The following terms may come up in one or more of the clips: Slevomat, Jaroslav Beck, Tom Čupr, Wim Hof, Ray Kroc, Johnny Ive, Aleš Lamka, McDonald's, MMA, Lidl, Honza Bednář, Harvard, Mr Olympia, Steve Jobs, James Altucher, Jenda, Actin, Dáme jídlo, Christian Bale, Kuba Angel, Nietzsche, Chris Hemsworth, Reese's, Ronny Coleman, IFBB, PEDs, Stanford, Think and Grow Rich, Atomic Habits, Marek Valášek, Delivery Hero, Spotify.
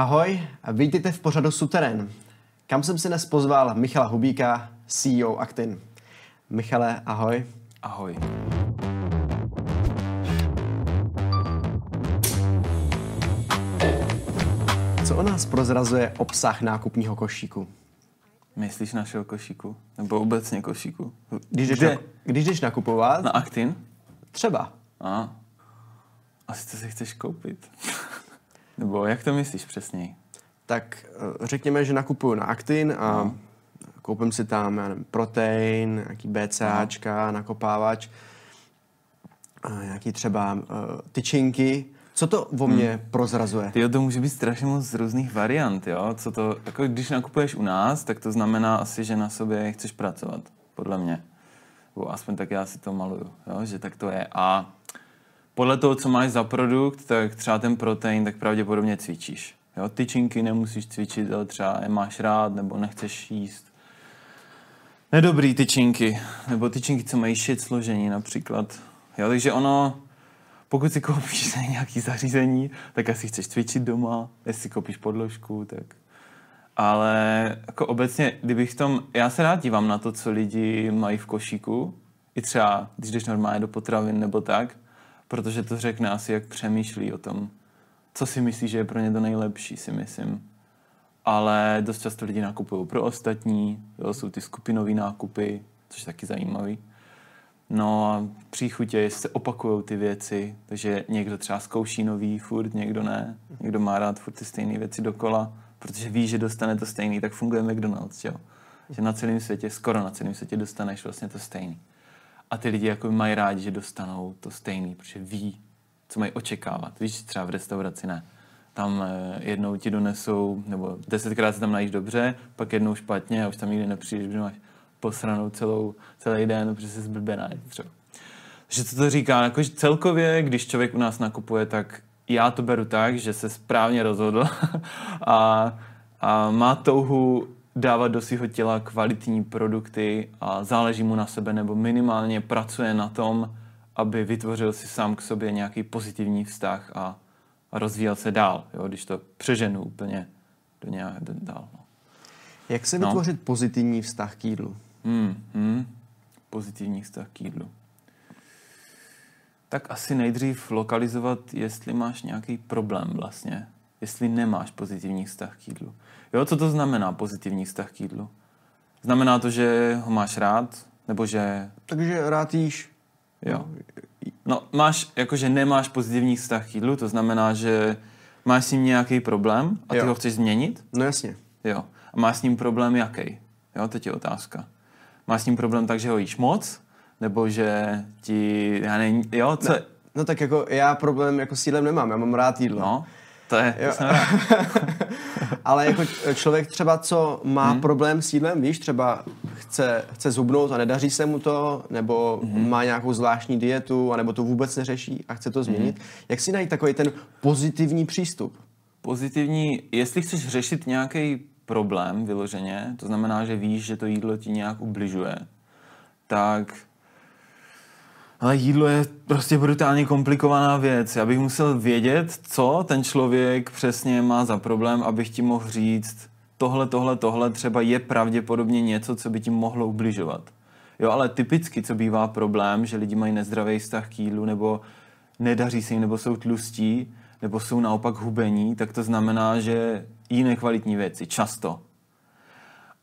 Ahoj a vítejte v pořadu Suterén, kam jsem si dnes pozval Michala Hubíka, CEO Actin. Michale, ahoj. Ahoj. Co o nás prozrazuje obsah nákupního košíku? Myslíš našeho košíku? Nebo obecně košíku? Když jdeš nakupovat? Na Actin? Třeba. Aha. Asi to si chceš koupit. Nebo jak to myslíš přesněji? Tak řekněme, že nakupuju na Actin a koupím si tam protein, nějaký BCAčka, nakopávač, nějaký třeba tyčinky. Co to o mě prozrazuje? Tyjo, to může být strašně moc různých variant, jo? Co to, jako když nakupuješ u nás, tak to znamená asi, že na sobě chceš pracovat, podle mě. Bo aspoň tak já si to maluju, jo? Že tak to je. A podle toho, co máš za produkt, tak třeba ten protein, tak pravděpodobně cvičíš. Jo? Tyčinky nemusíš cvičit, ale třeba je máš rád, nebo nechceš jíst. Nedobrý tyčinky, nebo tyčinky, co mají šit složení například. Jo? Takže ono, pokud si koupíš nějaké zařízení, tak asi chceš cvičit doma, jestli si koupíš podložku, tak. Ale jako obecně, kdybych tom, já se rád dívám na to, co lidi mají v košíku, i třeba, když jdeš normálně do potravin nebo tak, protože to řekne asi, jak přemýšlí o tom, co si myslí, že je pro ně to nejlepší, si myslím. Ale dost často lidi nakupují pro ostatní, jo, jsou ty skupinové nákupy, což je taky zajímavý. No a příchutě se opakují ty věci, takže někdo třeba zkouší nový furt, někdo ne. Někdo má rád furt ty stejné věci dokola, protože ví, že dostane to stejný, tak funguje McDonald's, jo. Že na celém světě, skoro na celém světě dostaneš vlastně to stejný. A ty lidi jako mají rádi, že dostanou to stejný, protože ví, co mají očekávat. Víš, třeba v restauraci ne. Tam jednou ti donesou, nebo 10krát se tam najíš dobře, pak jednou špatně a už tam nikdy nepřijdeš, protože máš posranou celý den, protože jsi zblbená. Takže co to říká? Jako, celkově, když člověk u nás nakupuje, tak já to beru tak, že se správně rozhodl a má touhu dávat do svého těla kvalitní produkty a záleží mu na sebe, nebo minimálně pracuje na tom, aby vytvořil si sám k sobě nějaký pozitivní vztah a rozvíjel se dál, jo, když to přeženu úplně do nějak dál. No. Jak se vytvořit pozitivní vztah k jídlu? Pozitivní vztah k jídlu. Tak asi nejdřív lokalizovat, jestli máš nějaký problém vlastně. Jestli nemáš pozitivní vztah k jídlu. Jo, co to znamená pozitivní vztah k jídlu? Znamená to, že ho máš rád? Nebo že... Takže rád jíš. Jo. No, máš, jakože nemáš pozitivní vztah k jídlu, to znamená, že máš s ním nějaký problém a ty ho chceš změnit? No jasně. Jo. A máš s ním problém jaký? Jo, teď je otázka. Máš s ním problém tak, že ho jíš moc? Nebo že ti... Já ne, jo, co... Ne. No tak jako já problém jako s jídlem nemám, já mám rád jídlo. No. To je, to jsem rád. Ale jako člověk třeba, co má problém s jídlem, víš, třeba chce zhubnout a nedaří se mu to, nebo má nějakou zvláštní dietu, anebo to vůbec neřeší a chce to změnit. Jak si najít takový ten pozitivní přístup? Pozitivní, jestli chceš řešit nějaký problém vyloženě, to znamená, že víš, že to jídlo ti nějak ubližuje, tak... Ale jídlo je prostě brutálně komplikovaná věc. Já bych musel vědět, co ten člověk přesně má za problém, abych ti mohl říct, tohle třeba je pravděpodobně něco, co by ti mohlo ubližovat. Jo, ale typicky, co bývá problém, že lidi mají nezdravý vztah k jídlu, nebo nedaří se jim, nebo jsou tlustí, nebo jsou naopak hubení, tak to znamená, že jí nekvalitní věci, často.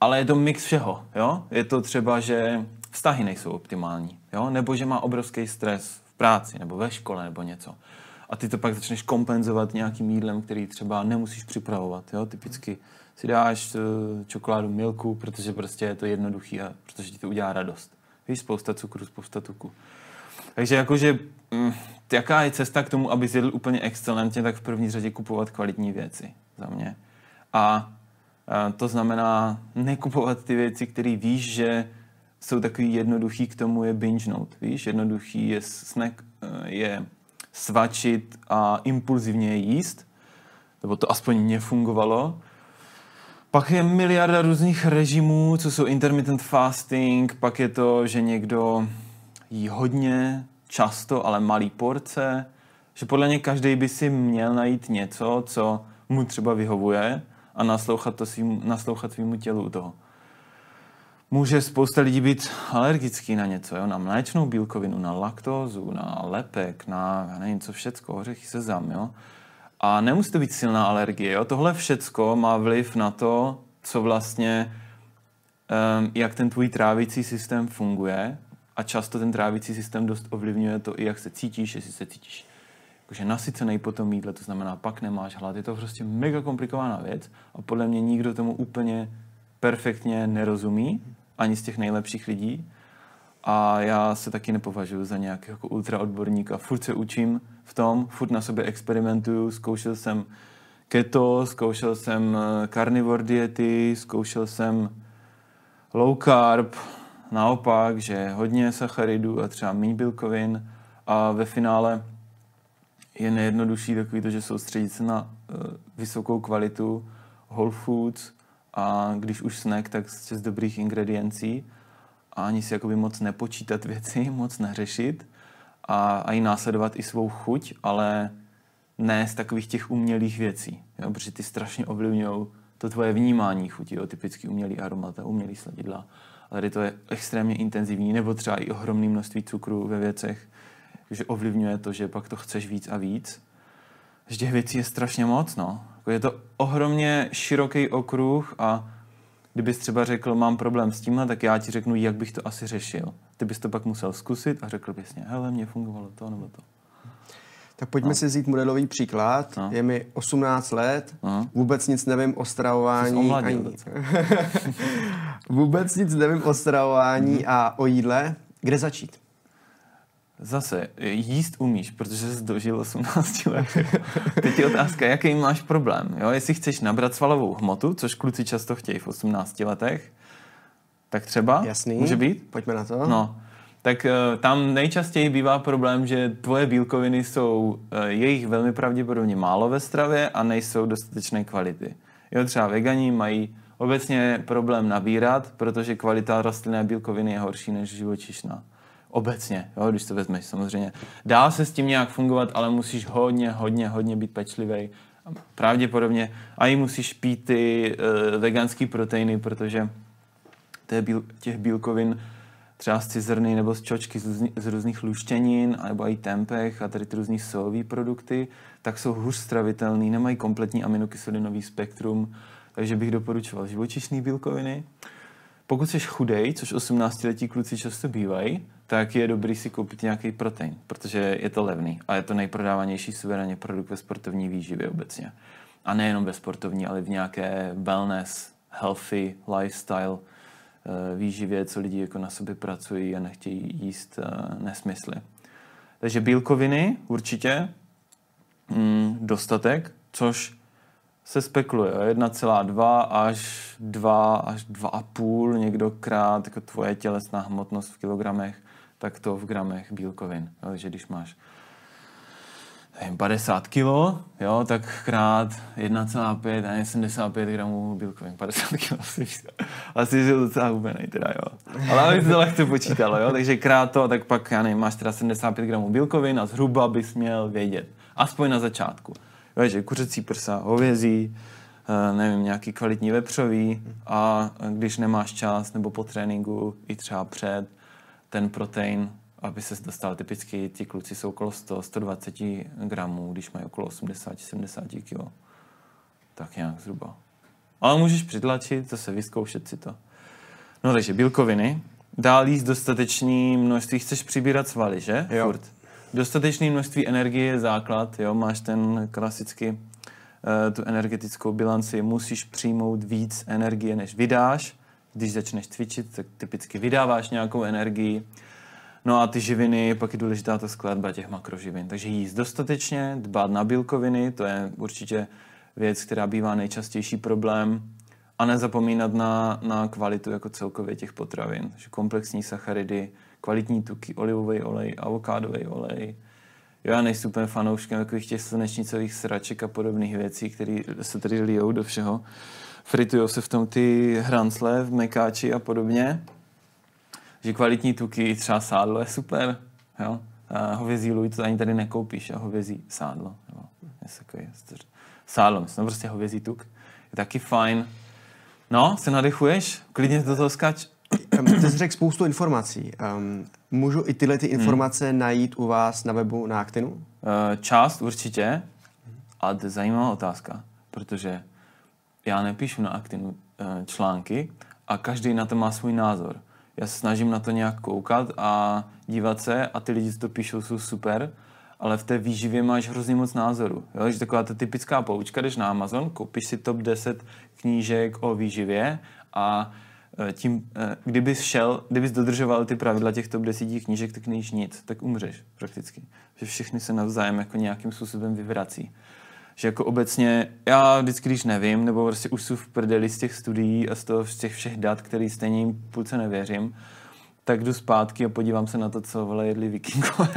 Ale je to mix všeho, jo? Je to třeba, že vztahy nejsou optimální, jo? Nebo že má obrovský stres v práci, nebo ve škole, nebo něco. A ty to pak začneš kompenzovat nějakým jídlem, který třeba nemusíš připravovat, jo? Typicky si dáš čokoládu, milku, protože prostě je to jednoduchý a protože ti to udělá radost. Víš, spousta cukru, spousta tuku. Takže jakože, jaká je cesta k tomu, aby jedl úplně excelentně, tak v první řadě kupovat kvalitní věci za mě. A to znamená nekupovat ty věci, které víš, že jsou takový jednoduchý, k tomu je bingenout, víš? Jednoduchý je snack, je svačit a impulzivně jíst, nebo to aspoň mně fungovalo. Pak je miliarda různých režimů, co jsou intermittent fasting, pak je to, že někdo jí hodně, často, ale malý porce, že podle mě každý by si měl najít něco, co mu třeba vyhovuje a naslouchat svýmu tělu u toho. Může spousta lidí být alergický na něco, jo? Na mléčnou bílkovinu, na laktózu, na lepek, na nevím co všecko, ořechy, sezam, jo? A nemusí to být silná alergie, jo? Tohle všecko má vliv na to, co vlastně, jak ten tvůj trávicí systém funguje, a často ten trávicí systém dost ovlivňuje to, i jak se cítíš, jestli se cítíš jakože nasycenej po tom jídle, to znamená, pak nemáš hlad. Je to prostě mega komplikovaná věc a podle mě nikdo tomu úplně perfektně nerozumí, ani z těch nejlepších lidí. A já se taky nepovažuji za nějakého jako ultraodborníka. Furt se učím v tom, furt na sobě experimentuju. Zkoušel jsem keto, zkoušel jsem carnivore diety, zkoušel jsem low carb, naopak, že hodně sacharidů a třeba méně bílkovin. A ve finále je nejjednodušší takový to, že soustředit se na vysokou kvalitu whole foods, a když už snack, tak z dobrých ingrediencí a ani si jakoby moc nepočítat věci, moc neřešit a i následovat i svou chuť, ale ne z takových těch umělých věcí, jo? Protože ty strašně ovlivňují to tvoje vnímání chuti, jo? Typicky umělý aromata, umělý sladidla, ale tady to je extrémně intenzivní, nebo třeba i ohromné množství cukru ve věcech, že ovlivňuje to, že pak to chceš víc a víc. Že těch věcí je strašně moc, no. Je to ohromně široký okruh a kdybys třeba řekl, mám problém s tímhle, tak já ti řeknu, jak bych to asi řešil. Ty bys to pak musel zkusit a řekl bys mě, hele, mně fungovalo to nebo to. Tak pojďme si vzít modelový příklad. No. Je mi 18 let, no. Vůbec nic nevím o stravování. Vůbec nic nevím o stravování a o jídle. Kde začít? Zase, jíst umíš, protože jsi dožil 18 let. Teď je otázka, jaký máš problém. Jo? Jestli chceš nabrat svalovou hmotu, což kluci často chtějí v 18 letech, tak třeba, jasný, může být? Pojďme na to. No, tak tam nejčastěji bývá problém, že tvoje bílkoviny jsou, jejich velmi pravděpodobně málo ve stravě a nejsou dostatečné kvality. Jo, třeba vegani mají obecně problém nabírat, protože kvalita rostlinné bílkoviny je horší než živočišná. Obecně, jo, když to vezmeš, samozřejmě. Dá se s tím nějak fungovat, ale musíš hodně být pečlivý. Pravděpodobně a i musíš pít ty veganský proteiny, protože těch bílkovin třeba z cizrny nebo z čočky, z různých luštěnin, nebo i tempeh a tady ty různý sojové produkty, tak jsou hůř stravitelný, nemají kompletní aminokyselinový spektrum, takže bych doporučoval živočišné bílkoviny. Pokud jsi chudej, což 18-letí kluci často bývají, tak je dobrý si koupit nějaký protein, protože je to levný a je to nejprodávanější suverénně produkt ve sportovní výživě obecně. A nejenom ve sportovní, ale v nějaké wellness, healthy lifestyle výživě, co lidi jako na sobě pracují a nechtějí jíst nesmysly. Takže bílkoviny určitě, dostatek, což se spekuluje, 1,2 až 2 až 2,5 někdokrát jako tvoje tělesná hmotnost v kilogramech, tak to v gramech bílkovin. Jo, takže když máš 50 kilo, jo, tak krát 1,5 a 75 gramů bílkovin. 50 kilo asi je docela hubenej teda, jo. Ale aby se to lehce počítalo, jo. Takže krát to, tak pak, já nevím, máš teda 75 gramů bílkovin a zhruba bys měl vědět. Aspoň na začátku. Takže kuřecí prsa, hovězí, nevím, nějaký kvalitní vepřový a když nemáš čas nebo po tréninku i třeba před ten protein, aby ses dostal, typicky ti kluci jsou okolo 100-120 gramů, když mají okolo 80-70 kilo. Tak nějak zhruba. Ale můžeš přitlačit, zase vyzkoušet si to. No takže bílkoviny, dál jíst dostatečný množství, chceš přibírat svaly, že? Jo. Furt. Dostatečné množství energie je základ, jo? Máš ten klasicky tu energetickou bilanci, musíš přijmout víc energie, než vydáš. Když začneš cvičit, tak typicky vydáváš nějakou energii. No a ty živiny, pak je důležitá ta skladba těch makroživin. Takže jíst dostatečně, dbát na bílkoviny, to je určitě věc, která bývá nejčastější problém. A nezapomínat na kvalitu jako celkově těch potravin. Takže komplexní sacharidy, kvalitní tuky, olivový olej, avokádový olej. Jo, já nejsem úplně fanouškem takových těch slunečnicových sraček a podobných věcí, které se tady lijou do všeho. Fritujou se v tom ty hrancle v mekáči a podobně. Že kvalitní tuky, třeba sádlo je super. Jo? Hovězí lůj to ani tady nekoupíš, jo? Hovězí sádlo. Jo? Je takový sálum, jsem prostě hovězí tuk, je taky fajn. No, se nadechuješ, klidně do toho skač. Ty jsi řekl spoustu informací. Můžu i tyhle ty informace najít u vás na webu na Actinu? Část určitě, ale to je zajímavá otázka, protože já nepíšu na Actinu články a každý na to má svůj názor. Já se snažím na to nějak koukat a dívat se a ty lidi, co to píšou, jsou super, ale v té výživě máš hrozně moc názorů. Jo? Že taková ta typická poučka, jdeš na Amazon, koupíš si top 10 knížek o výživě a tím, kdybys dodržoval ty pravidla těch top 10 knížek, tak nejíš nic, tak umřeš prakticky. Že všechny se navzájem jako nějakým způsobem vyvrací. Že jako obecně, já vždycky, když nevím, nebo prostě už jsou v prdeli z těch studií a z těch všech dat, který stejně jim půlce nevěřím, tak jdu zpátky a podívám se na to, co vole jedli vikingové.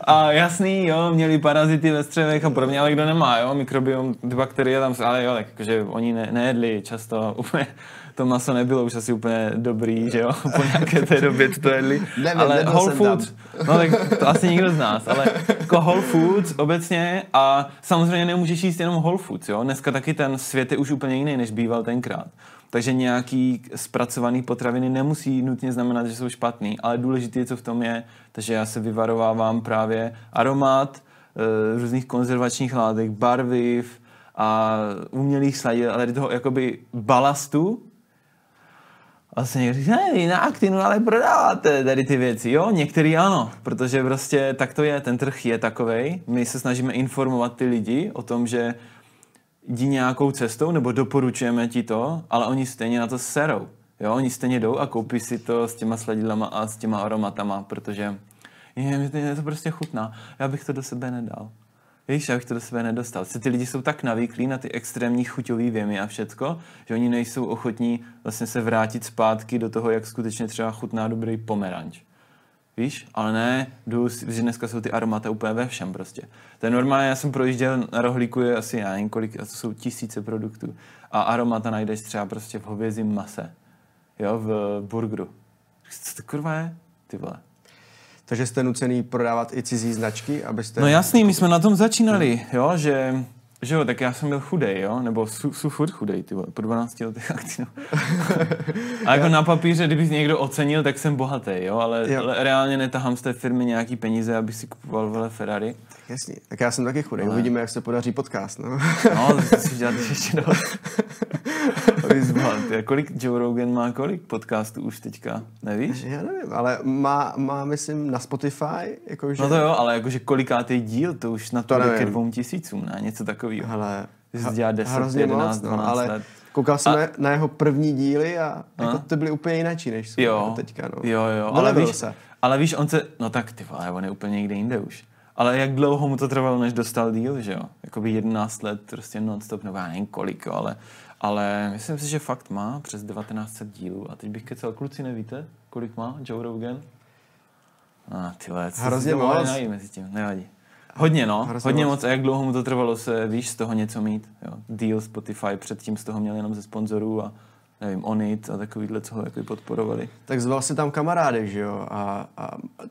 A jasný, jo, měli parazity ve střevech a podobně, ale kdo nemá, jo, mikrobiom, bakterie tam, ale jo, takže oni nejedli často, úplně to maso nebylo už asi úplně dobrý, že jo, po nějaké té době to jedli, nevím, ale Whole Foods, no tak to asi nikdo z nás, ale jako Whole Foods obecně a samozřejmě nemůžeš jíst jenom Whole Foods, jo, dneska taky ten svět je už úplně jiný, než býval tenkrát. Takže nějaký zpracovaný potraviny nemusí nutně znamenat, že jsou špatný, ale důležité je, co v tom je. Takže já se vyvarovávám právě aromat, různých konzervačních látek, barviv a umělých sladidel, ale toho jakoby balastu. A se někdo říká, ne, na Actinu ale prodáváte tady ty věci. Jo, některý ano, protože prostě tak to je, ten trh je takovej. My se snažíme informovat ty lidi o tom, že jdi nějakou cestou, nebo doporučujeme ti to, ale oni stejně na to serou. Jo, oni stejně jdou a koupí si to s těma sladidlama a s těma aromatama, protože je to prostě chutná. Já bych to do sebe nedal. Víš, já bych to do sebe nedostal. Ty lidi jsou tak navyklí na ty extrémní chuťový věmy a všecko, že oni nejsou ochotní vlastně se vrátit zpátky do toho, jak skutečně třeba chutná dobrý pomeranč. Víš, ale ne, že dneska jsou ty aromata úplně ve všem prostě. To je normálně, já jsem projížděl na Rohlíku, je asi já několik, a to jsou tisíce produktů. A aromata najdeš třeba prostě v hovězím mase, jo, v burgeru. Co to kurva je? Ty vole. Takže jste nucený prodávat i cizí značky, abyste... No jasný, my jsme na tom začínali, jo, že jo, tak já jsem byl chudej, jo, nebo jsou furt chudej, ty vole, po 12 letech Actinu. A jako na papíře, kdyby někdo ocenil, tak jsem bohatý, jo, ale reálně netahám z té firmy nějaký peníze, abych si kupoval vele Ferrari. Tak jasně, tak já jsem taky chudej, uvidíme, jak se podaří podcast, no. No, to si dělat ještě dost. Kolik Joe Rogan má, kolik podcastů už teďka, nevíš? Já nevím, ale má myslím, na Spotify, jakože... No to jo, ale jakože kolikátý díl, to už na to jde ke 2000, ne? Něco takového. Hele, dělá 10, 11, 12 ale let. Koukal jsem na jeho první díly a jako to byly úplně jináčí, než jsou teďka, no. Jo, ale víš, on se... No tak ty vole, on je úplně někde jinde už. Ale jak dlouho mu to trvalo, než dostal díl, že jo? Jakoby 11 let, prostě non-stop, nebo já nevím kolik, jo, ale myslím si, že fakt má přes 1900 dílů. A teď bych kecal, kluci, nevíte, kolik má Joe Rogan? Ty vole, co si to nenají mezi tím, nevadí. Hodně, no, hodně moc. A jak dlouho mu to trvalo se, víš, z toho něco mít, jo? Deal Spotify, předtím z toho měl jenom ze sponzorů a nevím, Onit a takovýhle, co ho jako podporovali. Tak zval si tam kamarády, že jo? A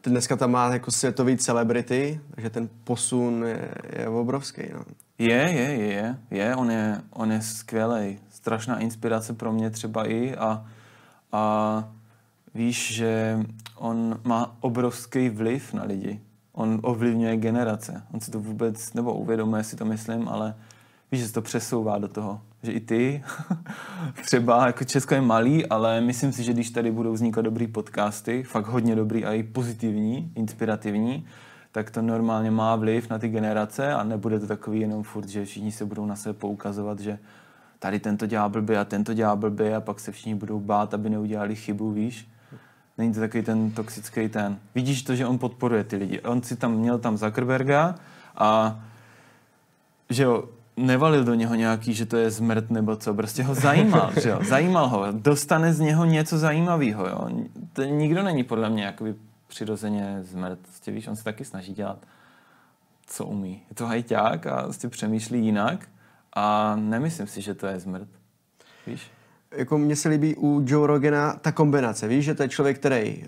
dneska tam má jako světový celebrity, takže ten posun je obrovský, no. Je, on je skvělej, strašná inspirace pro mě třeba i a víš, že on má obrovský vliv na lidi, on ovlivňuje generace, on si to vůbec, nebo uvědomuje si to, myslím, ale víš, že se to přesouvá do toho, že i ty, třeba jako Česko je malý, ale myslím si, že když tady budou vznikat dobrý podcasty, fakt hodně dobrý a i pozitivní, inspirativní, tak to normálně má vliv na ty generace a nebude to takový jenom furt, že všichni se budou na sebe poukazovat, že tady tento dělá blbě a pak se všichni budou bát, aby neudělali chybu, víš. Není to takový ten toxický ten. Vidíš to, že on podporuje ty lidi. On si tam měl tam Zuckerberga a že jo, nevalil do něho nějaký, že to je zmrt nebo co, prostě ho zajímal, že jo, zajímal ho, dostane z něho něco zajímavého, jo. To nikdo není podle mě jakoby přirozeně zmrt, prostě víš, on se taky snaží dělat, co umí. Je to hajťák a prostě přemýšlí jinak a nemyslím si, že to je zmrt, víš. Jako mně se líbí u Joe Rogana ta kombinace, víš, že to je člověk, který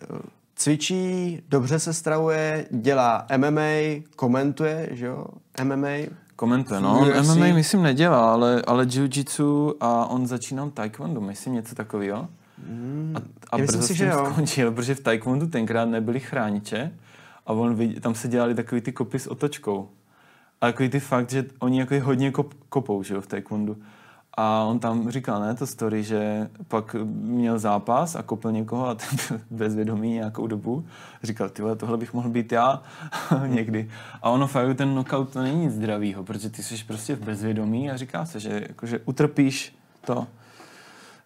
cvičí, dobře se stravuje, dělá MMA, komentuje, že jo, MMA. Komentuje, no. On MMA, myslím, nedělá, ale jiu-jitsu a on začínal taekwondo, myslím, něco takového. A brzo jsem skončil, protože v taekwondu tenkrát nebyli chrániče a on tam se dělali takový ty kopy s otočkou. A takový ty fakt, že oni jako hodně kopou, že jo, v taekwondu. A on tam říkal, ne, to story, že pak měl zápas a kopil někoho a ten bezvědomí nějakou dobu. Říkal, ty vole, tohle bych mohl být já někdy. A ono fakt, ten knockout, to není nic zdravýho, protože ty jsi prostě v bezvědomí a říká se, že, jako, že utrpíš to.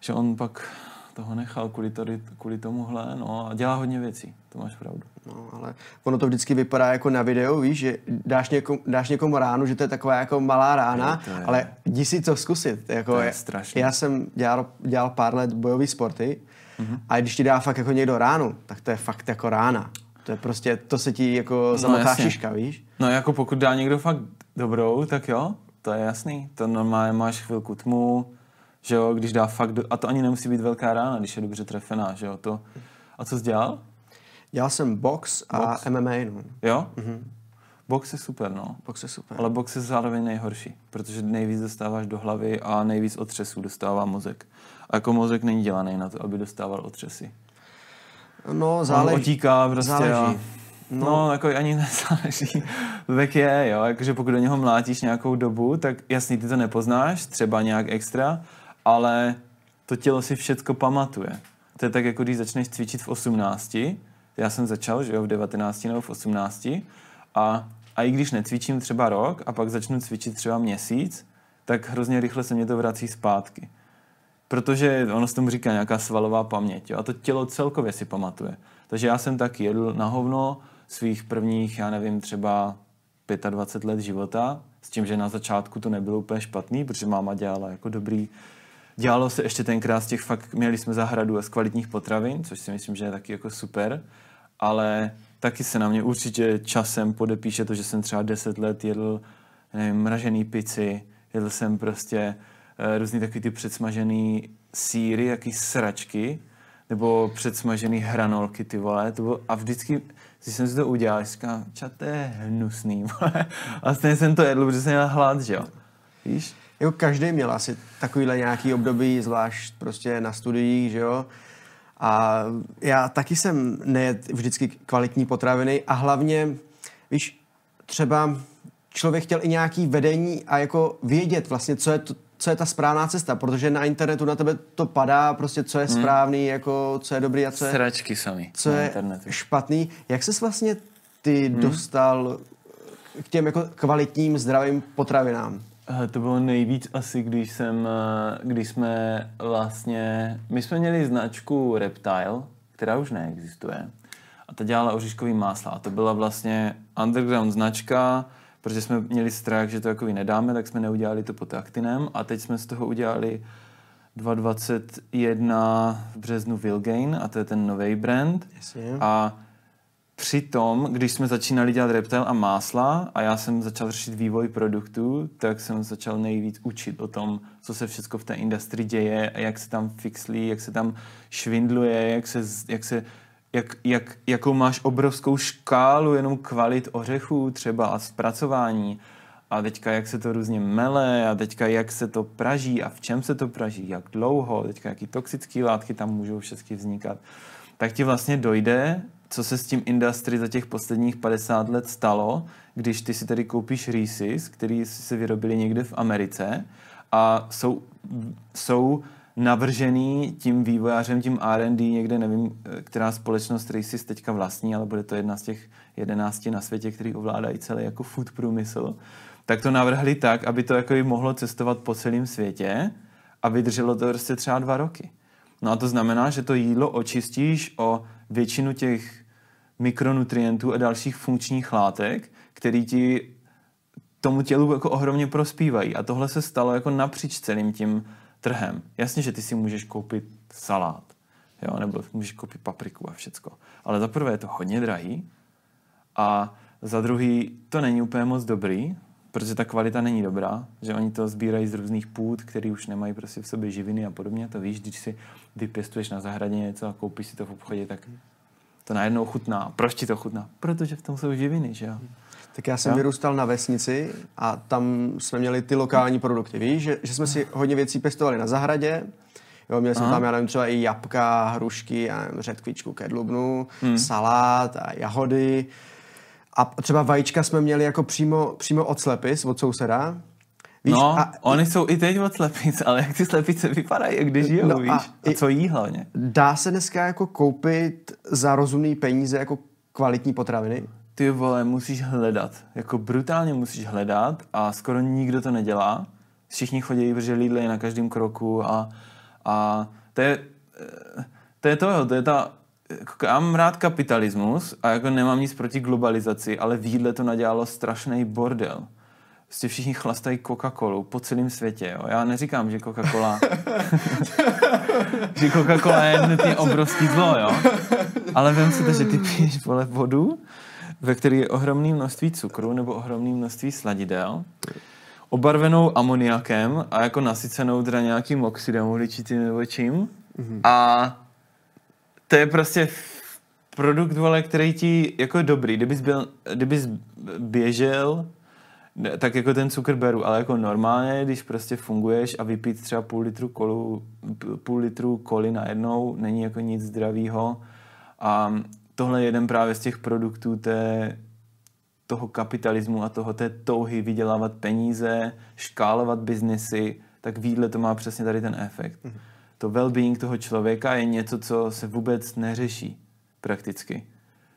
Že on pak toho nechal kvůli tomuhle, no a dělá hodně věcí, to máš pravdu. No, ale ono to vždycky vypadá jako na videu, víš, že dáš někomu ránu, že to je taková jako malá rána, je, ale jdi si to zkusit. Jako, to je strašný. Já jsem dělal pár let bojový sporty a když ti dá fakt jako někdo ránu, tak to je fakt jako rána. To je prostě, to se ti jako zamotá šiška, víš? No jako pokud dá někdo fakt dobrou, tak jo, to je jasný. To normálně máš chvilku tmu, že jo, když dá fakt, a to ani nemusí být velká rána, když je dobře trefená, že jo, to. A co jsi dělal? Dělal jsem box a MMA, no. Jo? Box je super, no. Box je super. Ale box je zároveň nejhorší, protože nejvíc dostáváš do hlavy a nejvíc otřesů dostává mozek. A jako mozek není dělaný na to, aby dostával otřesy. No, záleží. On otíká prostě, záleží. No, jako ani nezáleží. Vek je, jo, jakože pokud do něho mlátíš nějakou dobu, tak jasný, ty to nepoznáš, třeba nějak extra, ale to tělo si všecko pamatuje. To je tak, jako když začneš cvičit v 18. Já jsem začal, že jo, v 19 nebo v 18. A i když necvičím třeba rok a pak začnu cvičit třeba měsíc, tak hrozně rychle se mě to vrací zpátky. Protože ono se tomu říká nějaká svalová paměť, jo, a to tělo celkově si pamatuje. Takže já jsem taky jedl na hovno svých prvních, já nevím, třeba 25 let života, s tím, že na začátku to nebylo úplně špatný, protože máma dělala jako dobrý. Dělalo se ještě tenkrát z těch fakt, měli jsme zahradu a z kvalitních potravin, což si myslím, že je taky jako super, ale taky se na mě určitě časem podepíše to, že jsem třeba 10 let jedl, nevím, mražený pici, jedl jsem prostě různý takový ty předsmažený sýry, jaký sračky, nebo předsmažený hranolky, ty vole, to bylo, a vždycky, když jsem si to udělal, říkám, to je hnusný, vole, a stejně jsem to jedl, protože jsem měl hlad, že jo, víš? Jako každý měl asi takovýhle nějaký období, zvlášť prostě na studiích, že jo. A já taky jsem nejedl vždycky kvalitní potraviny a hlavně, víš, třeba člověk chtěl i nějaký vedení a jako vědět vlastně, co je ta správná cesta, protože na internetu na tebe to padá, prostě co je správný, jako co je dobrý a co je... Sračky sami na internetu. Co je špatný. Jak ses vlastně ty dostal k těm jako kvalitním, zdravým potravinám? To bylo nejvíc asi, když jsme vlastně, my jsme měli značku Reptile, která už neexistuje, a ta dělala oříškový másla. A to byla vlastně underground značka, protože jsme měli strach, že to jakoby nedáme, tak jsme neudělali to pod Actinem a teď jsme z toho udělali 2021 v březnu Vilgain a to je ten nový brand. A přitom, když jsme začínali dělat Reptile a másla a já jsem začal řešit vývoj produktů, tak jsem začal nejvíc učit o tom, co se všechno v té industrii děje, jak se tam fixlí, jak se tam švindluje, jakou máš obrovskou škálu jenom kvalit ořechů třeba a zpracování. A teďka jak se to různě mele a teďka jak se to praží a v čem se to praží, jak dlouho, teďka jaký toxické látky tam můžou všechny vznikat. Tak ti vlastně dojde, co se s tím industry za těch posledních 50 let stalo, když ty si tady koupíš Reese's, který se vyrobili někde v Americe a jsou navržený tím vývojářem, tím R&D někde, nevím, která společnost Reese's teďka vlastní, ale bude to jedna z těch 11 na světě, který ovládají celý jako food průmysl, tak to navrhli tak, aby to jako mohlo cestovat po celém světě a vydrželo to prostě třeba 2 roky. No a to znamená, že to jídlo očistíš o většinu těch mikronutrientů a dalších funkčních látek, který ti tomu tělu jako ohromně prospívají. A tohle se stalo jako napříč celým tím trhem. Jasně, že ty si můžeš koupit salát, jo, nebo můžeš koupit papriku a všecko. Ale za prvé je to hodně drahý a za druhý to není úplně moc dobrý, protože ta kvalita není dobrá, že oni to sbírají z různých půd, který už nemají prostě v sobě živiny a podobně. To víš, když si vypěstuješ na zahradě něco a koupíš si to v obchodě, tak to najednou chutná. Proč ti to chutná? Protože v tom jsou živiny, že jo? Tak já jsem vyrůstal na vesnici a tam jsme měli ty lokální produkty, víš, že jsme si hodně věcí pěstovali na zahradě. Jo, měl jsem tam, já nevím, třeba i jabka, hrušky, a řetkvičku ke dlubnu, salát a jahody. A třeba vajíčka jsme měli jako přímo od slepic, od souseda. Víš, no, oni jsou i teď od slepic, ale jak ty slepice vypadají, jak když žijou, no, víš? A co jí hlavně? Dá se dneska jako koupit za rozumný peníze jako kvalitní potraviny? Ty vole, musíš hledat. Jako brutálně musíš hledat a skoro nikdo to nedělá. Všichni chodí, protože Lidl je na každém kroku a to je já mám rád kapitalismus a jako nemám nic proti globalizaci, ale v jídle to nadělalo strašný bordel. Prostě všichni chlastají Coca-Colu po celém světě, jo. Já neříkám, že Coca-Cola je nutně obrovský zlo, jo. Ale vem si to, že ty piješ vodu, ve které je ohromné množství cukru nebo ohromné množství sladidel, obarvenou amoniakem a jako nasycenou teda nějakým oxidem uhličitým nebo čím. A to je prostě produkt, vole, který ti jako je dobrý. Kdybys běžel, tak jako ten cukr beru, ale jako normálně, když prostě funguješ a vypít třeba půl litru koly najednou, není jako nic zdravýho. A tohle je jeden právě z těch produktů toho kapitalismu a té touhy vydělávat peníze, škálovat biznesy, tak v jídle to má přesně tady ten efekt. To well-being toho člověka je něco, co se vůbec neřeší prakticky.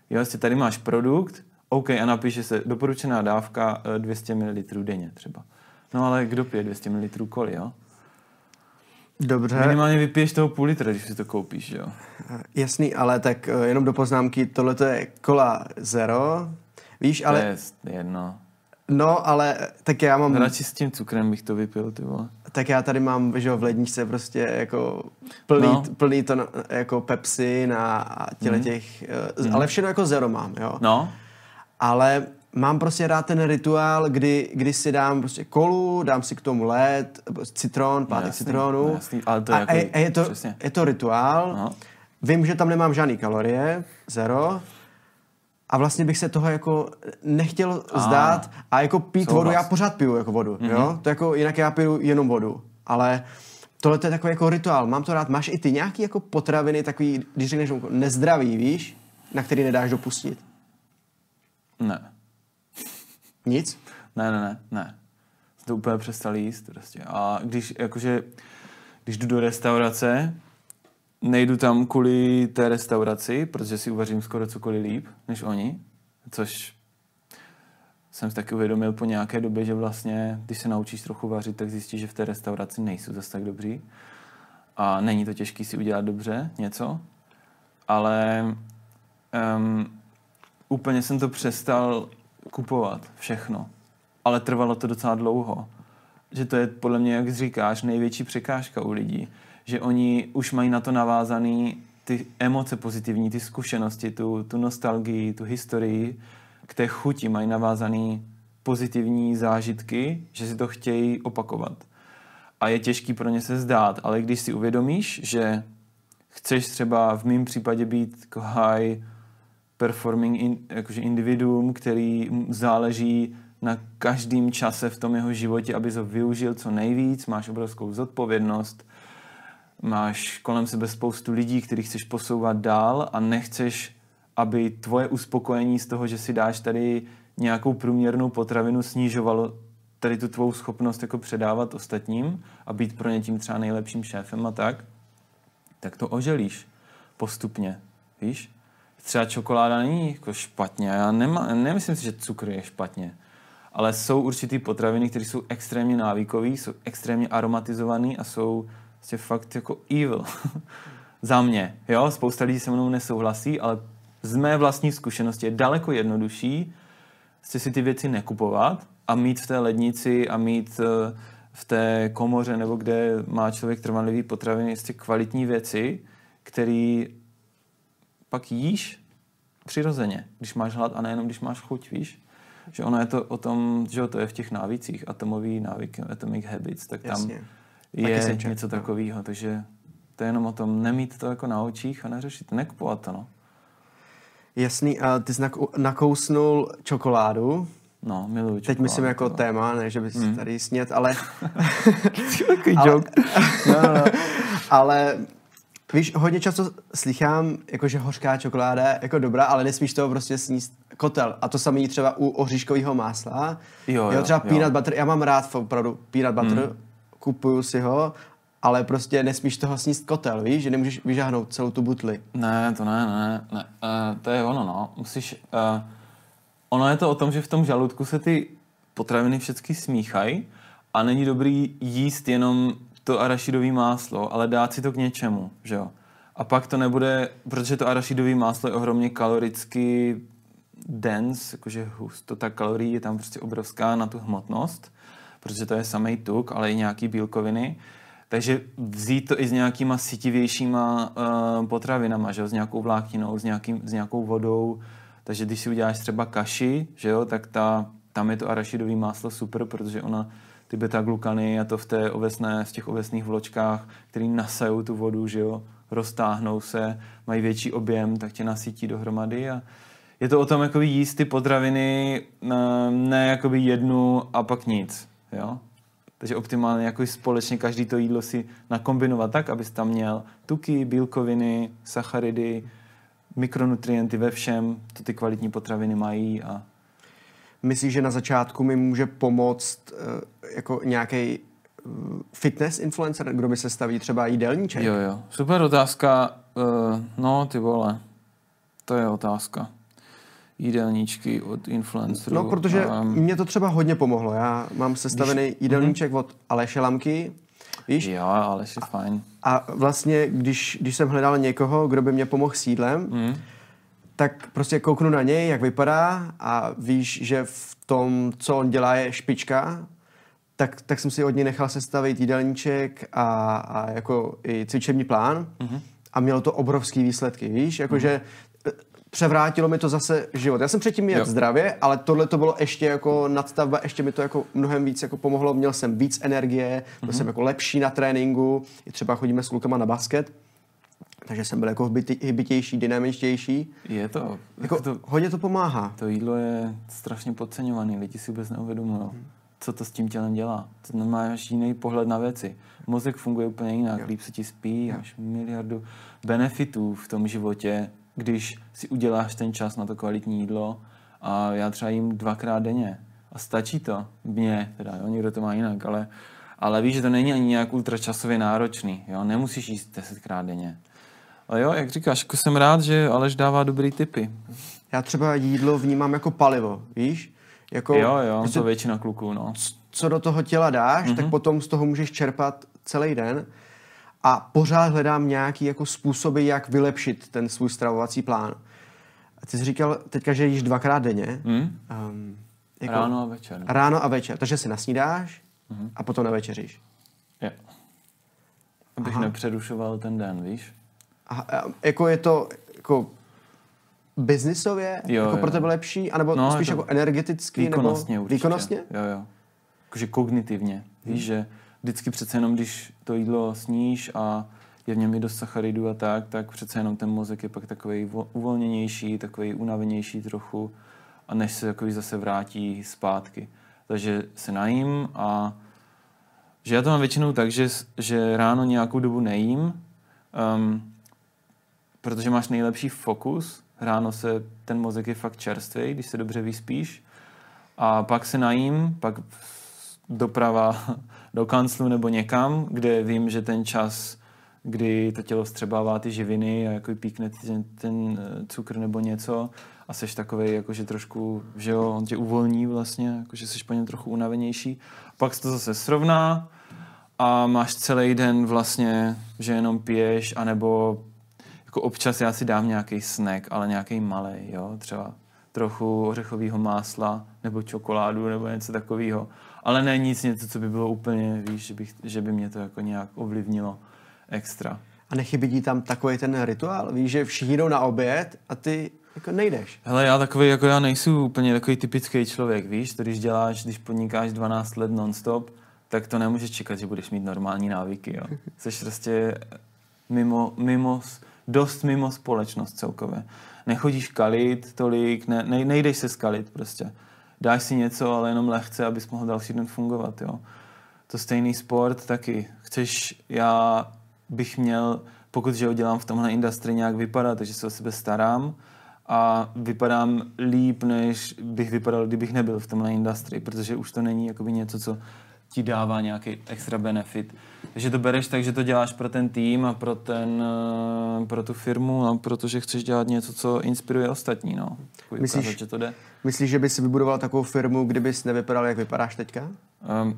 Jo, vlastně tady máš produkt, OK, a napíše se doporučená dávka 200 ml denně třeba. No ale kdo pije 200 ml koly, jo? Dobře. Minimálně vypiješ toho půl litra, když si to koupíš, jo? Jasný, ale tak jenom do poznámky, tohle to je kola zero, víš, ale... To je jedno. No, ale tak já mám... Radši s tím cukrem bych to vypil, ty vole. Tak já tady mám, že jo, v ledničce prostě jako plný to jako Pepsi na těle těch... Ale všechno jako zero mám, jo. No. Ale mám prostě rád ten rituál, kdy si dám prostě kolu, dám si k tomu led, citron, pátek citronu. Je to rituál. No. Vím, že tam nemám žádný kalorie, zero. A vlastně bych se toho jako nechtěl vzdát a jako pít vodu. Já pořád piju jako vodu, jo? To jako jinak já piju jenom vodu, ale tohle je takový jako rituál, mám to rád. Máš i ty nějaký jako potraviny takový, když řekneš nezdravý, víš, na který nedáš dopustit? Ne. Nic? Ne. To úplně přestal jíst prostě. A když jdu do restaurace, nejdu tam kvůli té restauraci, protože si uvařím skoro cokoliv líp než oni, což jsem si taky uvědomil po nějaké době, že vlastně, když se naučíš trochu vařit, tak zjistíš, že v té restauraci nejsou zase tak dobří. A není to těžké si udělat dobře něco, ale úplně jsem to přestal kupovat všechno, ale trvalo to docela dlouho. Že to je podle mě, jak říkáš, největší překážka u lidí. Že oni už mají na to navázané ty emoce pozitivní, ty zkušenosti, tu nostalgii, tu historii, k té chuti mají navázané pozitivní zážitky, že si to chtějí opakovat. A je těžký pro ně se zdát, ale když si uvědomíš, že chceš třeba v mém případě být jako high performing jakože individuum, který záleží na každém čase v tom jeho životě, aby to využil co nejvíc, máš obrovskou zodpovědnost, máš kolem sebe spoustu lidí, který chceš posouvat dál a nechceš, aby tvoje uspokojení z toho, že si dáš tady nějakou průměrnou potravinu, snižovalo tady tu tvou schopnost jako předávat ostatním a být pro ně tím třeba nejlepším šéfem a tak to oželíš postupně, víš? Třeba čokoláda není jako špatně, já nemyslím si, že cukr je špatně, ale jsou určitý potraviny, které jsou extrémně návykové, jsou extrémně aromatizované a jsou vlastně fakt jako evil. Za mě, jo, spousta lidí se mnou nesouhlasí, ale z mé vlastní zkušenosti je daleko jednodušší si ty věci nekupovat a mít v té lednici a mít v té komoře nebo kde má člověk trvanlivý potraviny vlastně kvalitní věci, které pak jíš přirozeně, když máš hlad a nejenom když máš chuť, víš? Že ono je to o tom, že to je v těch návycích, atomový návyk, Atomic Habits, tak tam jasně. Je něco takového, takže to je jenom o tom nemít to jako na očích a neřešit, nekupovat to, no. Jasný, a ty jsi nakousnul čokoládu, No, miluji čokoládu. Teď myslím jako téma, ne, že bys tady snět, ale... Takový joke. No. Ale víš, hodně často slychám, jako, že hořká čokoláda je jako dobrá, ale nesmíš toho prostě sníst kotel. A to samé třeba u oříškového másla. Jo, třeba peanut butter. Já mám rád opravdu peanut butter, kupuju si ho, ale prostě nesmíš toho sníst kotel, víš? Že nemůžeš vyžáhnout celou tu butli. Ne, to ne. To je ono, no. Musíš... Ono je to o tom, že v tom žaludku se ty potraviny všechny smíchají a není dobrý jíst jenom to arašidové máslo, ale dát si to k něčemu, že jo. A pak to nebude, protože to arašidové máslo je ohromně kaloricky dense, jakože hustota kalorií je tam prostě obrovská na tu hmotnost, protože to je samej tuk, ale i nějaký bílkoviny. Takže vzít to i s nějakýma sytivějšíma potravinama, že jo, s nějakou vlákninou, s nějakou vodou. Takže když si uděláš třeba kaši, že jo, tak tam je to arašidové máslo super, protože ona ty beta-glukany a to v těch ovesných vločkách, které nasajou tu vodu, že jo, roztáhnou se, mají větší objem, tak tě nasytí dohromady. A je to o tom jakoby jíst ty potraviny, ne jakoby jednu a pak nic, jo. Takže optimálně jako společně každý to jídlo si nakombinovat tak, abys tam měl tuky, bílkoviny, sacharidy, mikronutrienty ve všem, to ty kvalitní potraviny mají. A myslíš, že na začátku mi může pomoct jako nějaký fitness influencer, kdo by se staví třeba jídelníček? Jo, super otázka. No, ty vole, to je otázka. Jídelníčky od influencerů. No, protože mě to třeba hodně pomohlo. Já mám sestavený jídelníček od Aleše Lamky. Víš? Jo, Aleš je fajn. A vlastně, když jsem hledal někoho, kdo by mě pomohl s jídlem, tak prostě kouknu na něj, jak vypadá, a víš, že v tom, co on dělá, je špička, tak jsem si od něj nechal sestavit jídelníček a jako i cvičební plán a mělo to obrovský výsledky, víš, jakože převrátilo mi to zase život. Já jsem předtím měl zdravě, ale tohle to bylo ještě jako nadstavba, ještě mi to jako mnohem víc jako pomohlo, měl jsem víc energie, byl jsem jako lepší na tréninku, i třeba chodíme s klukama na basket, takže jsem byl jako hybitější, dynamičtější. Je to. Jako to hodně to pomáhá. To jídlo je strašně podceňované, lidi si vůbec neuvědomují, co to s tím tělem dělá. To nemáš jiný pohled na věci. Mozek funguje úplně jinak, líp se ti spí, máš miliardu benefitů v tom životě, když si uděláš ten čas na to kvalitní jídlo. A já třeba jím 2krát denně a stačí to mně, teda jo, někdo to má jinak, ale víš, že to není ani nějak ultračasově náročný, jo, nemusíš jíst 10krát denně. Ale jo, jak říkáš, jako jsem rád, že Aleš dává dobrý tipy. Já třeba jídlo vnímám jako palivo, víš? Jako, jo, prostě to většina kluků, no. Co do toho těla dáš, tak potom z toho můžeš čerpat celý den. A pořád hledám nějaký jako způsoby, jak vylepšit ten svůj stravovací plán. Ty jsi říkal teďka, že jíš 2krát denně. Jako ráno a večer. Ráno a večer. Takže si nasnídáš a potom na večeříš. Jo. Abych nepřerušoval ten den, víš? Aha, jako je to jako biznisově? Jo. Pro tebe lepší? A nebo spíš jako energeticky? Výkonnostně určitě. Výkonnostně? Jo. Takže kognitivně. Víš, že vždycky přece jenom, když to jídlo sníš a je v něm i dost sacharidů a tak přece jenom ten mozek je pak takovej uvolněnější, takovej unavenější trochu, a než se takový zase vrátí zpátky. Takže se najím, a že já to mám většinou tak, že ráno nějakou dobu nejím, protože máš nejlepší fokus, ráno se ten mozek je fakt čerstvý, když se dobře vyspíš, a pak se najím, pak doprava do kanclu nebo někam, kde vím, že ten čas, kdy to tělo vstřebává ty živiny a jako píkne ten cukr nebo něco, a seš takovej, jakože trošku, že jo, on tě uvolní vlastně, jakože seš po něm trochu unavenější. Pak se to zase srovná a máš celý den vlastně, že jenom piješ, anebo jako občas já si dám nějaký snack, ale nějaký malej, jo, třeba trochu ořechového másla nebo čokoládu nebo něco takového. Ale ne něco, co by bylo úplně, víš, že by mě to jako nějak ovlivnilo extra. A nechybí ti tam takový ten rituál? Víš, že všichni jdou na oběd a ty jako nejdeš. Hele, já nejsem úplně takový typický člověk, víš, když podnikáš 12 let non-stop, tak to nemůžeš čekat, že budeš mít normální návyky, jo. Jseš prostě dost mimo společnost celkově. Nechodíš kalit tolik, nejdeš se skalit prostě. dáš si něco, ale jenom lehce, abys mohl další den fungovat, jo. To stejný sport taky. Já bych měl, pokud že udělám v tomhle industrii nějak vypadat, takže se o sebe starám a vypadám líp, než bych vypadal, kdybych nebyl v tomhle industrii, protože už to není jakoby něco, co ti dává nějaký extra benefit. Takže to bereš tak, že to děláš pro ten tým a pro tu firmu, a protože chceš dělat něco, co inspiruje ostatní. No. Myslíš, že bys vybudoval takovou firmu, kdybys nevypadal, jak vypadáš teďka?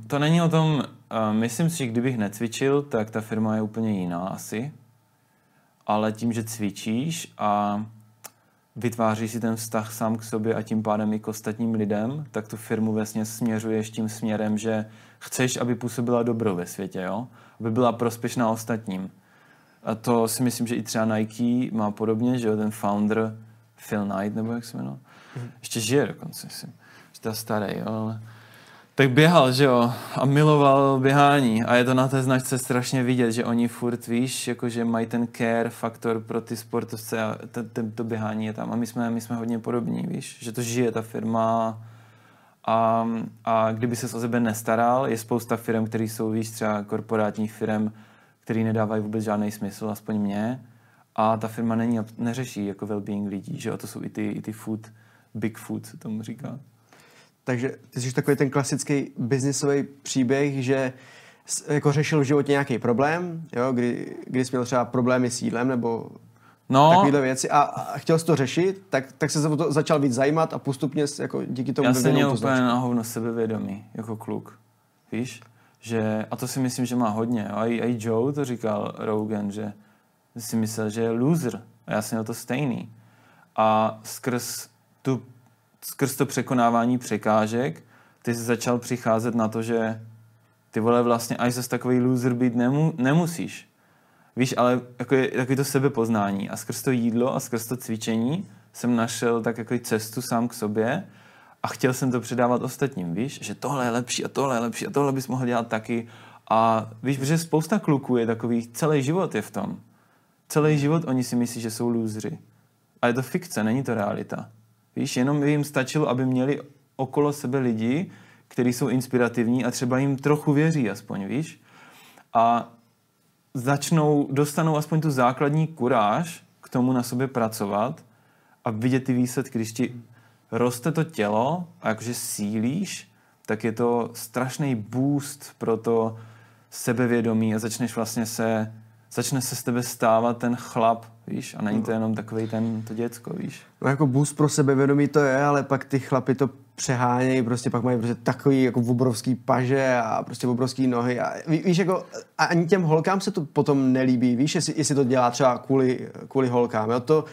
To není o tom. Myslím si, že kdybych necvičil, tak ta firma je úplně jiná asi. Ale tím, že cvičíš a vytváříš si ten vztah sám k sobě a tím pádem i k ostatním lidem, tak tu firmu vlastně směřuješ tím směrem, že chceš, aby působila dobro ve světě, jo? Aby byla prospěšná ostatním. A to si myslím, že i třeba Nike má podobně, že jo? Ten founder Phil Knight, nebo jak se jmenuje, ještě žije dokonce, myslím, že to je starý, jo? Ale tak běhal, že jo, a miloval běhání a je to na té značce strašně vidět, že oni furt, víš, jakože mají ten care faktor pro ty sportovce a to běhání je tam a my jsme hodně podobní, víš, že to žije ta firma a kdyby ses o sebe nestaral, je spousta firm, které jsou, víš, třeba korporátních firm, které nedávají vůbec žádný smysl, aspoň mě, a ta firma neřeší jako well-being lidí, že jo, to jsou i ty food, big food, tomu říká. Takže ty jsi takový ten klasický biznisový příběh, že jako řešil v životě nějaký problém, jo, kdy jsi měl třeba problémy s jídlem nebo takovýhle věci a chtěl jsi to řešit, tak se o to začal víc zajímat a postupně jako díky tomu vyvinul to značku. Já jsem měl úplně na hovno sebevědomí jako kluk, víš? Že, a to si myslím, že má hodně. A i Joe to říkal, Rogan, že si myslel, že je loser. A já jsem měl to stejný. A skrz to překonávání překážek, ty jsi začal přicházet na to, že ty vole vlastně až zase takový loser být nemusíš. Víš, ale jako je takový to sebepoznání a skrz to jídlo a skrz to cvičení jsem našel tak jako cestu sám k sobě a chtěl jsem to předávat ostatním, víš, že tohle je lepší a tohle je lepší a tohle bys mohl dělat taky a víš, protože spousta kluků je takových, celý život je v tom. Celý život oni si myslí, že jsou lůzři. A je to fikce, není to realita. Víš, jenom jim stačilo, aby měli okolo sebe lidi, kteří jsou inspirativní a třeba jim trochu věří aspoň, víš. A dostanou aspoň tu základní kuráž k tomu na sobě pracovat a vidět ty výsledky. Když ti roste to tělo a jakože sílíš, tak je to strašný boost pro to sebevědomí a začne se z tebe stávat ten chlap, víš, a není to jenom takovej to děcko, víš. No jako boost pro sebevědomí to je, ale pak ty chlapi to přehánějí, prostě pak mají prostě takový jako obrovský paže a prostě obrovský nohy a víš, jako a ani těm holkám se to potom nelíbí, víš, jestli to dělá třeba kvůli holkám, jo, to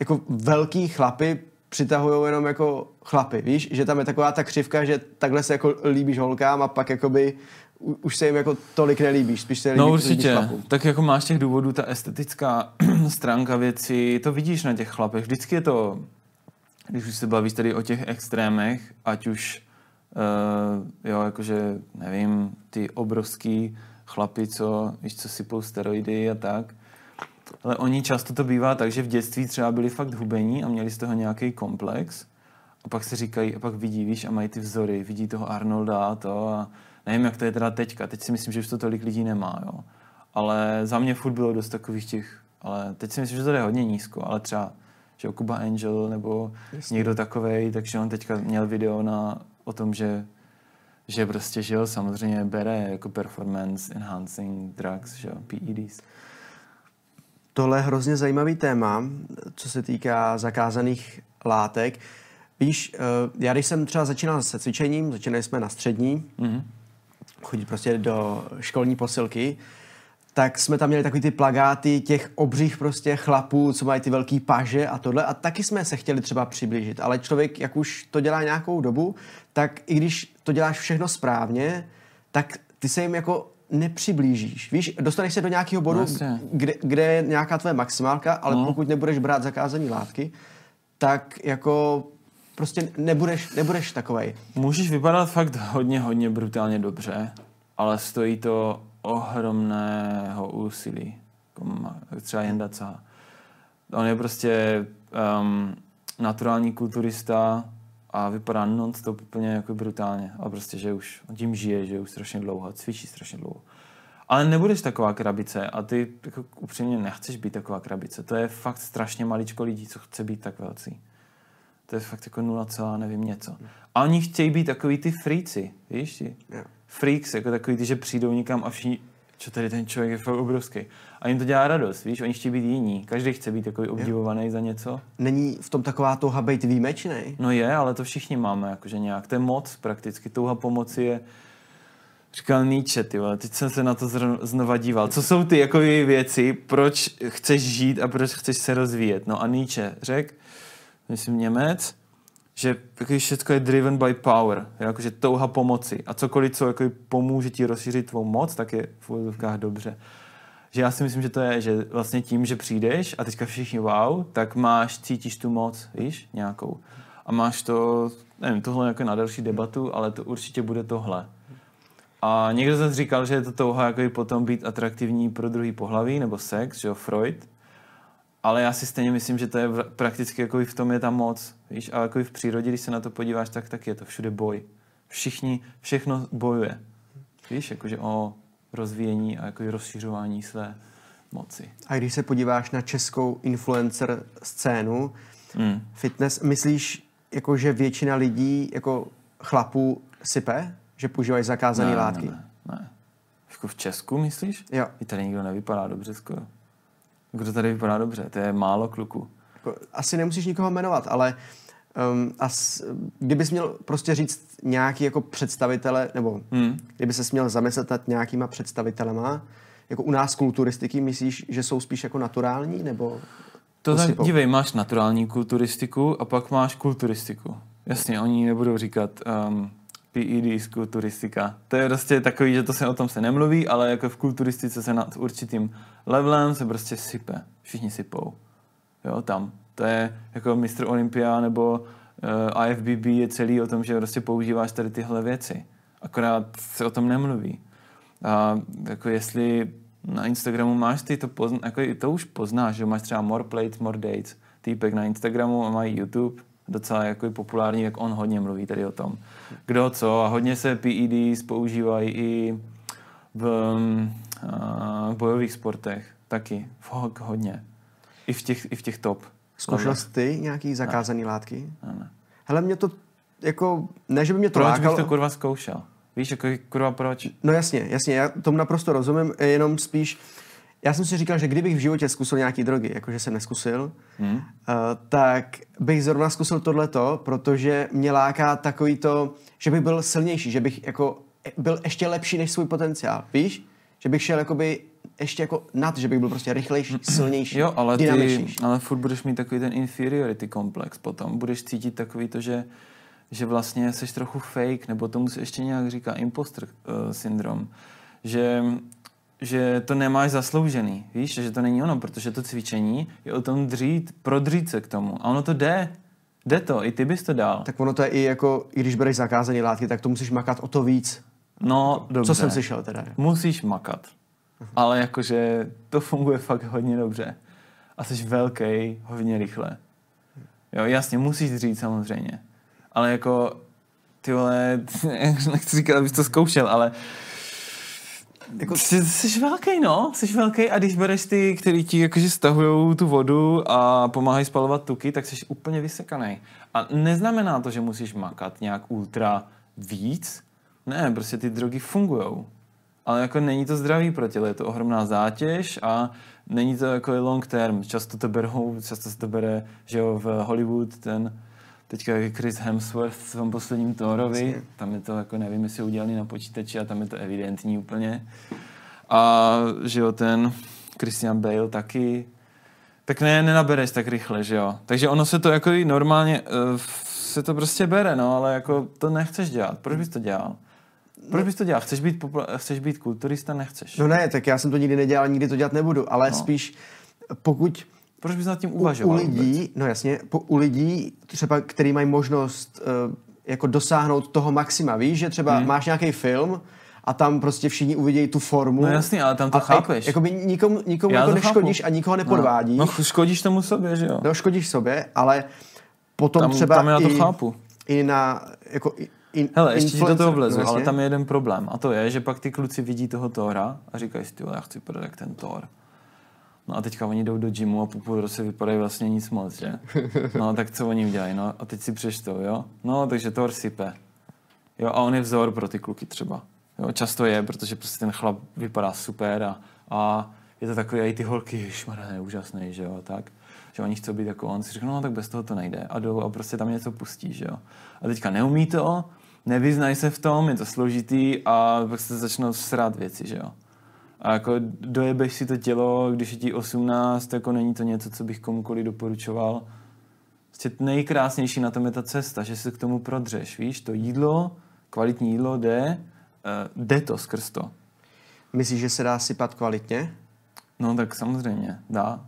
jako velký chlapy přitahují jenom jako chlapy, víš, že tam je taková ta křivka, že takhle se jako líbíš holkám a pak jakoby už se jim jako tolik nelíbíš, spíš se líbíš chlapům. Tak jako máš těch důvodů, ta estetická stránka věci, to vidíš na těch chlapech. Vždycky je to, když už se bavíš tady o těch extrémech, ať už, jo, jakože, nevím, ty obrovský chlapi, co sypou steroidy a tak. Ale oni často to bývá tak, že v dětství třeba byli fakt hubení a měli z toho nějaký komplex. A pak se říkají, a pak vidí, víš, a mají ty vzory, vidí toho Arnolda a to a nevím, jak to je teda teďka. Teď si myslím, že už to tolik lidí nemá, jo. Ale za mě furt bylo dost takových těch, ale teď si myslím, že to je hodně nízko, ale třeba, že Kuba Angel nebo Jasně. někdo takovej, takže on teďka měl video o tom, že prostě, že jo, samozřejmě bere jako performance enhancing drugs, že jo, PEDs. Tohle je hrozně zajímavý téma, co se týká zakázaných látek. Víš, já když jsem třeba začínal se cvičením, začínali jsme na střední, chodit prostě do školní posilky, tak jsme tam měli takový ty plakáty těch obřích prostě chlapů, co mají ty velký paže a tohle a taky jsme se chtěli třeba přiblížit, ale člověk, jak už to dělá nějakou dobu, tak i když to děláš všechno správně, tak ty se jim jako nepřiblížíš. Víš, dostaneš se do nějakého bodu, vlastně. kde je nějaká tvoje maximálka, ale pokud nebudeš brát zakázané látky, tak jako prostě nebudeš takovej. Můžeš vypadat fakt hodně, hodně brutálně dobře, ale stojí to ohromného úsilí. Třeba Jenda. On je prostě naturální kulturista a vypadá non-stop úplně jako brutálně. A prostě, že už tím žije, že už strašně dlouho, cvičí strašně dlouho. Ale nebudeš taková krabice a ty jako upřímně nechceš být taková krabice. To je fakt strašně maličko lidí, co chce být tak velcí. To je fakt jako 0, nevím něco. A oni chtějí být takový ty freaky, víš ti? Yeah. Freaks, jako takový ty, že přijdou někam a všichni, čo tady ten člověk je fakt obrovský. A jim to dělá radost, víš? Oni chtějí být jiní. Každý chce být takový obdivovaný za něco. Není v tom taková touha být výjimečnej? No je, ale to všichni máme, jakože nějak. To je moc prakticky. Touha pomoci je... Říkal Nietzsche, ty vole, teď jsem se na to znova díval. Co jsou ty jako věci, proč chceš žít a proč chceš se rozvíjet? No a Nietzsche řekl, myslím Němec, že všechno je driven by power, jakože touha pomoci. A cokoliv, co jako pomůže ti rozšířit tvou moc, tak je v úvodovkách dobře. Že já si myslím, že to je, že vlastně tím, že přijdeš a teďka všichni wow, tak máš, cítíš tu moc, víš, nějakou. A máš to, nevím, tohle jako na další debatu, ale to určitě bude tohle. A někdo zase říkal, že je to touha jako potom být atraktivní pro druhý pohlaví, nebo sex, že jo, Freud. Ale já si stejně myslím, že to je prakticky jako v tom je ta moc, víš, a jako v přírodě, když se na to podíváš, tak je to všude boj. Všechno bojuje. Víš, jakože o rozvíjení a jako rozšiřování své moci. A když se podíváš na českou influencer scénu, fitness, myslíš, jako, že většina lidí, jako chlapů, sype? Že používají zakázané látky? Ne. Jako v Česku, myslíš? Jo. I tady nikdo nevypadá dobře skoro. Kdo tady vypadá dobře? To je málo kluků. Asi nemusíš nikoho jmenovat, ale kdybys měl prostě říct nějaký jako představitele, nebo kdyby ses měl zamyslet nad nějakýma představitelema, jako u nás kulturistiky, myslíš, že jsou spíš jako naturální, nebo... To tak, dívej, máš naturální kulturistiku a pak máš kulturistiku. Jasně, oni nebudou říkat... PED z kulturistika. To je prostě takový, že to se o tom se nemluví, ale jako v kulturistice se nad určitým levelem se prostě sype. Všichni sypou. Jo, tam. To je jako Mr Olympia nebo IFBB je celý o tom, že prostě používáš tady tyhle věci. Akorát se o tom nemluví. A jako jestli na Instagramu máš ty to jako to už poznáš, že máš třeba more plates, more dates. Týpek na Instagramu a mají YouTube. Docela jako populární, jak on hodně mluví tady o tom. Kdo co a hodně se PEDs používají i v bojových sportech taky. Fok, hodně. I v těch top. Zkoušel jsi ty nějaký zakázaný látky? Ne. Hele, mě to jako, ne, že by mě to lákalo. Proč bych to kurva zkoušel? Víš, jako kurva proč? No jasně, já tomu naprosto rozumím, jenom spíš já jsem si říkal, že kdybych v životě zkusil nějaký drogy, jakože jsem neskusil, tak bych zrovna zkusil tohleto, protože mě láká takový to, že bych byl silnější, že bych jako byl ještě lepší než svůj potenciál, víš? Že bych šel jakoby ještě jako nad, že bych byl prostě rychlejší, silnější, jo, ale dynamičnější. Ale furt budeš mít takový ten inferiority komplex potom, budeš cítit takový to, že vlastně seš trochu fake, nebo tomu se ještě nějak říká imposter syndrom, že to nemáš zasloužený, víš, že to není ono, protože to cvičení je o tom prodřít se k tomu. A ono to jde to, i ty bys to dal. Tak ono to je i jako, i když bereš zakázané látky, tak to musíš makat o to víc. No, dobře. Co jsem slyšel teda? Musíš makat, ale jakože to funguje fakt hodně dobře. A jsi velký, hodně rychle. Jo, jasně, musíš dřít samozřejmě. Ale jako, ty vole, nechci říkat, abys to zkoušel, ale... Jako... Jsi velký, no. Jsi velký a když bereš ty, který ti jakože stahujou tu vodu a pomáhají spalovat tuky, tak jsi úplně vysekaný. A neznamená to, že musíš makat nějak ultra víc. Ne, prostě ty drogy fungujou. Ale jako není to zdravý pro tělo, je to ohromná zátěž a není to jako long term. Často se to bere, že jo, v Hollywood ten... Teďka je Chris Hemsworth v tom posledním Thorovi, tam je to jako nevím, jestli udělali na počítači a tam je to evidentní úplně. A že jo, ten Christian Bale taky, tak nenabereš tak rychle, že jo. Takže ono se to jako i normálně, se to prostě bere, no, ale jako to nechceš dělat. Proč bys to dělal? Chceš být kulturista, nechceš. No ne, tak já jsem to nikdy nedělal, nikdy to dělat nebudu, ale spíš pokud... Proč bys nad tím uvažoval? U lidí, třeba, který mají možnost jako dosáhnout toho maxima, víš, že třeba máš nějaký film a tam prostě všichni uvidějí tu formu. No jasně, ale tam to chápeš. Jakoby nikomu jako neškodíš a nikoho nepodvádíš. No škodíš tomu sobě, že jo? No škodíš sobě, ale potom tam, třeba tam já to chápu. i na... Jako, hele, ještě ti do toho vlezu, vlastně? Ale tam je jeden problém. A to je, že pak ty kluci vidí toho Thora a říkají si, já chci vypadat jak ten Thor. No a teďka oni jdou do gymu a po půl roce vypadají vlastně nic moc, že? No tak co oni udělají? No a teď si přečtou, jo? No takže Thor sype. Jo, a on je vzor pro ty kluky třeba. Jo, často je, protože prostě ten chlap vypadá super a je to takový, a i ty holky, ježmaré, úžasný, že jo, tak. Že oni chcou být jako on, si řeknou, no tak bez toho to nejde. A jdou a prostě tam něco pustí, že jo. A teďka neumí to, nevyznají se v tom, je to složitý a pak se začnou srát věci, že jo. A jako dojebeš si to tělo, když je ti 18, jako není to něco, co bych komukoliv doporučoval. Vlastně nejkrásnější na tom je ta cesta, že se k tomu prodřeš, víš, to jídlo, kvalitní jídlo jde to skrz to. Myslíš, že se dá sypat kvalitně? No tak samozřejmě, dá.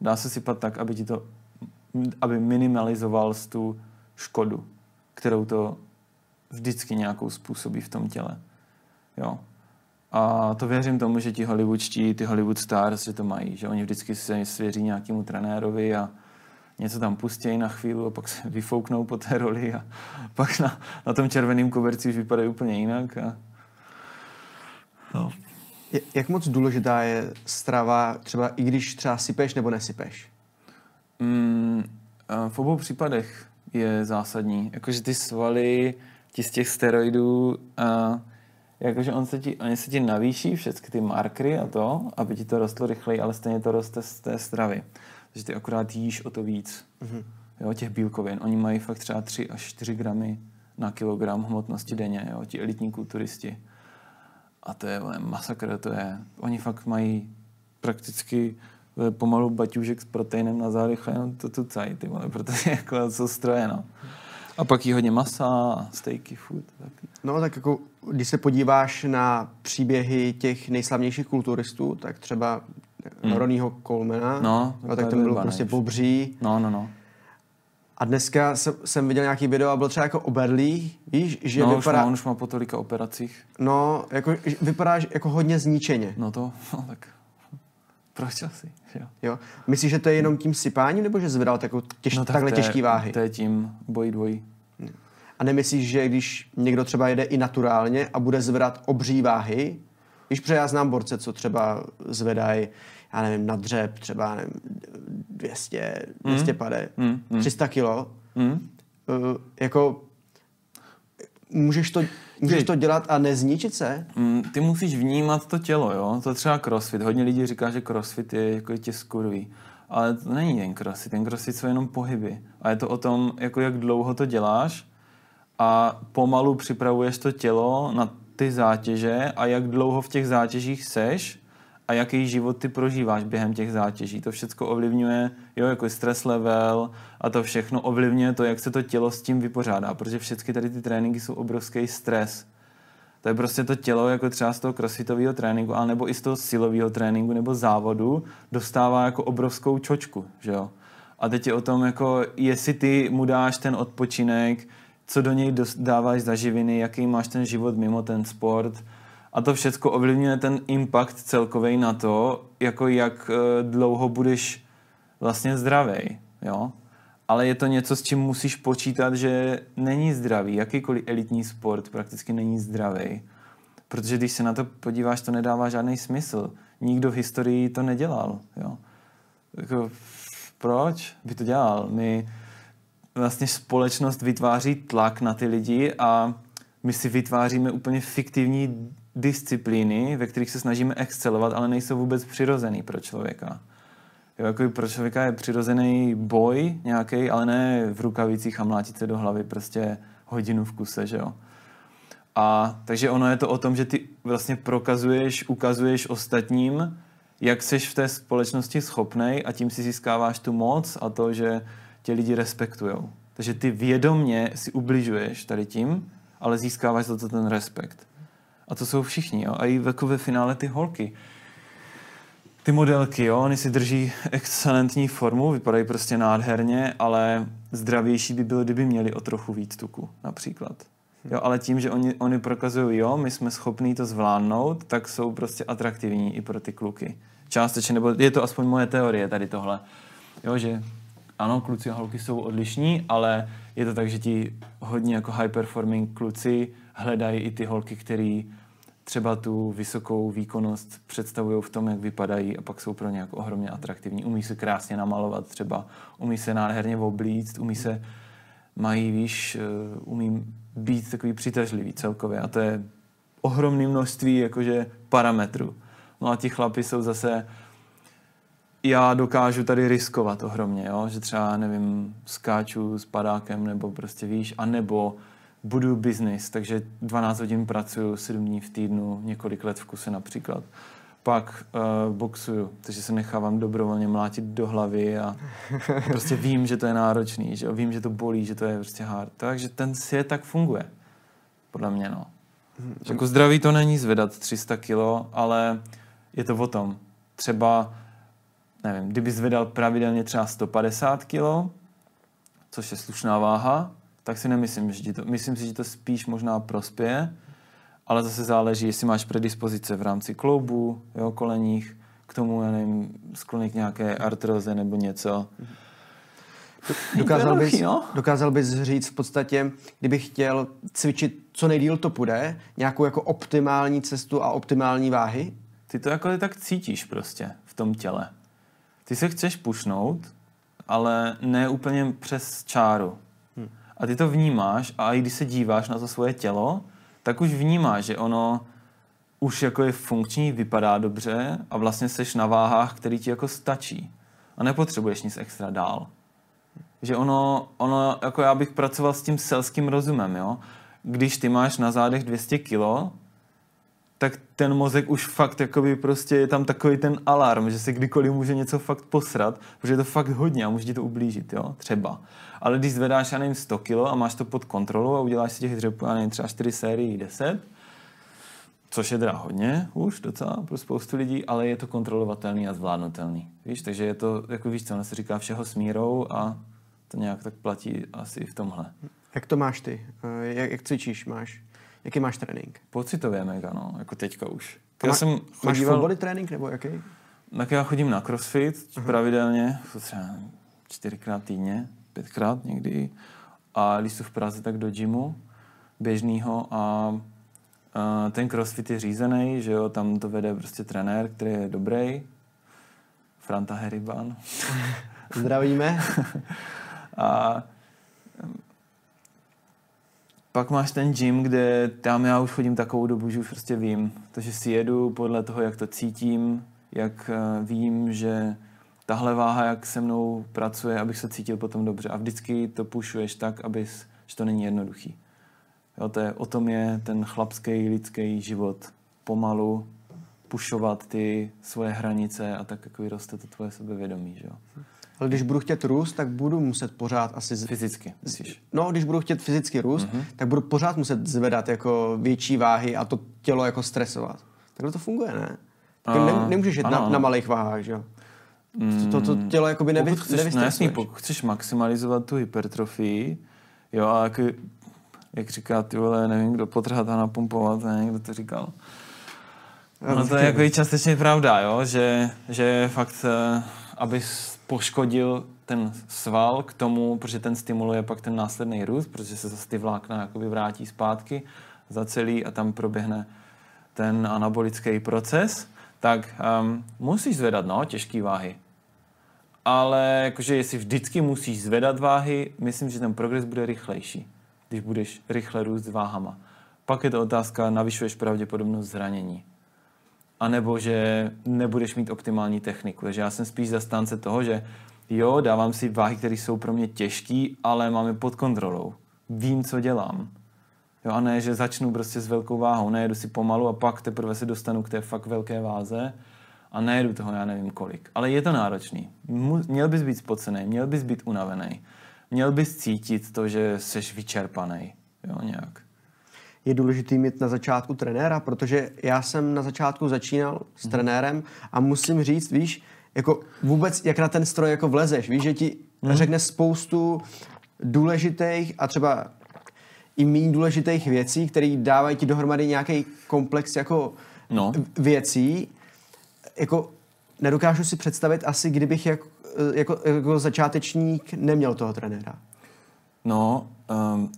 Dá se sypat tak, aby minimalizoval tu škodu, kterou to vždycky nějakou způsobí v tom těle. Jo. A to věřím tomu, že ti Hollywood stars, že to mají, že oni vždycky se svěří nějakému trenérovi a něco tam pustějí na chvíli a pak se vyfouknou po té roli a pak na tom červeném koberci už vypadají úplně jinak. A... No. Jak moc důležitá je strava, třeba i když třeba sypeš nebo nesypeš? V obou případech je zásadní. Jakože ty svaly, ti z těch steroidů, jakože oni se ti navýší všechny ty markery a to, aby ti to rostlo rychleji, ale stejně to roste z té stravy. Takže ty akorát jíš o to víc. Mm-hmm. Jo, těch bílkovin. Oni mají fakt třeba 3 až 4 gramy na kilogram hmotnosti denně, jo, ti elitní kulturisti. A to je masakr, to je. Oni fakt mají prakticky pomalu baťůžek s proteinem na zádech a jenom to tucají, ty vole, protože jako jsou stroje, no. A pak jí hodně masa, steaky, food. Taky. No tak jako, když se podíváš na příběhy těch nejslavnějších kulturistů, tak třeba Ronnyho Colemana, no, tak ten byl prostě bobří. No. A dneska jsem viděl nějaký video a byl třeba jako oberlý, víš, že no, vypadá... No, on už má po tolika operacích. No, jako, vypadá jako hodně zničeně. No tak proč asi, jo. Myslíš, že to je jenom tím sypáním, nebo že zvedal takhle těžké váhy? To je tím dvojí. A nemyslíš, že když někdo třeba jede i naturálně a bude zvedat obří váhy, víš, protože já znám borce, co třeba zvedají, já nevím, na dřep třeba, nevím, 200, 250, 300 kilo, jako můžeš to dělat a nezničit se? Ty musíš vnímat to tělo, jo, to třeba crossfit, hodně lidí říká, že crossfit je jako tě skurví, ale to není ten crossfit jsou jenom pohyby a je to o tom, jako jak dlouho to děláš a pomalu připravuješ to tělo na ty zátěže a jak dlouho v těch zátěžích seš a jaký život ty prožíváš během těch zátěží. To všechno ovlivňuje, jo, jako stres level a to všechno ovlivňuje to, jak se to tělo s tím vypořádá, protože všechny tady ty tréninky jsou obrovský stres. To je prostě to tělo, jako třeba z toho crossfitového tréninku, ale nebo i z toho silového tréninku nebo závodu, dostává jako obrovskou čočku, že jo. A teď je o tom, jako, jestli ty mu dáš ten odpočinek, co do něj dáváš za živiny, jaký máš ten život mimo ten sport. A to všechno ovlivňuje ten impact celkový na to, jako jak dlouho budeš vlastně zdravý, jo. Ale je to něco, s čím musíš počítat, že není zdravý. Jakýkoliv elitní sport prakticky není zdravý. Protože když se na to podíváš, to nedává žádný smysl. Nikdo v historii to nedělal, jo. Jako, proč by to dělal? Vlastně společnost vytváří tlak na ty lidi a my si vytváříme úplně fiktivní disciplíny, ve kterých se snažíme excelovat, ale nejsou vůbec přirozený pro člověka. Jo, jako pro člověka je přirozený boj nějaký, ale ne v rukavicích a mlátit se do hlavy prostě hodinu v kuse, že jo. A takže ono je to o tom, že ty vlastně ukazuješ ostatním, jak seš v té společnosti schopnej a tím si získáváš tu moc a to, že tě lidi respektujou. Takže ty vědomně si ubližuješ tady tím, ale získáváš za to ten respekt. A to jsou všichni, jo. A i jako ve finále ty holky. Ty modelky, jo, oni si drží excelentní formu, vypadají prostě nádherně, ale zdravější by bylo, kdyby měli o trochu víc tuku, například. Jo, ale tím, že oni prokazují, jo, my jsme schopní to zvládnout, tak jsou prostě atraktivní i pro ty kluky. Částečně, nebo je to aspoň moje teorie tady tohle. Jo, že ano, kluci a holky jsou odlišní, ale je to tak, že ti hodně jako high performing kluci hledají i ty holky, který třeba tu vysokou výkonnost představují v tom, jak vypadají, a pak jsou pro ně jako ohromně atraktivní. Umí se krásně namalovat třeba, umí se nádherně oblíct, umí být takový přitažlivý celkově, a to je ohromné množství jakože parametrů. No a ti chlapi jsou zase, já dokážu tady riskovat ohromně, jo? Že třeba, nevím, skáču s padákem, nebo prostě víš, anebo budu biznis, takže 12 hodin pracuju, 7 dní v týdnu, několik let v kuse například. Pak boxuju, takže se nechávám dobrovolně mlátit do hlavy a prostě vím, že to je náročný, že vím, že to bolí, že to je prostě hard. Takže ten svět tak funguje, podle mě, no. Jako zdraví to není zvedat 300 kilo, ale je to o tom. Třeba, nevím, kdyby zvedal pravidelně třeba 150 kilo, což je slušná váha, tak si nemyslím, že to, myslím si, že to spíš možná prospěje, ale zase záleží, jestli máš predispozice v rámci kloubu, jo, koleních, k tomu, já nevím, sklony k nějaké artroze nebo něco. Dokázal bys říct v podstatě, kdybych chtěl cvičit co nejdýl to půjde, nějakou jako optimální cestu a optimální váhy? Ty to jako tak cítíš prostě v tom těle. Ty se chceš pušnout, ale ne úplně přes čáru. A ty to vnímáš, a i když se díváš na to svoje tělo, tak už vnímáš, že ono už jako je funkční, vypadá dobře a vlastně seš na váhách, který ti jako stačí. A nepotřebuješ nic extra dál. Že ono jako já bych pracoval s tím selským rozumem, jo. Když ty máš na zádech 200 kilo, tak ten mozek už fakt jakoby prostě je tam takový ten alarm, že se kdykoliv může něco fakt posrat, protože je to fakt hodně a může ti to ublížit, jo, třeba. Ale když zvedáš, já nevím, 100 kilo a máš to pod kontrolou a uděláš si těch dřepů, já nevím, třeba 4 sérií 10, což je teda hodně už docela pro spoustu lidí, ale je to kontrolovatelný a zvládnutelný, víš, takže je to, jako víš co, ono se říká všeho s mírou a to nějak tak platí asi i v tomhle. Jak to máš ty? Jak cvičíš? Jaký máš trénink? Pocitově mega, no, jako teďka už. Máš full body trénink nebo jaký? Tak já chodím na crossfit pravidelně, třeba 4x týdně, 5x někdy. A když jsou v Praze, tak do gymu běžného. A ten crossfit je řízený, že jo, tam to vede prostě trenér, který je dobrý. Franta Heribán. Zdravíme. A pak máš ten gym, kde tam já už chodím takovou dobu, že už prostě vím. Takže si jedu podle toho, jak to cítím, jak vím, že tahle váha, jak se mnou pracuje, abych se cítil potom dobře. A vždycky to pušuješ tak, že to není jednoduchý. Jo, to je, o tom je ten chlapský, lidský život. Pomalu pušovat ty svoje hranice a tak jako roste to tvoje sebevědomí, že jo. Ale když budu chtět růst, tak budu muset pořád asi... Fyzicky, myslíš? No, když budu chtět fyzicky růst, tak budu pořád muset zvedat jako větší váhy a to tělo jako stresovat. Takhle to funguje, ne? Nemůžeš jít na malých váhách, že jo? To tělo jakoby nevystresuješ. No jasný, pokud chceš maximalizovat tu hypertrofii, jo, a jak říká, ty vole, nevím, kdo potrhat a napumpovat, nevím, kdo to říkal. No to je jako částečně pravda, jo, že fakt, abys poškodil ten sval k tomu, protože ten stimuluje pak ten následný růst, protože se zase ty vlákna jakoby vrátí zpátky, zacelí a tam proběhne ten anabolický proces, tak musíš zvedat, no, těžké váhy. Ale jakože jestli vždycky musíš zvedat váhy, myslím, že ten progres bude rychlejší, když budeš rychle růst s váhama. Pak je to otázka, navyšuješ pravděpodobnost zranění. A nebo že nebudeš mít optimální techniku. Takže já jsem spíš zastánce toho, že jo, dávám si váhy, které jsou pro mě těžký, ale mám je pod kontrolou. Vím, co dělám. Jo, a ne, že začnu prostě s velkou váhou, nejedu si pomalu a pak teprve se dostanu k té fakt velké váze a nejedu toho já nevím kolik. Ale je to náročný. Měl bys být spocený, měl bys být unavený, měl bys cítit to, že jsi vyčerpaný, jo, nějak. Je důležitý mít na začátku trenéra, protože já jsem na začátku začínal s trenérem a musím říct, víš, jako vůbec, jak na ten stroj jako vlezeš, víš, že ti řekne spoustu důležitých a třeba i méně důležitých věcí, které dávají ti dohromady nějaký komplex jako věcí. Jako nedokážu si představit asi, kdybych jako začátečník neměl toho trenéra. No,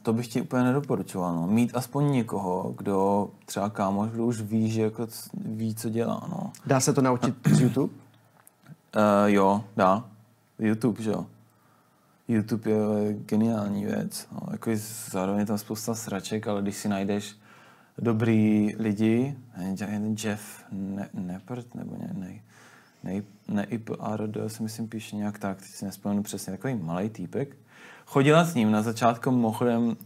to bych ti úplně nedoporučoval. No. Mít aspoň někoho, kdo třeba kámoš, kdo už ví, že jako ví, co dělá. No. Dá se to naučit z YouTube? Jo, dá. YouTube, že jo. YouTube je geniální věc. No, jako zároveň je tam spousta sraček, ale když si najdeš dobrý lidi, Jeff Neppert, nebo Neipard, se myslím píše nějak tak, teď si nespomenu přesně, takový malej týpek. Chodila s ním na začátku mimochodem,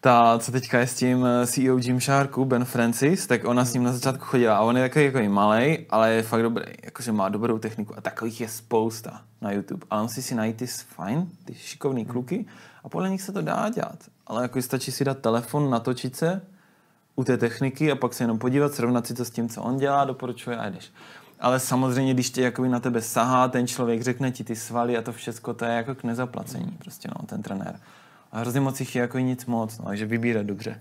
ta, co teďka je s tím CEO Gymsharku, Ben Francis, tak ona s ním na začátku chodila a on je takový jako malej, ale je fakt dobrý, jakože má dobrou techniku a takových je spousta na YouTube. Ale musí si najít ty fajn, ty šikovný kluky a podle nich se to dá dělat, ale jako stačí si dát telefon, natočit se u té techniky a pak se jenom podívat, srovnat si to s tím, co on dělá, doporučuje a jdeš. Ale samozřejmě, když tě jakoby na tebe sahá, ten člověk řekne ti ty svaly a to všechno, to je jako k nezaplacení, prostě no, ten trenér. A hrozně moc jich je jako nic moc, no, takže vybírat dobře.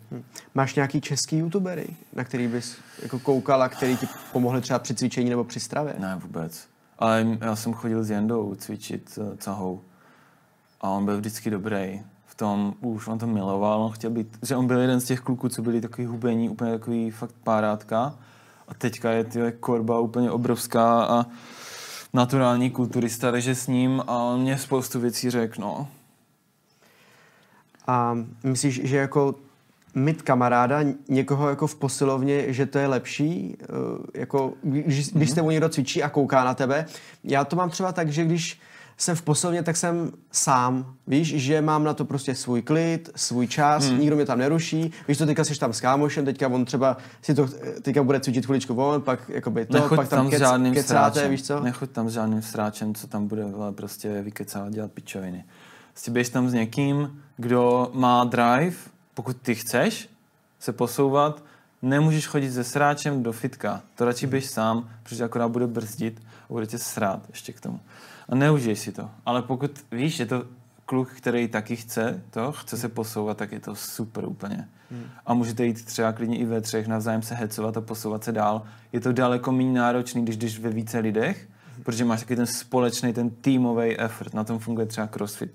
Máš nějaký český youtubery, na který bys jako koukal a který ti pomohli třeba při cvičení nebo při stravě? Ne, vůbec. Ale já jsem chodil s Jendou cvičit cahou a on byl vždycky dobrý. V tom už on to miloval, on chtěl být, že on byl jeden z těch kluků, co byli takový hubení, úplně takový fakt párátka. A teďka je tyhle korba úplně obrovská a naturální kulturista, takže s ním a on mě spoustu věcí řekl, no. A myslíš, že jako mít kamaráda, někoho jako v posilovně, že to je lepší? Jako, když s tebou někdo cvičí a kouká na tebe. Já to mám třeba tak, že když jsem v posilovně, tak jsem sám. Víš, že mám na to prostě svůj klid, svůj čas, nikdo mě tam neruší. Víš, to teďka jsi tam s kámošem, teďka on třeba si to teďka bude cvičit chviličku von, pak jakoby to, nechoď pak tam kecáte, víš co? Nechoď tam s žádným sráčem, co tam bude prostě vykecávat, dělat pičoviny. Si běž tam s někým, kdo má drive, pokud ty chceš se posouvat, nemůžeš chodit se sráčem do fitka. To radši běž sám, protože akorát bude brzdit a bude tě srát ještě k tomu. A neužij si to. Ale pokud víš, je to kluk, který taky chce se posouvat, tak je to super úplně. A můžete jít třeba klidně i ve třech, navzájem se hecovat a posouvat se dál. Je to daleko méně náročný, když jdeš ve více lidech, protože máš taky ten společný, ten týmový effort. Na tom funguje třeba crossfit.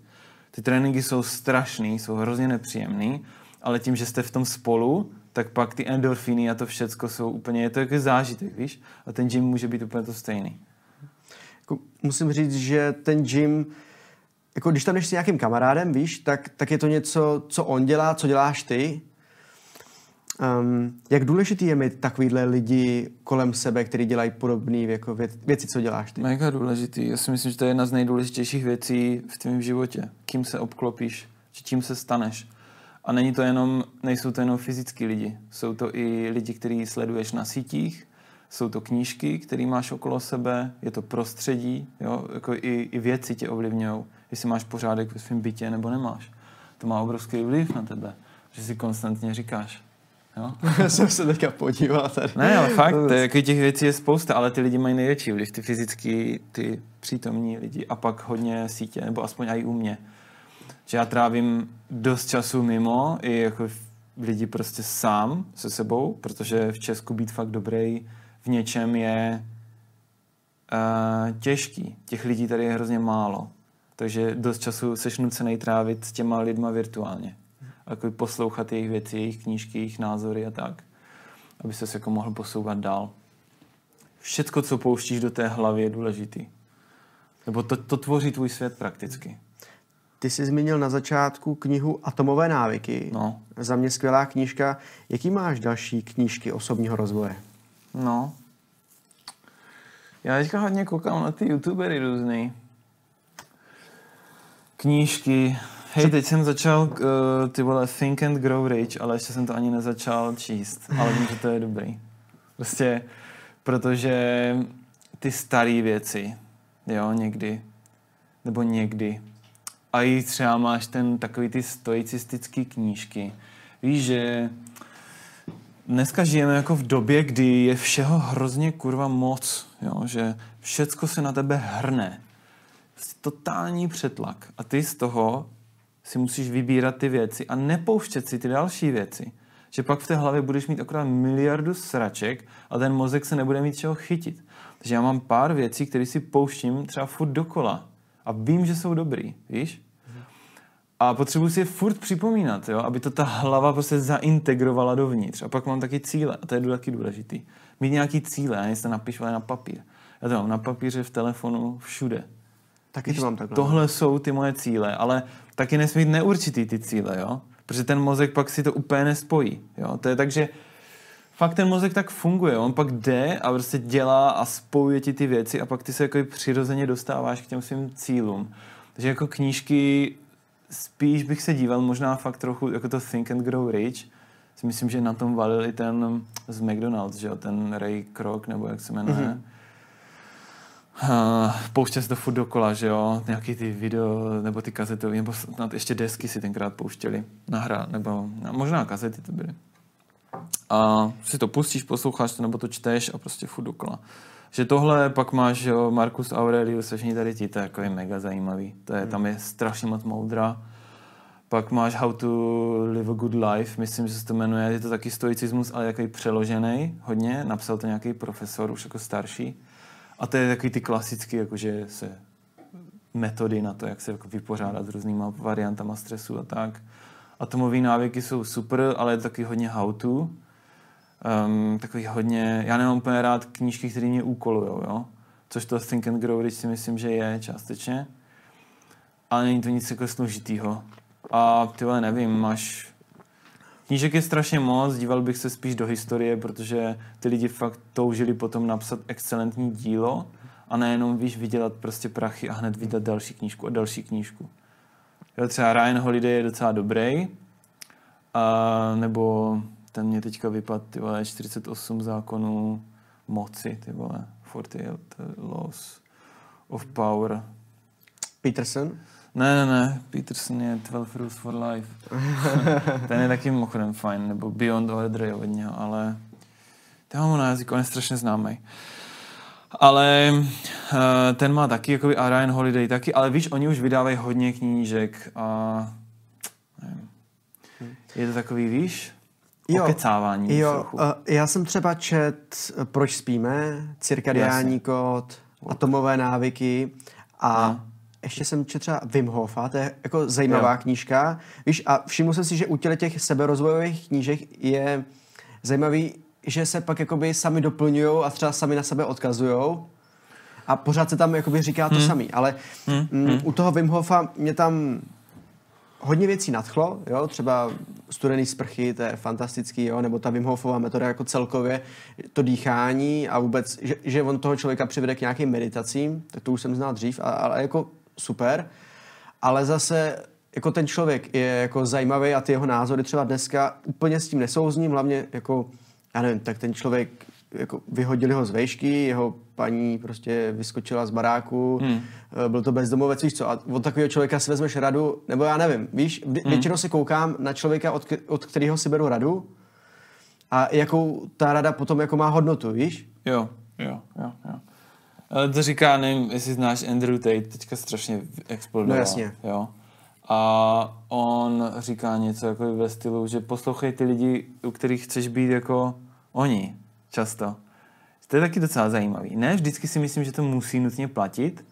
Ty tréninky jsou strašný, jsou hrozně nepříjemný, ale tím, že jste v tom spolu, tak pak ty endorfiny a to všecko jsou úplně, je to jako zážitek, víš? A ten gym může být úplně to stejný. Musím říct, že ten gym, jako když tam jdeš s nějakým kamarádem, víš, tak je to něco, co on dělá, co děláš ty. Jak důležitý je mít takovýhle lidi kolem sebe, kteří dělají podobné jako věci, co děláš ty? Mega důležitý. Já si myslím, že to je jedna z nejdůležitějších věcí v tvém životě. Kým se obklopíš, čím se staneš. A nejsou to jenom fyzický lidi. Jsou to i lidi, který sleduješ na sítích, jsou to knížky, které máš okolo sebe, je to prostředí, jo? Jako i věci tě ovlivňují, jestli máš pořádek ve svém bytě nebo nemáš. To má obrovský vliv na tebe, že si konstantně říkáš. Jo? Já jsem se teďka podíval tady. Ne, ale fakt, jako těch věcí je spousta, ale ty lidi mají největší vliv, ty fyzicky, ty přítomní lidi a pak hodně sítě, nebo aspoň i u mě. Že já trávím dost času mimo, i jako lidi prostě sám se sebou, protože v Česku být fakt dobrý v něčem je těžký. Těch lidí tady je hrozně málo. Takže dost času seš nucený trávit s těma lidma virtuálně. Jako poslouchat jejich věci, jejich knížky, jejich názory a tak. Aby ses jako mohl posouvat dál. Všecko, co pouštíš do té hlavy, je důležitý. Nebo to tvoří tvůj svět prakticky. Ty jsi zmínil na začátku knihu Atomové návyky. No. Za mě skvělá knížka. Jaký máš další knížky osobního rozvoje? No, já teďka hodně koukám na ty youtubery různý. Knížky. Hej, teď jsem začal Think and Grow Rich, ale ještě jsem to ani nezačal číst, ale vím, že to je dobrý. Prostě, protože ty staré věci, jo, někdy. A i třeba máš takový ty stoicistický knížky. Víš, že dneska žijeme jako v době, kdy je všeho hrozně kurva moc, jo? Že všecko se na tebe hrne. Totální přetlak. A ty z toho si musíš vybírat ty věci a nepouštět si ty další věci. Že pak v té hlavě budeš mít akorát miliardu sraček a ten mozek se nebude mít čeho chytit. Takže já mám pár věcí, které si pouštím třeba furt dokola. A vím, že jsou dobrý, víš? A potřebuji si je furt připomínat, jo? Aby to ta hlava prostě zaintegrovala dovnitř. A pak mám taky cíle, a to je taky důležitý. Mít nějaký cíle, a nejste napišovali na papír. Já to mám na papíře, v telefonu, všude. Taky to mám takhle. Tohle jsou ty moje cíle, ale taky nesmí být neurčitý ty cíle, jo? Protože ten mozek pak si to úplně nespojí. Jo? To je tak, že fakt ten mozek tak funguje. On pak jde a prostě dělá a spojuje ti ty věci a pak ty se jako přirozeně dostáváš k těm svým cílům. Takže jako knížky spíš bych se díval možná fakt trochu jako to Think and Grow Rich. Si myslím, že na tom valil i ten z McDonald's, že jo? Ten Ray Kroc, nebo jak se jmenuje. Mm-hmm. Pouštěl se to furt dokola, že jo, nějaký ty video, nebo ty kazetové, nebo snad ještě desky si tenkrát pouštěli na hra, nebo možná kazety to byly. A si to pustíš, posloucháš to, nebo to čteš a prostě furt dokola. Že tohle pak máš, jo, Marcus Aurelius, všichni tady ti, to je jako je mega zajímavý, to je, tam je strašně moc moudra. Pak máš How to Live a Good Life, myslím, že se to jmenuje, je to taky stoicismus, ale jaký přeložený hodně, napsal to nějaký profesor, už jako starší. A to je takový ty klasický, jakože se metody na to, jak se jako vypořádat s různýma variantama stresu a tak. Atomový návyky jsou super, ale je to taky hodně how-to. Takový hodně, já nemám úplně rád knížky, které mě úkolujou, jo. Což to Think and Grow Rich si myslím, že je částečně. Ale není to nic jako složitýho. A tyhle nevím, máš... Knížek je strašně moc, díval bych se spíš do historie, protože ty lidi fakt toužili potom napsat excelentní dílo a nejenom, víš, vydělat prostě prachy a hned vydat další knížku a další knížku. Jo, třeba Ryan Holiday je docela dobrý, a, nebo ten mě teďka vypadl, ty vole, 48 zákonů moci, ty vole, 48 Laws of Power. Peterson? Ne, Peterson je 12 Rules for Life. Ten je taky mimochodem fajn, nebo Beyond Order je od něho, ale... To mám na jazyku, on je strašně známý. Ale ten má taky, jakoby a Ryan Holiday taky, ale víš, oni už vydávají hodně knížek a... Nevím. Je to takový, víš, okecávání. Jo, já jsem třeba čet Proč spíme, Cirkadiální kód, Atomové návyky a... Ještě jsem četl třeba Wim Hofa, to je jako zajímavá knížka. Víš, a všiml jsem si, že u těch seberozvojových knížek je zajímavý, že se pak jakoby sami doplňují a třeba sami na sebe odkazují. A pořád se tam jakoby říká to samý. Ale u toho Wim Hofa mě tam hodně věcí nadchlo, jo? Třeba studený sprchy, to je fantastický, jo? Nebo ta Wim Hofová metoda jako celkově, to dýchání a vůbec, že on toho člověka přivede k nějakým meditacím, tak to už jsem znal dřív, ale jako super, ale zase jako ten člověk je jako zajímavý a ty jeho názory třeba dneska úplně s tím nesouzním, hlavně jako, já nevím, tak ten člověk, jako vyhodili ho z vejšky, jeho paní prostě vyskočila z baráku, byl to bezdomovec, víš co, a od takového člověka si vezmeš radu, nebo já nevím, víš, většinou se koukám na člověka, od kterého si beru radu a jakou ta rada potom jako má hodnotu, víš? Jo. To říká, nevím, jestli znáš Andrew Tate, teďka strašně explodoval. No jasně. Jo? A on říká něco jako ve stylu, že poslouchej ty lidi, u kterých chceš být jako oni, často. To je taky docela zajímavý. Ne, vždycky si myslím, že to musí nutně platit,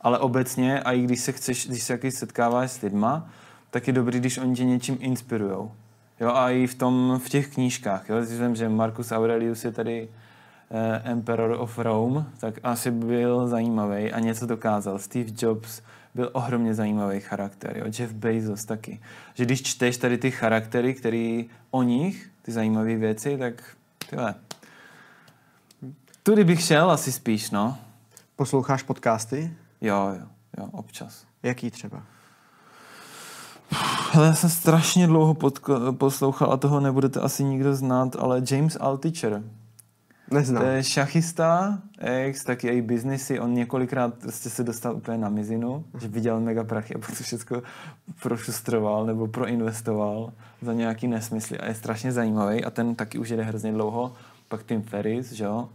ale obecně, a i když se chceš, když se jaký setkáváš s lidma, tak je dobrý, když oni tě něčím inspirujou. Jo, a i v těch knížkách, jo, myslím, že Marcus Aurelius je tady Emperor of Rome, tak asi byl zajímavý a něco dokázal. Steve Jobs byl ohromně zajímavý charakter, jo? Jeff Bezos taky. Že když čteš tady ty charaktery, který o nich, ty zajímavé věci, tak tyhle. Tudy bych šel asi spíš, no. Posloucháš podcasty? Jo, občas. Jaký třeba? Hele, já jsem strašně dlouho poslouchal a toho nebudete asi nikdo znát, ale James Altucher. Neznám. To je šachista, ex, taky i biznisy, on několikrát prostě se dostal úplně na mizinu, že vydělal mega prachy a pak to všechno prošustroval nebo proinvestoval za nějaký nesmysly a je strašně zajímavý a ten taky už jede hrozně dlouho, pak Tim Ferriss, že jo,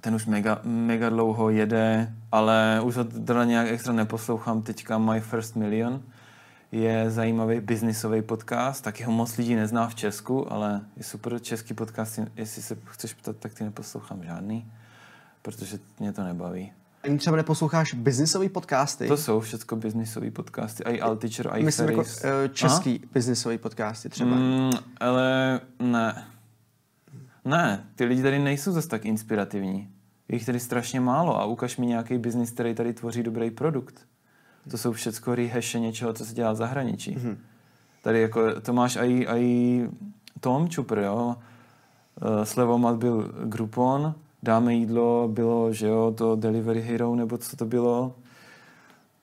ten už mega dlouho jede, ale už ho teda nějak extra neposlouchám, teďka My First Million, je zajímavý biznisový podcast, taky ho moc lidí nezná v Česku, ale je super český podcast, jestli se chceš ptat, tak ty neposlouchám žádný, protože mě to nebaví. Ani třeba neposloucháš biznisový podcasty? To jsou všechno biznisový podcasty. I Altucher, i Ferriss. Jako český biznisový podcasty třeba. Ale ne. Ne, ty lidi tady nejsou zase tak inspirativní. Je jich tady strašně málo a ukaž mi nějaký biznis, který tady tvoří dobrý produkt. To jsou všechno rehaše něčeho, co se dělá v zahraničí. Mm-hmm. Tady jako, to máš i Tom Čupr, jo. Slevomat byl Groupon, Dáme jídlo bylo, že jo, to Delivery Hero, nebo co to bylo.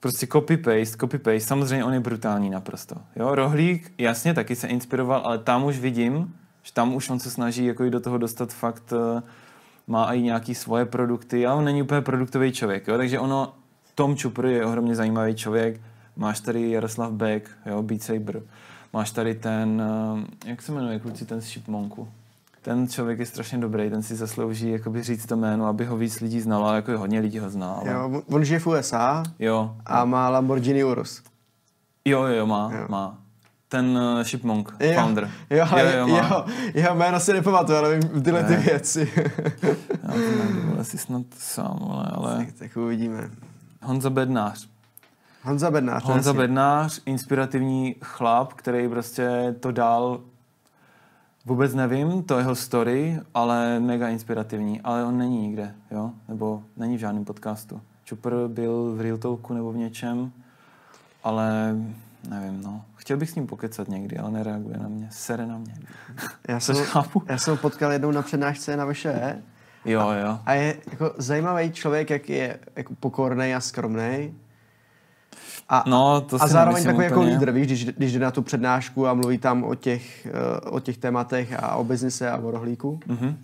Prostě copy-paste. Samozřejmě on je brutální naprosto. Jo, Rohlík, jasně, taky se inspiroval, ale tam už vidím, že tam už on se snaží jako do toho dostat fakt, má i nějaký svoje produkty, ale on není úplně produktový člověk, jo, takže ono, Tom Čupr je ohromně zajímavý člověk, máš tady Jaroslav Beck, jo, Beat Saber, máš tady ten, jak se jmenuje kluci, ten z Chipmunku. Ten člověk je strašně dobrý, ten si zaslouží jakoby říct to jméno, aby ho víc lidí znalo, jako hodně lidí ho zná. Ale... Jo, on žije v USA a má Lamborghini Urus. Jo, má. Ten Chipmunk, founder. Jeho jméno si nepamatuju, ale vím tyhle ty věci. Já to nevím, asi snad sám, ale... Tak uvidíme. Honza Bednář, inspirativní chlap, který prostě to dal... Vůbec nevím, to jeho story, ale mega inspirativní. Ale on není nikde, jo? Nebo není v žádném podcastu. Čupr byl v Real Talku nebo v něčem, ale nevím, no. Chtěl bych s ním pokecat někdy, ale nereaguje na mě. Sere na mě. Já jsem ho potkal jednou na přednášce na VŠE. Jo. A je jako zajímavý člověk, jak je jako pokorný a skromný. A zároveň takový jako lídr, víš, když jde na tu přednášku a mluví tam o těch tématech a o biznise a o Rohlíku. Mm-hmm.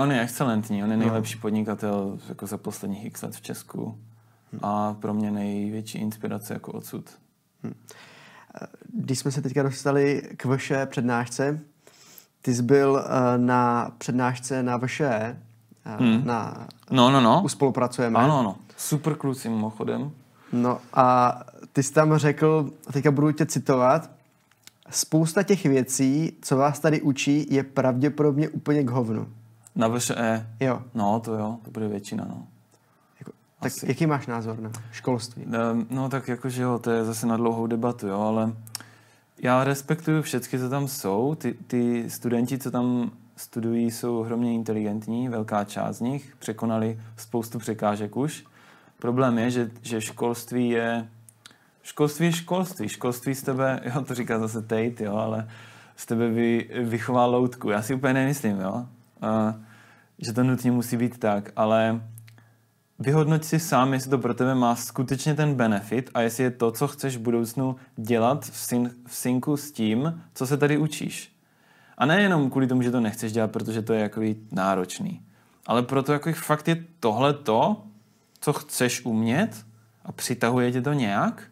On je excelentní, on je nejlepší podnikatel jako za posledních x let v Česku a pro mě největší inspirace jako odsud. Když jsme se teďka dostali k VŠE přednášce, ty jsi byl na přednášce na VŠE, Spolupracujeme. Ano. Super kluci mimochodem. No a ty jsi tam řekl, teďka budu tě citovat, spousta těch věcí, co vás tady učí, je pravděpodobně úplně k hovnu. Na VŠE? Jo. No to bude většina, no. Tak asi. Jaký máš názor na školství? No tak jakože jo, to je zase na dlouhou debatu, jo, ale já respektuju všechny, co tam jsou, ty studenti, co tam studují, jsou hromně inteligentní, velká část z nich, překonali spoustu překážek už. Problém je, že školství je školství. Školství z tebe, jo, to říká zase Tate, jo, ale z tebe vychová loutku. Já si úplně nemyslím, jo, že to nutně musí být tak, ale vyhodnoť si sám, jestli to pro tebe má skutečně ten benefit a jestli je to, co chceš v budoucnu dělat v synku s tím, co se tady učíš. A nejenom kvůli tomu, že to nechceš dělat, protože to je jakoby náročný. Ale proto jako fakt je tohle to, co chceš umět a přitahuje tě to nějak?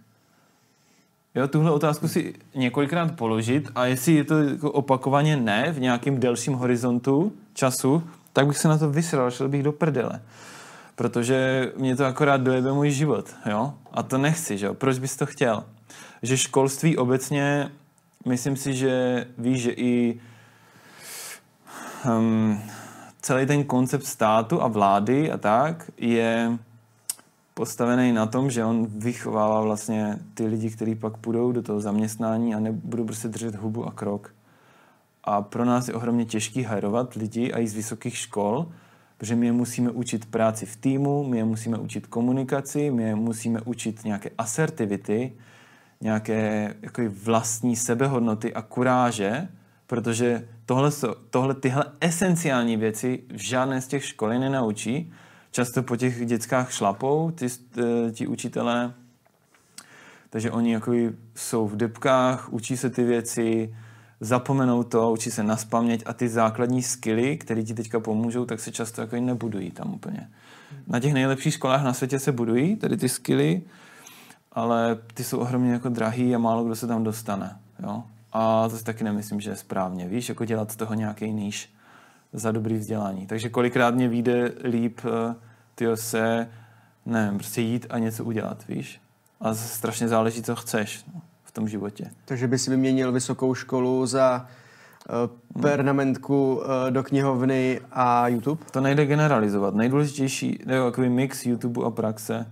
Jo, tuhle otázku si několikrát položit a jestli je to jako opakovaně ne v nějakém delším horizontu času, tak bych se na to vysral, šel bych do prdele. Protože mě to akorát dojebe můj život, jo? A to nechci, že jo? Proč bys to chtěl? Že školství obecně, myslím si, že víš, že i celý ten koncept státu a vlády a tak je postavený na tom, že on vychovává vlastně ty lidi, kteří pak půjdou do toho zaměstnání a nebudou prostě držet hubu a krok. A pro nás je ohromně těžký hajrovat lidi a i z vysokých škol, protože my je musíme učit práci v týmu, my je musíme učit komunikaci, my je musíme učit nějaké asertivity, nějaké jako vlastní sebehodnoty a kuráže, protože tyhle esenciální věci v žádné z těch školy nenaučí. Často po těch dětskách šlapou ti učitelé, takže oni jako jsou v debkách, učí se ty věci, zapomenou to, učí se naspaměť a ty základní skilly, které ti teďka pomůžou, tak se často jako nebudují tam úplně. Na těch nejlepších školách na světě se budují tady ty skilly, ale ty jsou ohromně jako drahý a málo kdo se tam dostane, jo. A to si taky nemyslím, že je správně, víš, jako dělat z toho nějaký níž za dobrý vzdělání. Takže kolikrát mě vyjde líp, prostě jít a něco udělat, víš. A strašně záleží, co chceš v tom životě. Takže by si vyměnil vysokou školu za pernamentku do knihovny a YouTube? To nejde generalizovat. Nejdůležitější je takový mix YouTube a praxe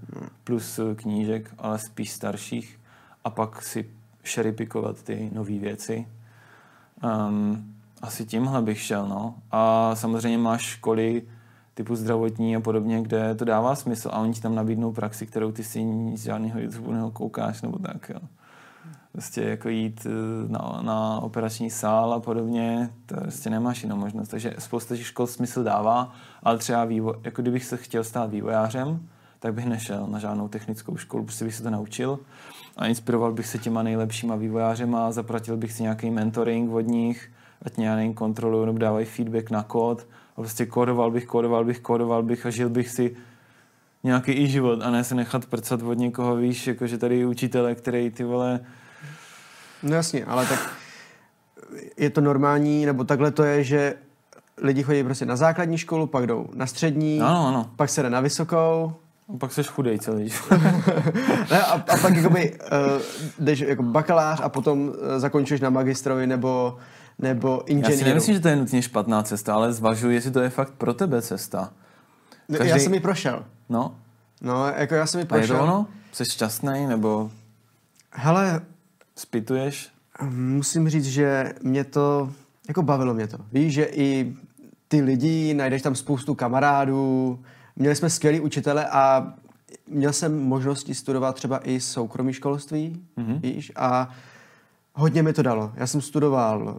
plus knížek, ale spíš starších, a pak si šeripikovat ty nové věci. Asi tímhle bych šel, no. A samozřejmě máš školy typu zdravotní a podobně, kde to dává smysl a oni ti tam nabídnou praxi, kterou ty si z žádného YouTube nekoukáš nebo tak, jo. Prostě jako jít na operační sál a podobně, to prostě nemáš jinou možnost. Takže spousta škol smysl dává, ale třeba jako kdybych se chtěl stát vývojářem, tak bych nešel na žádnou technickou školu, prostě bych se to naučil a inspiroval bych se těma nejlepšíma vývojářema, zaplatil bych si nějaký mentoring od nich, ať mě nějak kontrolují nebo dávají feedback na kód a prostě kódoval bych a žil bych si nějaký i život a ne se nechat prcat od někoho, víš, jakože tady je učitele, který ty vole... No jasně, ale tak je to normální, nebo takhle to je, že lidi chodí prostě na základní školu, pak jdou na střední, ano. Pak se jde na vysokou. A pak seš chudej celý. Ne, a pak jakoby, jdeš jako bakalář a potom zakončuješ na magistrovi nebo inženýru. Já si nemyslím, že to je nutně špatná cesta, ale zvažuji, jestli to je fakt pro tebe cesta. Každý... Já jsem ji prošel. No, jako já jsem ji prošel. A je to ono? Jsi šťastný, nebo... Hele... Spituješ? Musím říct, že mě to... Jako bavilo mě to. Víš, že i ty lidi, najdeš tam spoustu kamarádů, měli jsme skvělý učitele a měl jsem možnosti studovat třeba i soukromý školství, víš, a hodně mi to dalo. Já jsem studoval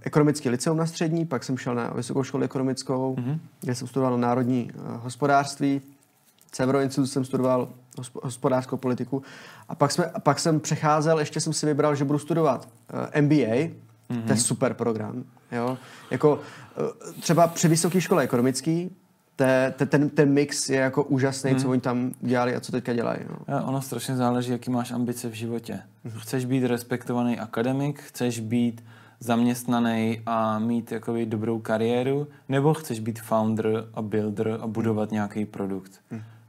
ekonomický liceum na střední, pak jsem šel na vysokou školu ekonomickou, kde jsem studoval národní hospodářství, Severoinstitut jsem studoval hospodářskou politiku a pak jsem přecházel, ještě jsem si vybral, že budu studovat MBA, to je super program, jo, jako třeba při vysoké škole ekonomický, ten mix je jako úžasný, co oni tam dělali a co teďka dělají. No. Ono strašně záleží, jaký máš ambice v životě. Chceš být respektovaný akademik, chceš být zaměstnaný a mít jakoby dobrou kariéru, nebo chceš být founder a builder a budovat nějaký produkt.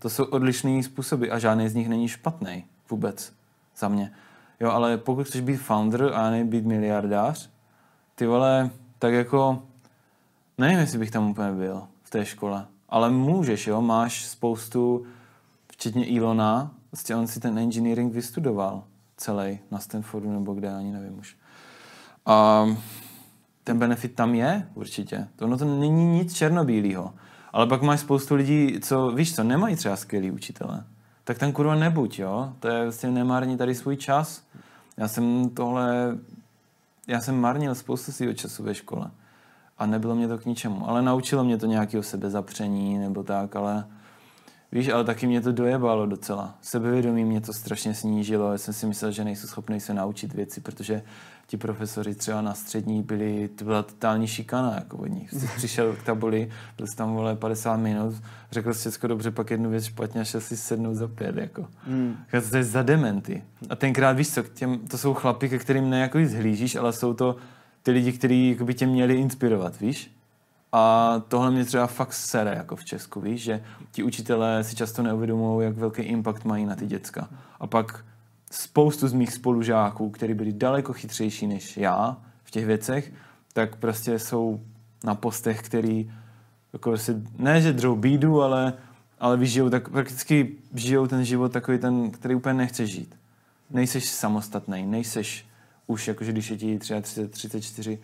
To jsou odlišné způsoby a žádný z nich není špatný vůbec za mě. Jo, ale pokud chceš být founder a ne být miliardář, ty vole, tak jako nevím, jestli bych tam úplně byl v té škole. Ale můžeš, jo, máš spoustu, včetně Ilona, vlastně on si ten engineering vystudoval celý na Stanfordu nebo kde, ani nevím už. A ten benefit tam je určitě. Ono to není nic černobílýho. Ale pak máš spoustu lidí, co, víš co, nemají třeba skvělý učitele. Tak tam kurva nebuď, jo. To je vlastně nemární tady svůj čas. Já jsem marnil spoustu svýho času ve škole. A nebylo mě to k ničemu. Ale naučilo mě to nějakého sebezapření nebo tak, ale víš, ale taky mě to dojebalo docela. Sebevědomí mě to strašně snížilo. Já jsem si myslel, že nejsem schopný se naučit věci, protože ti profesoři třeba na střední byla totální šikana jako od nich. Jsi přišel k tabuli, byl jsi tam, vole, 50 minut, řekl jsi všechno dobře, pak jednu věc špatně a šel si sednout za 5, jako. To je za dementy. A tenkrát, víš co, to jsou chlapy, ke kterým ne jako zhlížíš, ale jsou to ty lidi, kteří jako by tě měli inspirovat, víš? A tohle mě třeba fakt sere jako v Česku, víš? Že ti učitelé si často neuvědomují, jak velký impact mají na ty děcka. A pak spoustu z mých spolužáků, kteří byli daleko chytřejší než já v těch věcech, tak prostě jsou na postech, který jako si, ne že drou bídu, ale vyžijou, tak prakticky žijou ten život takový ten, který úplně nechceš žít. Nejseš samostatný, nejseš už jakože když je ti 34,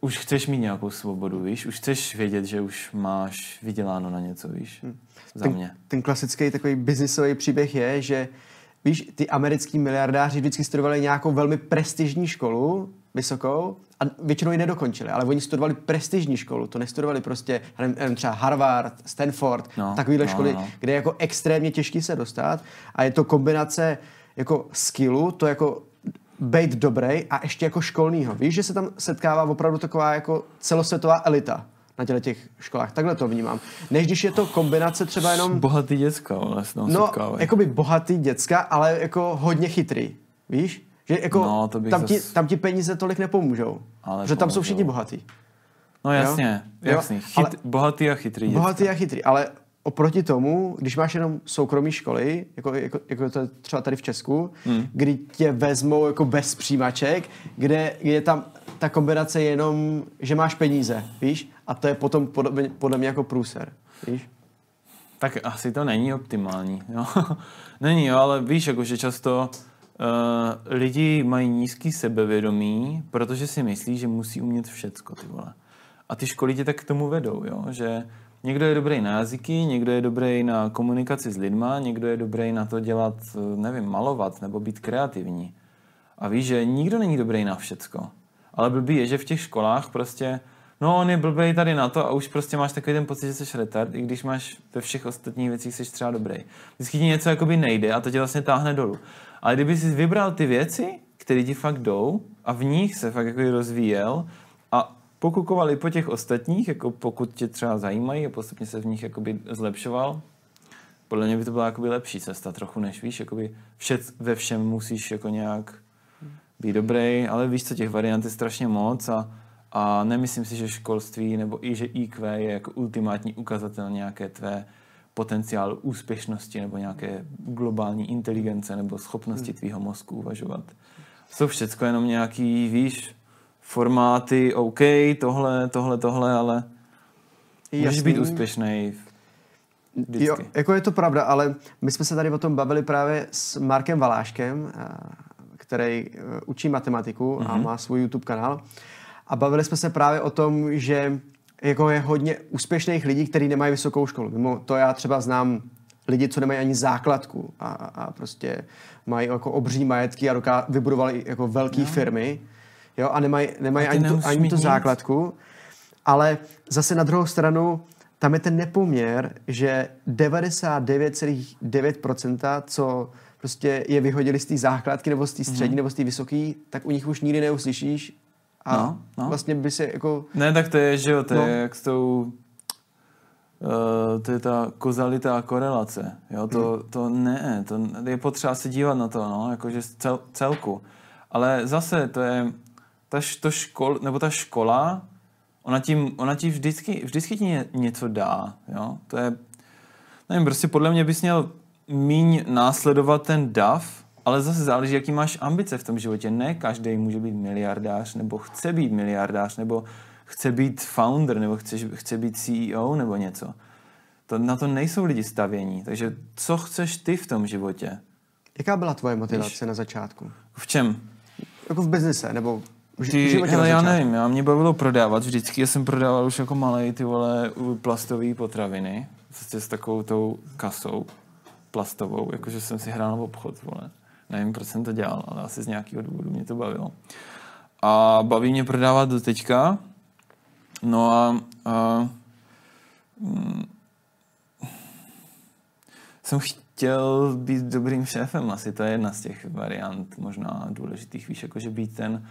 už chceš mít nějakou svobodu, víš? Už chceš vědět, že už máš vyděláno na něco, víš? Za mě. Ten klasický takový biznisový příběh je, že víš, ty americký miliardáři vždycky studovali nějakou velmi prestižní školu, vysokou, a většinou ji nedokončili, ale oni studovali prestižní školu, to nestudovali prostě třeba Harvard, Stanford, takovýhle školy, kde je jako extrémně těžký se dostat a je to kombinace jako skillu, to jako bejt dobrý a ještě jako školního. Víš, že se tam setkává opravdu taková jako celosvětová elita na těch školách. Takhle to vnímám. Než když je to kombinace třeba jenom... Bohatý děcka, ale se tam setkávají. No, jakoby bohatý děcka, ale jako hodně chytrý. Víš? Že jako no, tam ti peníze tolik nepomůžou. Že tam jsou všichni bohatý. No jasně. Jo? Jasný. Bohatý a chytrý děcka. Bohatý a chytrý, ale oproti tomu, když máš jenom soukromý školy, jako to je třeba tady v Česku, kdy tě vezmou jako bez přijímaček, kde je tam ta kombinace je jenom, že máš peníze, víš? A to je potom podle mě jako průser, víš? Tak asi to není optimální, jo. Není, jo, ale víš, jakože často lidi mají nízký sebevědomí, protože si myslí, že musí umět všecko, ty vole. A ty školy tě tak k tomu vedou, jo, že někdo je dobrý na jazyky, někdo je dobrý na komunikaci s lidma, někdo je dobrý na to dělat, nevím, malovat nebo být kreativní. A víš, že nikdo není dobrý na všecko. Ale blbý je, že v těch školách prostě, no on je blbý tady na to a už prostě máš takový ten pocit, že jsi retard, i když máš ve všech ostatních věcích jsi třeba dobrý. Vždycky ti něco jakoby nejde a to tě vlastně táhne dolů. Ale kdyby jsi vybral ty věci, které ti fakt jdou a v nich se fakt jakoby rozvíjel a pokukovali po těch ostatních, jako pokud tě třeba zajímají a postupně se v nich jakoby zlepšoval, podle mě by to byla jakoby lepší cesta trochu, než víš, jakoby ve všem musíš jako nějak být dobrý, ale víš co, těch variant je strašně moc a nemyslím si, že školství nebo i že IQ je jako ultimátní ukazatel nějaké tvé potenciálu úspěšnosti nebo nějaké globální inteligence nebo schopnosti tvýho mozku uvažovat. Jsou všecko jenom nějaký, víš, formáty, OK, tohle, ale můžeš být úspěšnej vždycky. Jo, jako je to pravda, ale my jsme se tady o tom bavili právě s Markem Valáškem, který učí matematiku a má svůj YouTube kanál. A bavili jsme se právě o tom, že jako je hodně úspěšných lidí, kteří nemají vysokou školu. Mimo to já třeba znám lidi, co nemají ani základku a prostě mají jako obří majetky a vybudovali jako velké firmy. Jo, a nemají ani tu základku. Ale zase na druhou stranu tam je ten nepoměr, že 99,9%, co prostě je vyhodili z té základky, nebo z té střední, nebo z té vysoké, tak u nich už nikdy neuslyšíš a vlastně by se jako... Ne, tak to je, že jo, to je jak s tou... to je ta kozalitá korelace, jo, to je potřeba se dívat na to, no, jakože celku. Ale zase to je, ta škola, ona ti vždycky ti něco dá, jo, to je, nevím, prostě podle mě bys měl míň následovat ten dav, ale zase záleží, jaký máš ambice v tom životě. Ne každý může být miliardář, nebo chce být miliardář, nebo chce být founder, nebo chce být CEO, nebo něco. Na to nejsou lidi stavění. Takže co chceš ty v tom životě? Jaká byla tvoje motivace na začátku? V čem? Jako v biznise, nebo v životě hele, na začátku? Já nevím, mě bavilo prodávat vždycky. Já jsem prodával už jako malej ty vole plastové potraviny. Vlastně s takovou tou kasou plastovou, jakože jsem si hrál na obchod, vole. Nevím, proč jsem to dělal, ale asi z nějakého důvodu mě to bavilo. A baví mě prodávat do teďka. No a jsem chtěl být dobrým šéfem, asi to je jedna z těch variant, možná důležitých, víš, jakože být ten,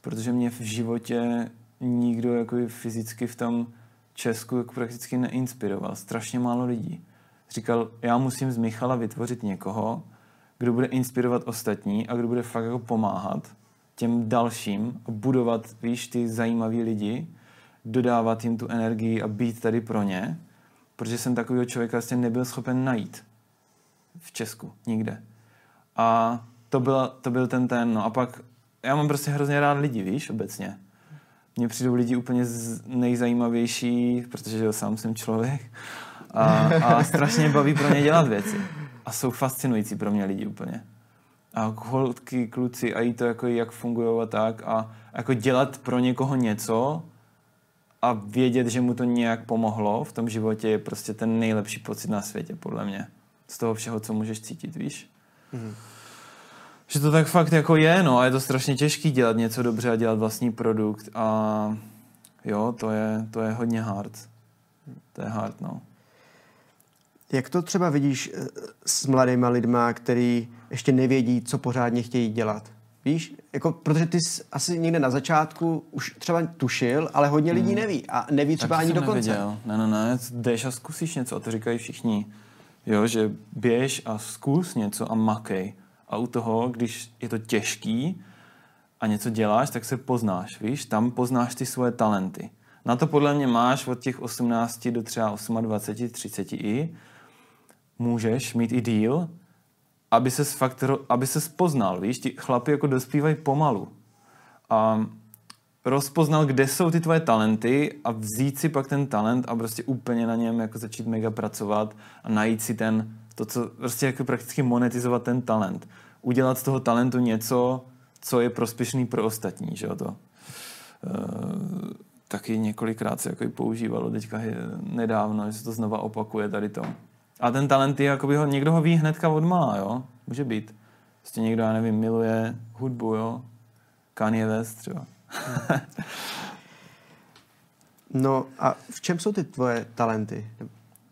protože mě v životě nikdo jako fyzicky v tom Česku jako prakticky neinspiroval, strašně málo lidí. Říkal, já musím z Michala vytvořit někoho, kdo bude inspirovat ostatní a kdo bude fakt jako pomáhat těm dalším a budovat, víš, ty zajímavý lidi, dodávat jim tu energii a být tady pro ně, protože jsem takového člověka vlastně nebyl schopen najít v Česku, nikde. A to byl ten, no a pak já mám prostě hrozně rád lidi, víš, obecně. Mně přijdou lidi úplně nejzajímavější, protože jo, sám jsem člověk, a strašně baví pro ně dělat věci. A jsou fascinující pro mě lidi úplně. A holky, kluci a jí to, jako, jak fungujou a tak. A jako dělat pro někoho něco a vědět, že mu to nějak pomohlo v tom životě je prostě ten nejlepší pocit na světě, podle mě. Z toho všeho, co můžeš cítit, víš? Mm. Že to tak fakt jako je, no a je to strašně těžký dělat něco dobře a dělat vlastní produkt a jo, to je hodně hard. To je hard, no. Jak to třeba vidíš s mladýma lidma, který ještě nevědí, co pořádně chtějí dělat? Víš? Jako, protože ty jsi asi někde na začátku už třeba tušil, ale hodně lidí neví a neví třeba ani do konce. Ne, jdeš a zkusíš něco a to říkají všichni. Jo, že běž a zkus něco a makej. A u toho, když je to těžký a něco děláš, tak se poznáš, víš? Tam poznáš ty svoje talenty. Na to podle mě máš od těch 18 do třeba 28, 30 i. Můžeš mít i díl, aby ses poznal, víš, ti chlapi jako dospívají pomalu. A rozpoznal, kde jsou ty tvoje talenty a vzít si pak ten talent a prostě úplně na něm jako začít mega pracovat a najít si ten, to, co prostě jako prakticky monetizovat ten talent. Udělat z toho talentu něco, co je prospěšný pro ostatní, že jo, to. Taky několikrát se jako i používalo, teďka je nedávno, že se to znova opakuje tady to. A ten talent je, jakoby ho, někdo ho ví hnedka odmala, jo, může být. Prostě někdo, já nevím, miluje hudbu, jo, Kanye West třeba. No a v čem jsou ty tvoje talenty?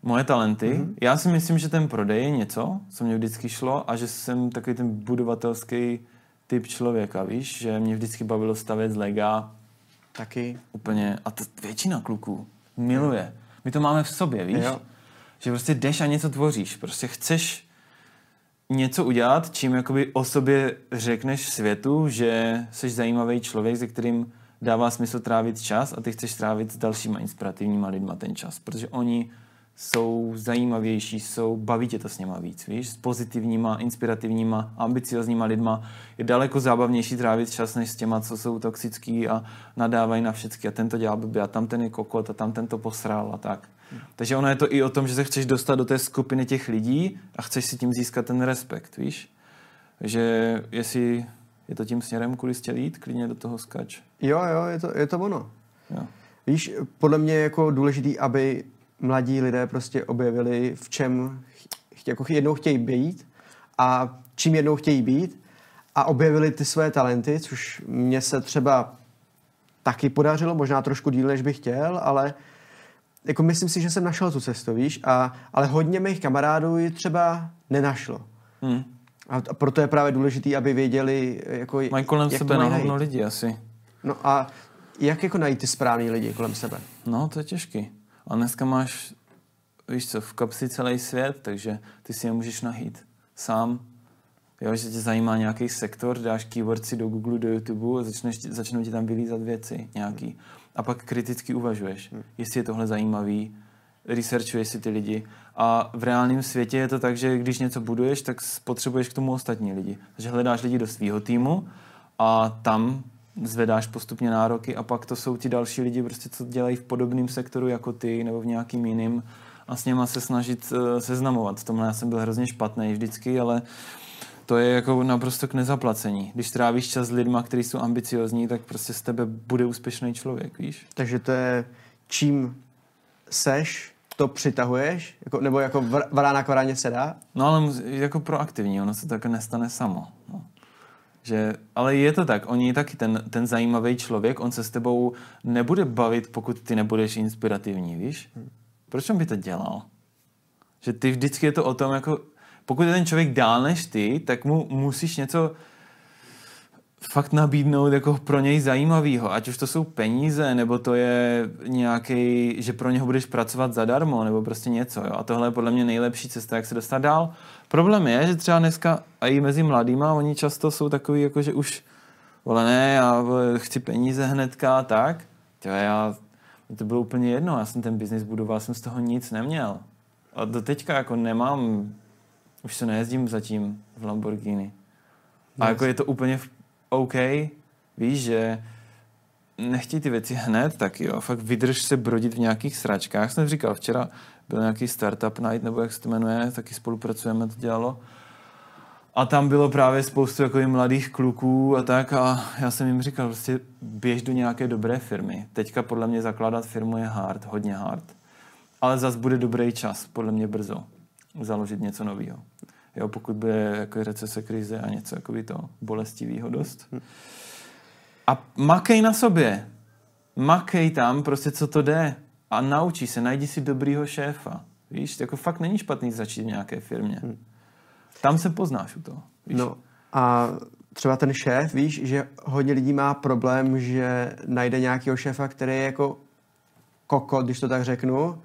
Moje talenty? Mm-hmm. Já si myslím, že ten prodej je něco, co mě vždycky šlo a že jsem takový ten budovatelský typ člověka, víš, že mě vždycky bavilo stavět z lega. Taky. Úplně, a to většina kluků miluje. My to máme v sobě, víš? Jo. Že prostě jdeš a něco tvoříš, prostě chceš něco udělat, čím jakoby o sobě řekneš světu, že jsi zajímavý člověk, se kterým dává smysl trávit čas a ty chceš trávit s dalšíma inspirativníma lidma ten čas, protože oni jsou zajímavější, jsou, baví tě to s něma víc, víš, s pozitivníma, inspirativníma, ambiciozníma lidma je daleko zábavnější trávit čas, než s těma, co jsou toxický a nadávají na všechny a ten to dělá blbě a tam ten je kokot a tam ten to posral a tak. Takže ono je to i o tom, že se chceš dostat do té skupiny těch lidí a chceš si tím získat ten respekt, víš, že jestli je to tím směrem, kudy jste jít, klidně do toho skač. Jo, je to ono. Jo. Víš, podle mě je jako důležitý, aby mladí lidé prostě objevili, v čem jako jednou chtějí být a čím jednou chtějí být a objevili ty své talenty, což mně se třeba taky podařilo, možná trošku díl, než bych chtěl, ale jako myslím si, že jsem našel tu cestu, víš, ale hodně mých kamarádů ji třeba nenašlo. A proto je právě důležitý, aby věděli, jako, mají kolem jak sebe nahodno lidi asi. No a jak jako najít ty správný lidi kolem sebe? No to je těžký. A dneska máš, víš co, v kapsi celý svět, takže ty si je můžeš najít sám. Jo, že tě zajímá nějaký sektor, dáš keywordsy do Google, do YouTube a začnou ti tam vylízat věci nějaký. A pak kriticky uvažuješ, jestli je tohle zajímavý, researchuješ si ty lidi. A v reálném světě je to tak, že když něco buduješ, tak potřebuješ k tomu ostatní lidi. Takže hledáš lidi do svého týmu a tam zvedáš postupně nároky a pak to jsou ti další lidi, prostě, co dělají v podobném sektoru jako ty nebo v nějakým jiným a s něma se snažit seznamovat. V tomhle já jsem byl hrozně špatný vždycky, ale to je jako naprosto k nezaplacení. Když trávíš čas s lidma, kteří jsou ambiciozní, tak prostě z tebe bude úspěšný člověk, víš? Takže to je, čím seš, to přitahuješ? Jako, nebo jako varána k varáně se dá? No ale jako proaktivní, ono se tak nestane samo. No. Že, ale je to tak, on je taky ten zajímavý člověk, on se s tebou nebude bavit, pokud ty nebudeš inspirativní, víš? Proč on by to dělal? Že ty vždycky je to o tom, jako, pokud je ten člověk dál než ty, tak mu musíš něco fakt nabídnout jako pro něj zajímavýho, ať už to jsou peníze, nebo to je nějaký, že pro něho budeš pracovat zadarmo, nebo prostě něco, jo? A tohle je podle mě nejlepší cesta, jak se dostat dál. Problém je, že třeba dneska a i mezi mladýma, oni často jsou takový, jako že už, vole ne, já chci peníze hnedka a tak. To bylo úplně jedno, já jsem ten biznis budoval, jsem z toho nic neměl. A do teďka jako nemám, už se nejezdím zatím v Lamborghini. A jako je to úplně OK, víš, že nechtějí ty věci hned, tak jo, fakt vydrž se brodit v nějakých sračkách. Jsem říkal, včera byl nějaký startup night, nebo jak se to jmenuje, taky spolupracujeme, to dělalo. A tam bylo právě spoustu jako mladých kluků a tak a já jsem jim říkal, prostě běž do nějaké dobré firmy. Teďka podle mě zakládat firmu je hard, hodně hard. Ale zas bude dobrý čas, podle mě brzo, založit něco nového. Jo, pokud bude jako recese, krize a něco jako by to bolestivýho dost. A makej na sobě. Makej tam prostě, co to jde. A naučí se, najdi si dobrýho šéfa. Víš, jako fakt není špatný začít v nějaké firmě. Tam se poznáš u toho. Víš? No a třeba ten šéf, víš, že hodně lidí má problém, že najde nějakého šéfa, který je jako kokot, když to tak řeknu.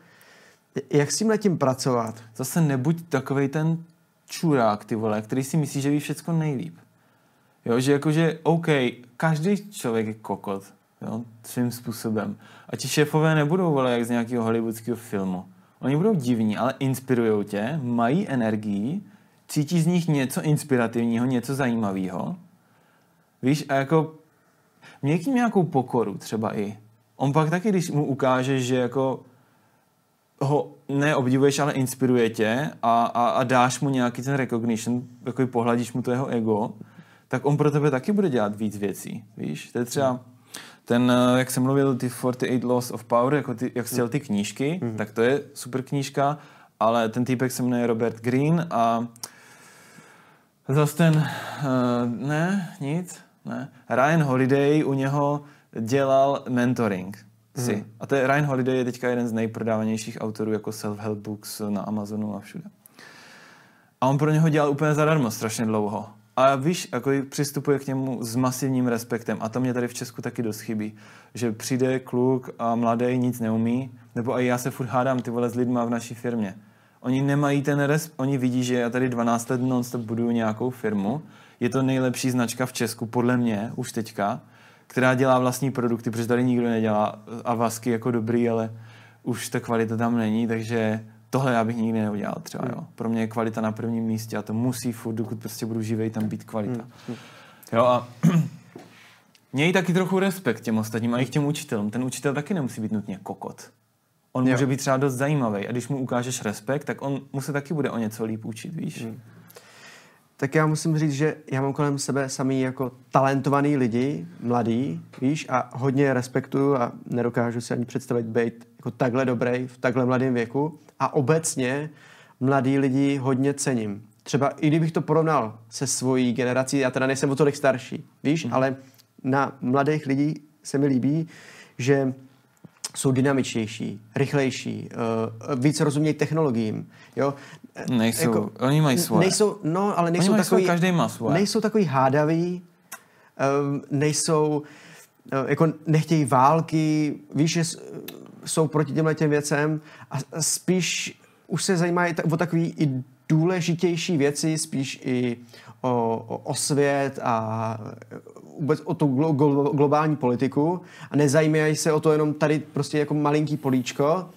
Jak s tím letím pracovat? Zase nebuď takovej ten čurák, ty vole, který si myslí, že ví všecko nejlíp. Jo, že jakože, OK, každý člověk je kokot, jo, svým způsobem. A ti šéfové nebudou, vole, jak z nějakého hollywoodského filmu. Oni budou divní, ale inspirujou tě, mají energii, cítí z nich něco inspirativního, něco zajímavého. Víš, a jako Měj k ním nějakou pokoru třeba i. On pak taky, když mu ukáže, že jako ho neobdivuješ, ale inspiruje tě a dáš mu nějaký ten recognition, jako pohladíš mu to jeho ego, tak on pro tebe taky bude dělat víc věcí, víš? To je třeba ten, jak jsem mluvil, ty 48 Laws of Power, jako ty, jak chtěl ty knížky, tak to je super knížka, ale ten týpek se jmenuje Robert Greene a zase ten, Ryan Holiday u něho dělal mentoring. A to je, Ryan Holiday je teďka jeden z nejprodávanějších autorů jako self-help books na Amazonu a všude. A on pro něho dělal úplně zadarmo strašně dlouho. A víš, jako přistupuje k němu s masivním respektem. A to mě tady v Česku taky dost chybí. Že přijde kluk a mladý, nic neumí, nebo i já se furt hádám ty vole s lidma v naší firmě. Oni nemají ten respekt, oni vidí, že já tady 12 let non-stop buduju nějakou firmu. Je to nejlepší značka v Česku, podle mě, už teďka, která dělá vlastní produkty, protože tady nikdo nedělá avasky jako dobrý, ale už ta kvalita tam není, takže tohle já bych nikdy neudělal třeba, jo. Pro mě je kvalita na prvním místě a to musí furt, dokud prostě budu živej, tam být kvalita. Jo a měj taky trochu respekt těm ostatním a i k těm učitelům. Ten učitel taky nemusí být nutně kokot. On může být třeba dost zajímavý a když mu ukážeš respekt, tak on mu se taky bude o něco líp učit, víš. Tak já musím říct, že já mám kolem sebe samý jako talentovaný lidi, mladý, víš, a hodně respektuju a nedokážu si ani představit být jako takhle dobrý v takhle mladém věku a obecně mladý lidi hodně cením. Třeba i kdybych to porovnal se svojí generací, já teda nejsem o tolik starší, víš, ale na mladých lidí se mi líbí, že jsou dynamičtější, rychlejší, víc rozumějí technologiím, jo. Nejsou, jako, oni mají svoje. Nejsou, no, ale nejsou takový, každý má svoje. Nejsou takový hádaví, nejsou, jako nechtějí války, víš, že jsou proti těmhletěm věcem a spíš už se zajímají o takový i důležitější věci, spíš i o svět a vůbec o tu globální politiku a nezajímají se o to jenom tady prostě jako malinký políčko.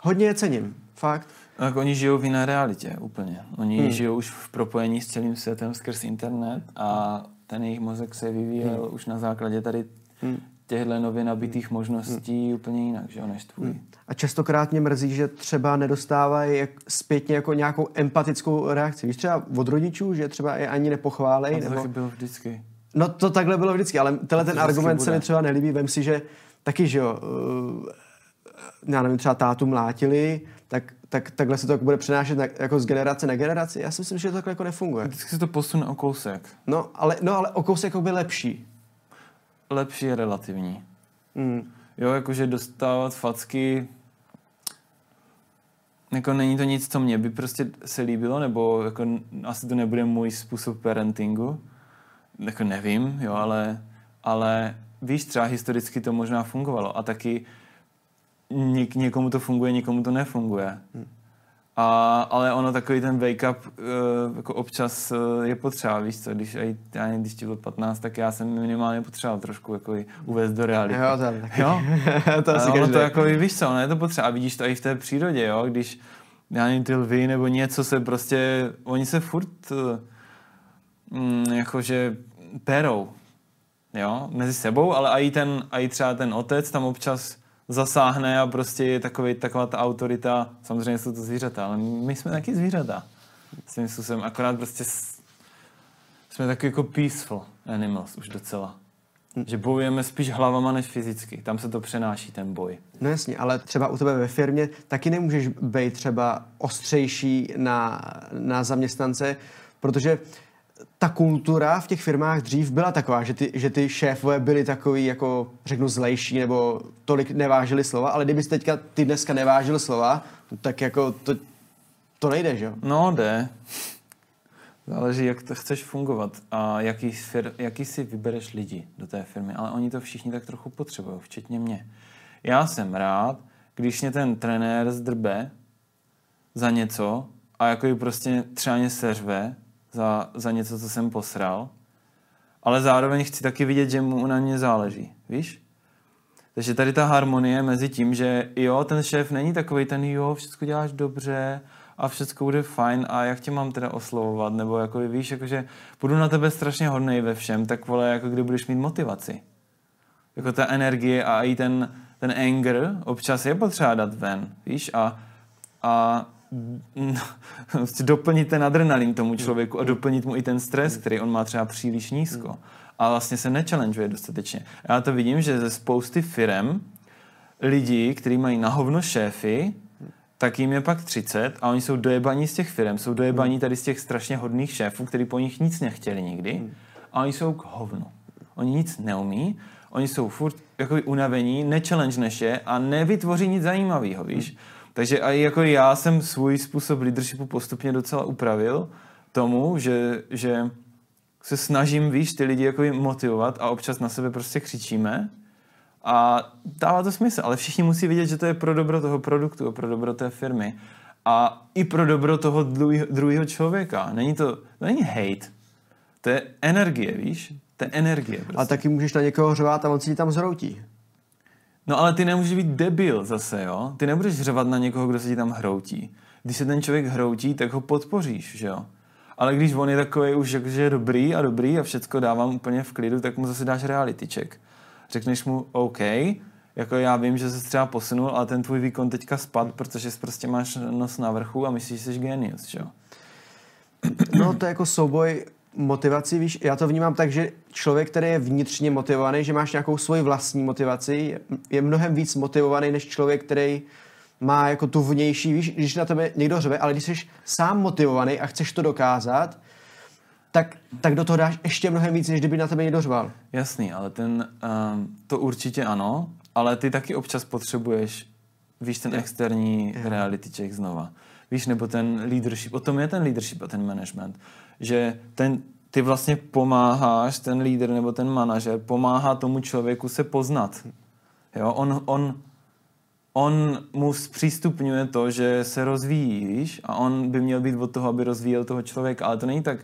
Hodně je cením, fakt. Tak oni žijou v jiné realitě úplně. Oni žijou už v propojení s celým světem skrz internet a ten jejich mozek se vyvíjel už na základě tady těchto nově nabitých možností úplně jinak, že jo, než tvůj. A častokrát mě mrzí, že třeba nedostávají zpětně jako nějakou empatickou reakci. Víš, třeba od rodičů, že třeba je ani nepochválej. A to taky bylo vždycky. No to takhle bylo vždycky, ale tenhle ten argument se mi třeba nelíbí. Vem si, že taky, že jo, já nevím, třeba tátu mlátili, tak takhle se to jako bude přenášet jako z generace na generaci. Já si myslím, že to takhle jako nefunguje. Vždycky se to posune o kousek. No ale o kousek jako by lepší. Lepší je relativní. Jo, jakože dostávat facky, jako není to nic, co mě by prostě se líbilo, nebo jako asi to nebude můj způsob parentingu. Jako nevím, jo, ale víš, třeba historicky to možná fungovalo a taky někomu to funguje, někomu to nefunguje. Ale ono takový ten wake-up jako občas je potřeba, víš co, když ti bylo 15, tak já jsem minimálně potřeboval trošku jako uvést do reality. Jo, to asi ono to jako, víš co, ono je to potřeba, vidíš to i v té přírodě, jo, když, já nevím, ty lvy nebo něco se prostě, oni se furt jakože perou, jo, mezi sebou, ale i třeba ten otec tam občas zasáhne a prostě je taková ta autorita, samozřejmě jsou to zvířata, ale my jsme taky zvířata. S tím způsobem, akorát prostě jsme taky jako peaceful animals už docela. Že bojujeme spíš hlavama než fyzicky, tam se to přenáší ten boj. No jasně, ale třeba u tebe ve firmě taky nemůžeš být třeba ostřejší na zaměstnance, protože ta kultura v těch firmách dřív byla taková, že ty šéfové byli takový jako, řeknu, zlejší nebo tolik nevážili slova, ale kdybys teďka ty dneska nevážil slova, tak jako to nejde, že jo? No, jde. Záleží, jak to chceš fungovat a jaký si vybereš lidi do té firmy, ale oni to všichni tak trochu potřebují, včetně mě. Já jsem rád, když mě ten trenér zdrbe za něco a jako prostě třeba mě seřve, za něco, co jsem posral, ale zároveň chci taky vidět, že mu na mě záleží, víš? Takže tady ta harmonie mezi tím, že jo, ten šéf není takovej ten jo, všechno děláš dobře a všechno bude fajn a jak tě mám teda oslovovat, nebo jako víš, jakože budu na tebe strašně hodnej ve všem, tak vole, jako kdy budeš mít motivaci. Jako ta energie a i ten anger občas je potřeba dát ven, víš, a doplnit ten adrenalin tomu člověku a doplnit mu i ten stres, který on má třeba příliš nízko. A vlastně se nechallengeuje dostatečně. Já to vidím, že ze spousty firem lidi, kteří mají na hovno šéfy, tak jim je pak 30 a oni jsou dojebaní z těch firem, jsou dojebaní tady z těch strašně hodných šéfů, kteří po nich nic nechtěli nikdy a oni jsou k hovnu. Oni nic neumí, oni jsou furt jakoby unavení, nechallenge než je a nevytvoří nic zajímavého, víš. Takže a jako já jsem svůj způsob leadershipu postupně docela upravil tomu, že se snažím, víš, ty lidi jakoby motivovat a občas na sebe prostě křičíme a dává to smysl, ale všichni musí vědět, že to je pro dobro toho produktu, pro dobro té firmy a i pro dobro toho druhého člověka. To není hate, to je energie, víš, to je energie. Prostě. A taky můžeš na někoho řvát a on si tam zhroutí. No ale ty nemůžeš být debil zase, jo? Ty nebudeš řvat na někoho, kdo se ti tam hroutí. Když se ten člověk hroutí, tak ho podpoříš, že jo? Ale když on je takový už jakože dobrý a všecko dávám úplně v klidu, tak mu zase dáš realityček. Řekneš mu, OK, jako já vím, že se třeba posunul, ale ten tvůj výkon teďka spad, protože prostě máš nos na vrchu a myslíš, že jsi genius, že jo? No to je jako souboj motivací, víš, já to vnímám tak, že člověk, který je vnitřně motivovaný, že máš nějakou svoji vlastní motivaci, je mnohem víc motivovaný, než člověk, který má jako tu vnější, víš, když na tebe někdo řve, ale když jsi sám motivovaný a chceš to dokázat, tak do toho dáš ještě mnohem víc, než kdyby na tebe někdo řval. Jasný, ale to určitě ano, ale ty taky občas potřebuješ, víš, ten externí reality check znova. Víš, nebo ten leadership, o tom je ten leadership a ten management, že ty vlastně pomáháš, ten lídr nebo ten manažer pomáhá tomu člověku se poznat. Jo, on mu zpřístupňuje to, že se rozvíjí, víš? A on by měl být od toho, aby rozvíjel toho člověka, ale to není tak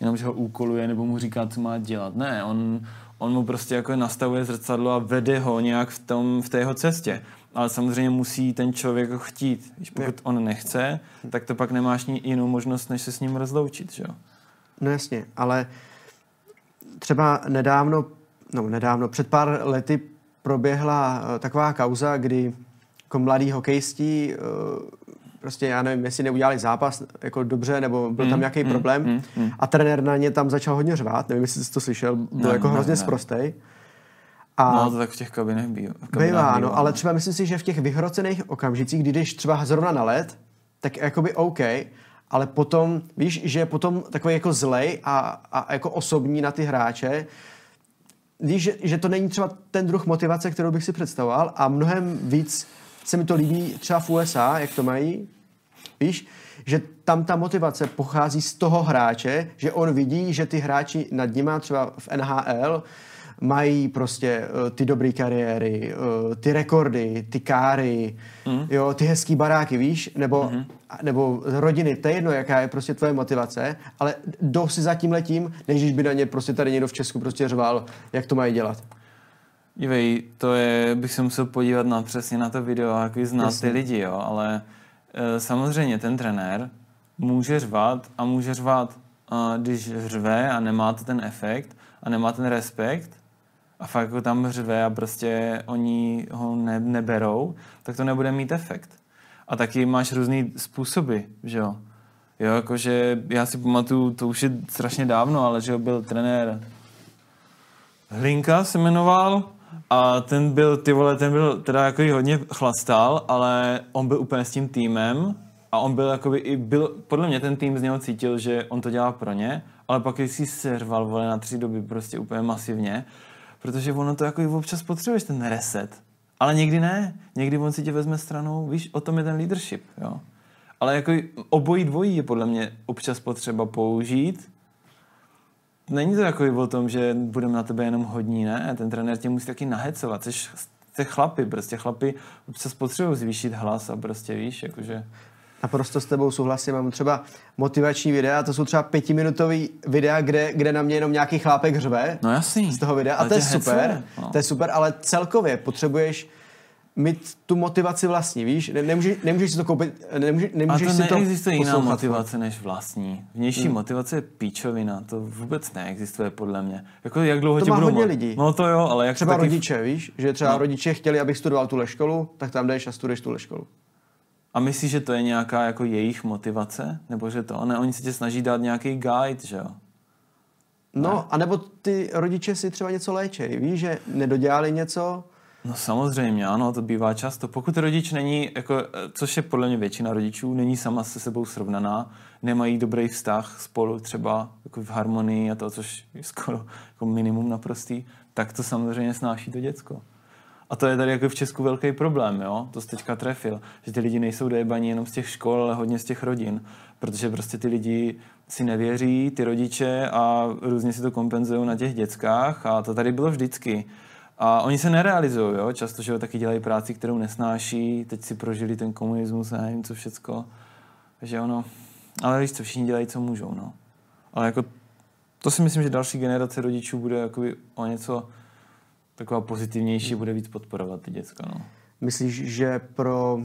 jenom, že ho úkoluje nebo mu říká, co má dělat. Ne, on mu prostě jako nastavuje zrcadlo a vede ho nějak v té jeho cestě. Ale samozřejmě musí ten člověk ho chtít. Víš? Pokud on nechce, tak to pak nemáš jinou možnost, než se s ním rozloučit, že jo? No jasně, ale třeba před pár lety proběhla taková kauza, kdy jako mladí hokejisti, prostě já nevím, jestli neudělali zápas jako dobře, nebo byl tam nějaký problém a trenér na ně tam začal hodně řvát, nevím, jestli jsi to slyšel, byl hrozně sprostej. A no, to tak v těch kabinách bývá. No, ale třeba myslím si, že v těch vyhrocených okamžicích, kdy jdeš třeba zrovna na led, tak jakoby OK, ale potom, víš, že je potom takový jako zlej a jako osobní na ty hráče, víš, že to není třeba ten druh motivace, kterou bych si představoval a mnohem víc se mi to líbí třeba v USA, jak to mají, víš, že tam ta motivace pochází z toho hráče, že on vidí, že ty hráči nad nima třeba v NHL mají prostě ty dobré kariéry, ty rekordy, ty káry, jo, ty hezký baráky, víš, nebo rodiny, to je jedno, jaká je prostě tvoje motivace, ale jdou si za tím letím, než by na ně prostě tady někdo v Česku prostě řval, jak to mají dělat. Dívej, bych se musel podívat přesně na to video, jak znát ty lidi, jo, ale samozřejmě ten trenér může řvat a když řve a nemá to ten efekt a nemá ten respekt a fakt jako tam řve a prostě oni ho neberou, tak to nebude mít efekt. A taky máš různý způsoby, že jo. Jo, jakože já si pamatuju, to už je strašně dávno, ale že byl trenér Hlinka se jmenoval a ten byl teda jako hodně chlastal, ale on byl úplně s tím týmem a on byl jakoby podle mě ten tým z něho cítil, že on to dělá pro ně, ale pak si serval vole na 3 doby prostě úplně masivně, protože ono to jako občas potřebuješ ten reset, ale někdy ne, někdy on si tě vezme stranou, víš, o tom je ten leadership, jo. Ale jako obojí dvojí je podle mě občas potřeba použít. Není to takový o tom, že budeme na tebe jenom hodní, ne? Ten trenér tě musí taky nahecovat. Jste chlapi, prostě chlapi občas potřebují zvýšit hlas a prostě víš, jakože... Naprosto s tebou souhlasím, mám třeba motivační videa, to jsou třeba 5-minutový videa, kde na mě jenom nějaký chlápek řve. No jasný. Z toho videa a to je super, ale celkově potřebuješ mít tu motivaci vlastní, víš? Nemůžeš si to koupit, nemůžeš si to poslouchat. A to neexistuje jiná motivace než vlastní. Vnější motivace je píčovina, to vůbec neexistuje podle mě. Jako jak dlouho to ti budou... To má hodně lidí. No to jo, ale jak třeba taky... rodiče, víš? Že třeba rodiče chtěli, abych studoval tuhle školu, tak tam jdeš a studuješ tuhle školu. A myslíš, že to je nějaká jako jejich motivace? Nebo že to? Ne, oni se tě snaží dát nějaký guide, že jo? No, anebo ty rodiče si třeba něco léčej, víš, že nedodělali něco. No samozřejmě, ano, to bývá často. Pokud rodič není, jako, což je podle mě většina rodičů, není sama se sebou srovnaná, nemají dobrý vztah spolu třeba jako v harmonii a to, což je skoro jako minimum naprostý, tak to samozřejmě snáší to děcko. A to je tady jako v Česku velký problém, jo? To jsi teďka trefil, že ty lidi nejsou dojebaní jenom z těch škol, ale hodně z těch rodin, protože prostě ty lidi si nevěří, ty rodiče, a různě si to kompenzují na těch děckách a to tady bylo vždycky. A oni se nerealizují, jo? Často, že jo, taky dělají práci, kterou nesnáší, teď si prožili ten komunismus a nevím co všecko, že ono, ale víš co, všichni dělají, co můžou, no. Ale jako, to si myslím, že další generace rodičů bude jakoby o něco taková pozitivnější, bude víc podporovat ty děcka, no. Myslíš, že pro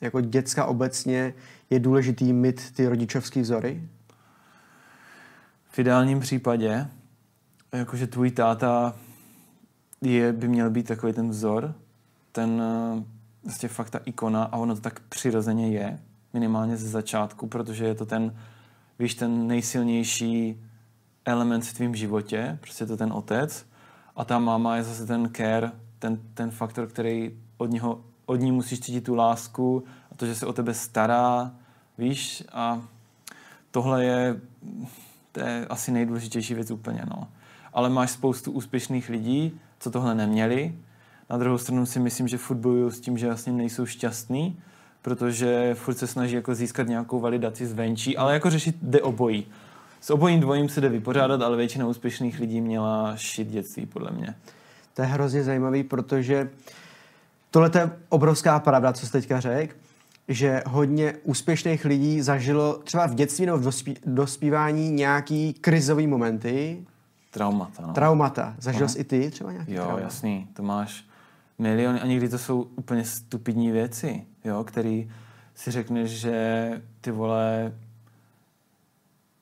jako děcka obecně je důležitý mít ty rodičovský vzory? V ideálním případě, jakože tvůj táta by měl být takový ten vzor, ten vlastně fakt ta ikona, a ono to tak přirozeně je, minimálně ze začátku, protože je to ten, víš, ten nejsilnější element v tvém životě, prostě to ten otec, a ta máma je zase ten care, ten faktor, který od ní musíš cítit tu lásku a to, že se o tebe stará, víš, a tohle je, to je asi nejdůležitější věc úplně, no. Ale máš spoustu úspěšných lidí, co tohle neměli. Na druhou stranu si myslím, že furt bojují s tím, že vlastně nejsou šťastný, protože furt se snaží jako získat nějakou validaci zvenčí, ale jako řešit jde obojí. S obojím dvojím se jde vypořádat, ale většina úspěšných lidí měla shit dětství, podle mě. To je hrozně zajímavý, protože tohle je obrovská pravda, co jsi teďka řekl, že hodně úspěšných lidí zažilo třeba v dětství nebo v dospívání nějaký krizový momenty, traumata, no. Traumata. Zažil jsi i ty třeba nějaký traumata? Jo, jasný. To máš miliony a někdy to jsou úplně stupidní věci, jo, který si řekneš, že ty vole...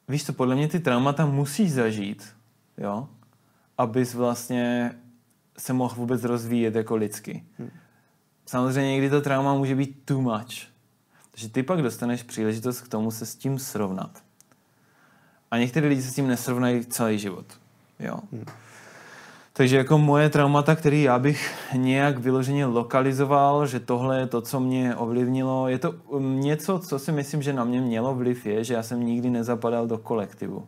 Víš co, podle mě ty traumata musíš zažít, jo, abys vlastně se mohl vůbec rozvíjet jako lidsky. Samozřejmě někdy to trauma může být too much. Takže ty pak dostaneš příležitost k tomu se s tím srovnat. A některé lidi se s tím nesrovnají celý život. Jo. Takže jako moje traumata, který já bych nějak vyloženě lokalizoval, že tohle je to, co mě ovlivnilo, je to něco, co si myslím, že na mě mělo vliv, je, že já jsem nikdy nezapadal do kolektivu.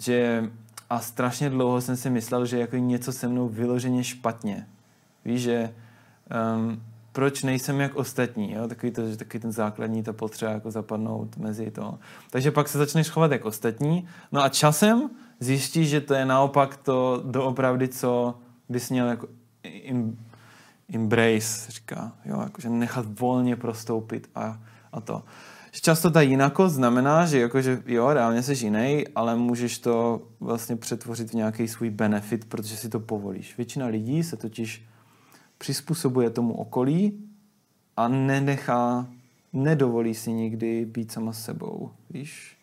Že a strašně dlouho jsem si myslel, že jako něco se mnou vyloženě špatně. Víš, že proč nejsem jak ostatní, jo? Takový ten základní, ta potřeba jako zapadnout mezi to. Takže pak se začneš chovat jak ostatní, no a časem zjistíš, že to je naopak to doopravdy, co bys měl jako embrace, říká, jo, jakože nechat volně prostoupit a to. Často ta jinakost znamená, že jakože jo, reálně seš jinej, ale můžeš to vlastně přetvořit v nějaký svůj benefit, protože si to povolíš. Většina lidí se totiž přizpůsobuje tomu okolí a nedovolí si nikdy být sama s sebou, víš?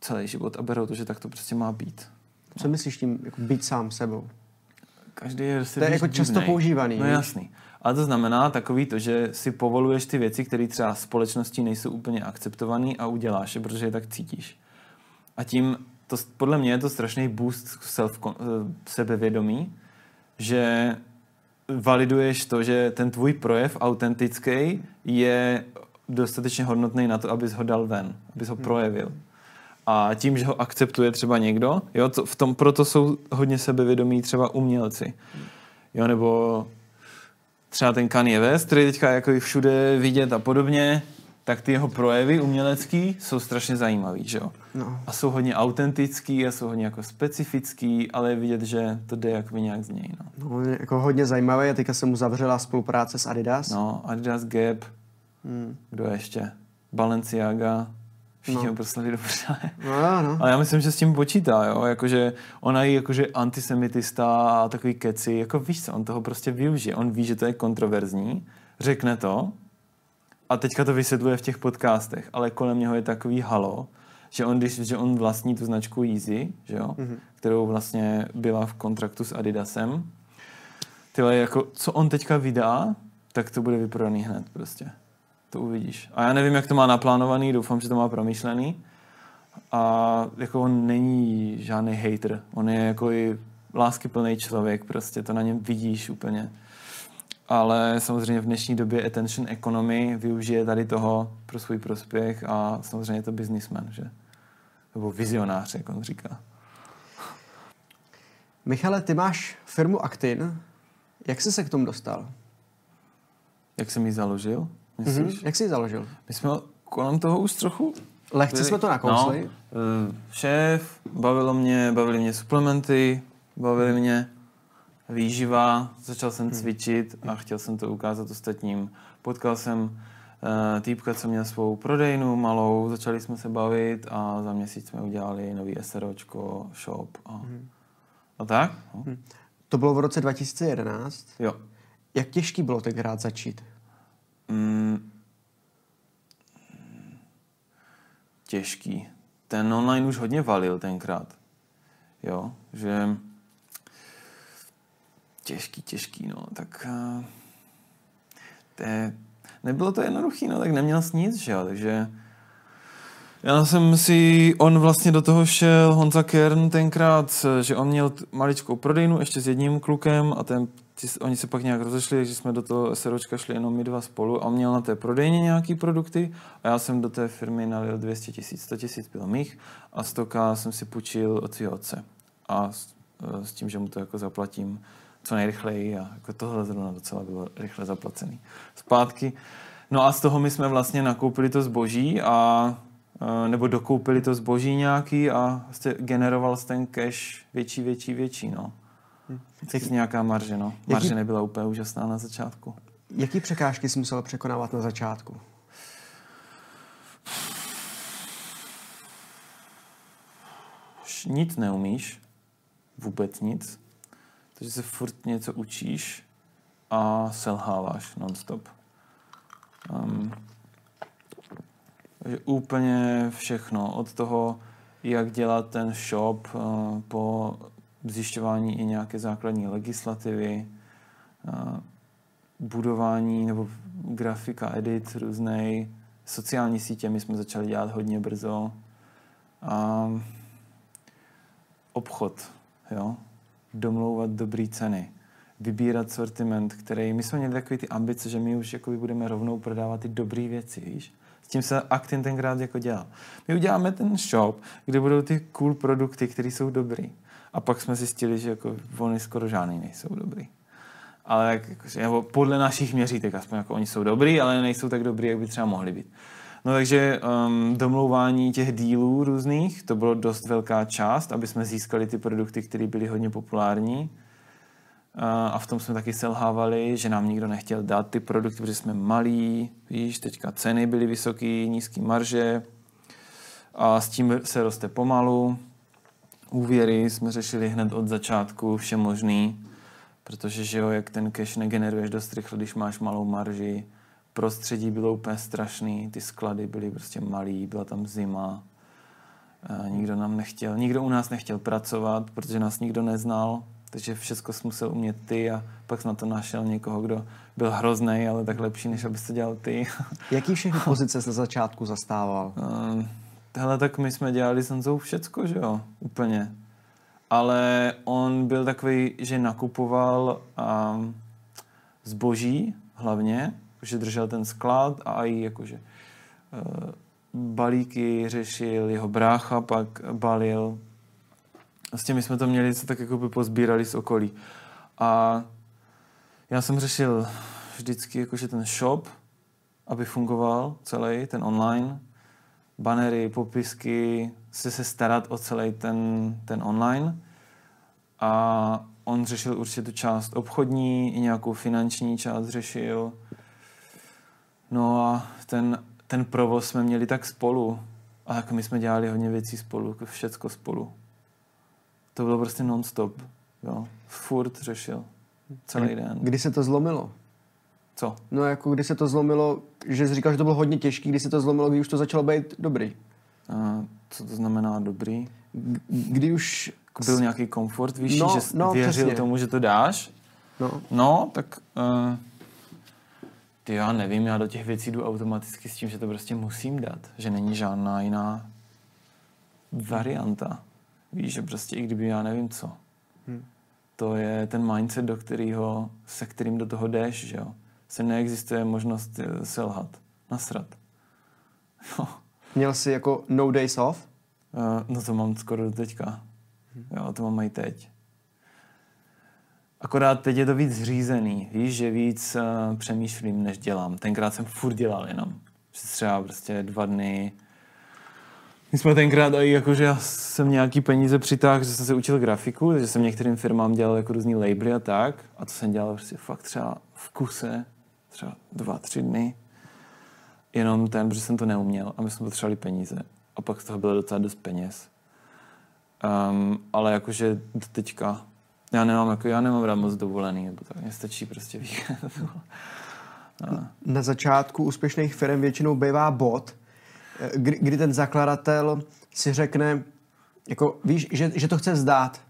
Celý život a berou to, že tak to prostě má být. No. Co myslíš tím, jako být sám sebou? Každý je prostě, to je jako divnej, často používaný. No jasný. Ale to znamená takový to, že si povoluješ ty věci, které třeba společností nejsou úplně akceptované, a uděláš je, protože je tak cítíš. A tím, to, podle mě je to strašný boost sebevědomí, že validuješ to, že ten tvůj projev autentický je dostatečně hodnotný na to, abys ho dal ven, abys ho projevil. A tím, že ho akceptuje třeba někdo, jo, to, v tom proto jsou hodně sebevědomí třeba umělci. Jo, nebo třeba ten Kanye West, který teďka jako všude vidět a podobně, tak ty jeho projevy umělecký jsou strašně zajímavý, že jo? No. A jsou hodně autentický a jsou hodně jako specifický, ale je vidět, že to jde jako nějak z něj, no. No, jako hodně zajímavé, a teďka se mu zavřela spolupráce s Adidas. No, Adidas, Gap, kdo ještě? Balenciaga. všichni ho proslavili dobře. No. Ale já myslím, že s tím počítá, jo, jakože ona je jakože antisemitista a takový keci, jako víš co, on toho prostě využije, on ví, že to je kontroverzní, řekne to a teďka to vysvětluje v těch podcastech, ale kolem něho je takový halo, že on vlastní tu značku Yeezy, že jo, kterou vlastně byla v kontraktu s Adidasem. Tyhle jako, co on teďka vydá, tak to bude vyprodaný hned prostě. To uvidíš. A já nevím, jak to má naplánovaný, doufám, že to má promyšlený. A jako on není žádný hater. On je jako i láskyplný člověk, prostě to na něm vidíš úplně. Ale samozřejmě v dnešní době attention economy využije tady toho pro svůj prospěch a samozřejmě je to businessman, že? Nebo vizionář, jak on říká. Michale, ty máš firmu Actin. Jak jsi se k tomu dostal? Jak jsem ji založil? Myslíš? Jak jsi ji založil? My jsme kolem toho už trochu... Lehce jsme to nakousli. No, šéf, bavily mě suplementy, bavily mě výživa, začal jsem cvičit a chtěl jsem to ukázat ostatním. Potkal jsem týpka, co měl svou prodejnu malou, začali jsme se bavit a za měsíc jsme udělali nový SROčko, shop a tak. No. To bylo v roce 2011. Jo. Jak těžký bylo tenkrát začít? Těžký. Ten online už hodně valil tenkrát. Jo, že... Těžký, no, tak... Nebylo to jednoduchý, no, tak neměl jsi nic, že jo, takže... On vlastně do toho šel, Honza Kern tenkrát, že on měl maličkou prodejnu ještě s jedním klukem a oni se pak nějak rozešli, takže jsme do toho SROčka šli jenom my dva spolu a on měl na té prodejně nějaký produkty a já jsem do té firmy nalil 100 000 bylo mých a 100 000 jsem si půjčil od svého otce a s tím, že mu to jako zaplatím co nejrychleji a jako tohle zrovna docela bylo rychle zaplacený zpátky. No a z toho my jsme vlastně nakoupili to zboží a nebo dokoupili to zboží nějaký a generoval jsi ten cash větší, no. Vždycky nějaká marže, no. Marže nebyla úplně úžasná na začátku. Jaký překážky jsi musel překonávat na začátku? Nic neumíš. Vůbec nic. Takže se furt něco učíš a selháváš non-stop. Takže úplně všechno. Od toho, jak dělat ten shop, po zjišťování i nějaké základní legislativy, budování nebo grafika, edit různé sociální sítě. My jsme začali dělat hodně brzo. A obchod, jo? Domlouvat dobré ceny, vybírat sortiment, který... My jsme měli takové ty ambice, že my už jakoby budeme rovnou prodávat ty dobré věci, víš? S tím se Actin tenkrát jako dělal. My uděláme ten shop, kde budou ty cool produkty, které jsou dobrý. A pak jsme zjistili, že jako oni skoro žádný nejsou dobrý. Ale jako, podle našich měřítek aspoň jako oni jsou dobrý, ale nejsou tak dobrý, jak by třeba mohli být. No takže domlouvání těch dílů různých, to bylo dost velká část, aby jsme získali ty produkty, které byly hodně populární. A v tom jsme taky selhávali, že nám nikdo nechtěl dát ty produkty, protože jsme malí, víš, teďka ceny byly vysoký, nízký marže a s tím se roste pomalu. Úvěry jsme řešili hned od začátku, vše možný, protože že jo, jak ten cash negeneruješ dost rychle, když máš malou marži. Prostředí bylo úplně strašný, ty sklady byly prostě malý, byla tam zima, nikdo u nás nechtěl pracovat, protože nás nikdo neznal. Takže všechno jsi musel umět ty a pak jsi na to našel někoho, kdo byl hroznej, ale tak lepší, než abys to dělal ty. Jaký všechny pozice jsi na začátku zastával? Hele, tak my jsme dělali s Honzou všecko, že jo? Úplně. Ale on byl takový, že nakupoval zboží hlavně, že držel ten sklad a i jakože balíky řešil, jeho brácha pak balil. S těmi jsme to měli, co tak jako by pozbírali z okolí. A já jsem řešil vždycky jakože ten shop, aby fungoval celý, ten online. Banery, popisky, se starat o celý ten online. A on řešil určitě tu část obchodní, i nějakou finanční část řešil. No a ten provoz jsme měli tak spolu. A jako my jsme dělali hodně věcí spolu, jako všecko spolu. To bylo prostě non-stop. Jo. Furt řešil. Celý den. Kdy se to zlomilo? Co? No jako kdy se to zlomilo, že jsi říkal, že to bylo hodně těžký, kdy se to zlomilo, kdy už to začalo být dobrý? A co to znamená dobrý? Kdy už... Byl nějaký komfort, víš, no, že věřil přesně tomu, že to dáš? No. No, tak... Ty já nevím, já do těch věcí jdu automaticky s tím, že to prostě musím dát. Že není žádná jiná varianta. Víš, že prostě i kdyby já nevím co. To je ten mindset, do kterého, se kterým do toho jdeš, že jo. Se neexistuje možnost selhat, nasrat. No. Měl jsi jako no days off? No to mám skoro do teďka. Jo, to mám i teď. Akorát teď je to víc řízený, víš, že víc přemýšlím, než dělám. Tenkrát jsem furt dělal jenom. Třeba prostě 2 dny. My jsme tenkrát i jakože já jsem nějaký peníze přitáhl, že jsem se učil grafiku, že jsem některým firmám dělal jako různý labely a tak. A to jsem dělal prostě fakt třeba v kuse, třeba 2-3 dny. Jenom ten, protože jsem to neuměl a my jsme potřebovali peníze. A pak z toho bylo docela dost peněz. Ale jakože do teďka já nemám rád moc dovolený, nebo tak, mě stačí prostě víkend. Na začátku úspěšných firm většinou bývá bod, kdy ten zakladatel si řekne, jako víš, že to chce vzdát.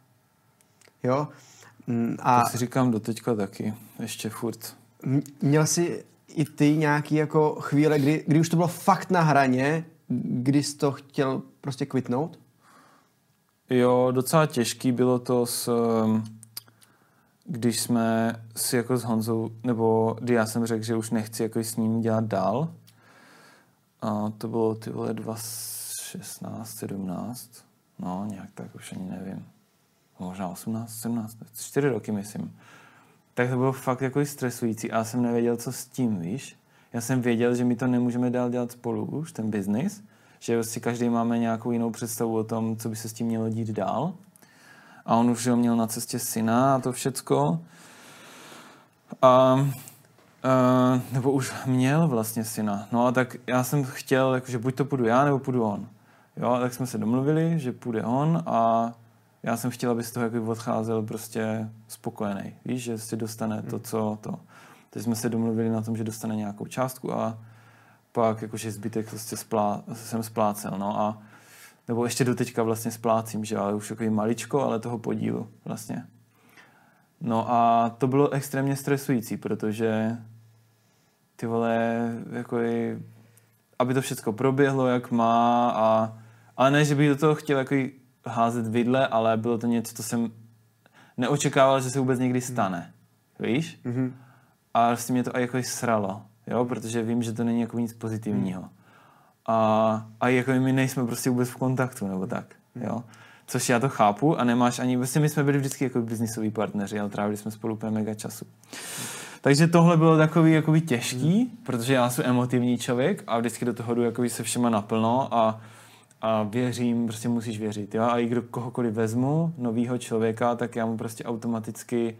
Jo? A to si říkám do teďka taky, ještě furt. Měl jsi i ty nějaký jako chvíle, kdy už to bylo fakt na hraně, kdy jsi to chtěl prostě kvitnout? Jo, docela těžký bylo to, když jsme si jako s Honzou, nebo kdy já jsem řekl, že už nechci jako s ním dělat dál. A to bylo ty vole 2016, 17, no nějak tak, už ani nevím. Možná 18, 17, 4 roky myslím. Tak to bylo fakt jako stresující a já jsem nevěděl, co s tím, víš. Já jsem věděl, že my to nemůžeme dál dělat spolu už, ten biznis. Že vlastně každý máme nějakou jinou představu o tom, co by se s tím mělo dít dál. A on už měl na cestě syna a to všecko. Nebo už měl vlastně syna. No a tak já jsem chtěl, že buď to půjdu já, nebo půjdu on. Jo, tak jsme se domluvili, že půjde on a já jsem chtěl, aby z toho jako odcházel prostě spokojený. Víš, že si dostane to, co to. Teď jsme se domluvili na tom, že dostane nějakou částku a pak jakože zbytek vlastně jsem splácel, no a nebo ještě do teďka vlastně splácím, že ale už takový maličko, ale toho podílu vlastně. No a to bylo extrémně stresující, protože ty vole, jako i, aby to všechno proběhlo jak má a ale ne, že bych do toho chtěl jako házet vidle, ale bylo to něco, co jsem neočekával, že se vůbec někdy stane, víš? Mm-hmm. A vlastně mě to jako sralo. Jo, protože vím, že to není jako nic pozitivního. A jako my nejsme prostě vůbec v kontaktu, nebo tak, jo. Což já to chápu a nemáš ani... Vlastně my jsme byli vždycky jako biznisoví partneři, ale trávili jsme spolu úplně mega času. Takže tohle bylo takový jakoby těžký, protože já jsem emotivní člověk a vždycky do toho jdu jakoby se všema naplno a věřím, prostě musíš věřit, jo. A i kdo kohokoliv vezmu, novýho člověka, tak já mu prostě automaticky...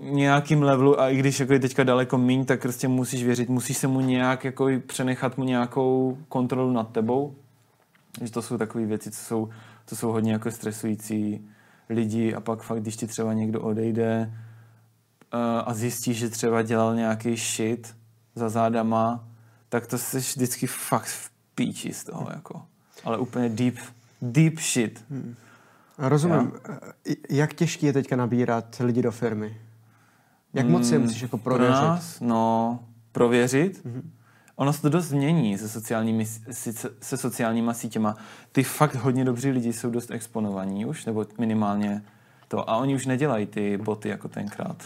nějakým levelu a i když jako je teďka daleko míň, tak prostě musíš věřit, musíš se mu nějak jako přenechat mu nějakou kontrolu nad tebou. Že to jsou takové věci, co jsou hodně jako stresující lidi a pak fakt, když ti třeba někdo odejde a zjistíš, že třeba dělal nějaký shit za zádama, tak to jsi vždycky fakt v píči z toho jako. Ale úplně deep shit. Rozumím. Já? Jak těžký je teďka nabírat lidi do firmy? Jak moc je musíš jako prověřit? Pro nás? No, prověřit? Mm-hmm. Ono se to dost změní se sociálníma sítěma. Ty fakt hodně dobří lidi jsou dost exponovaní už, nebo minimálně to. A oni už nedělají ty boty jako tenkrát.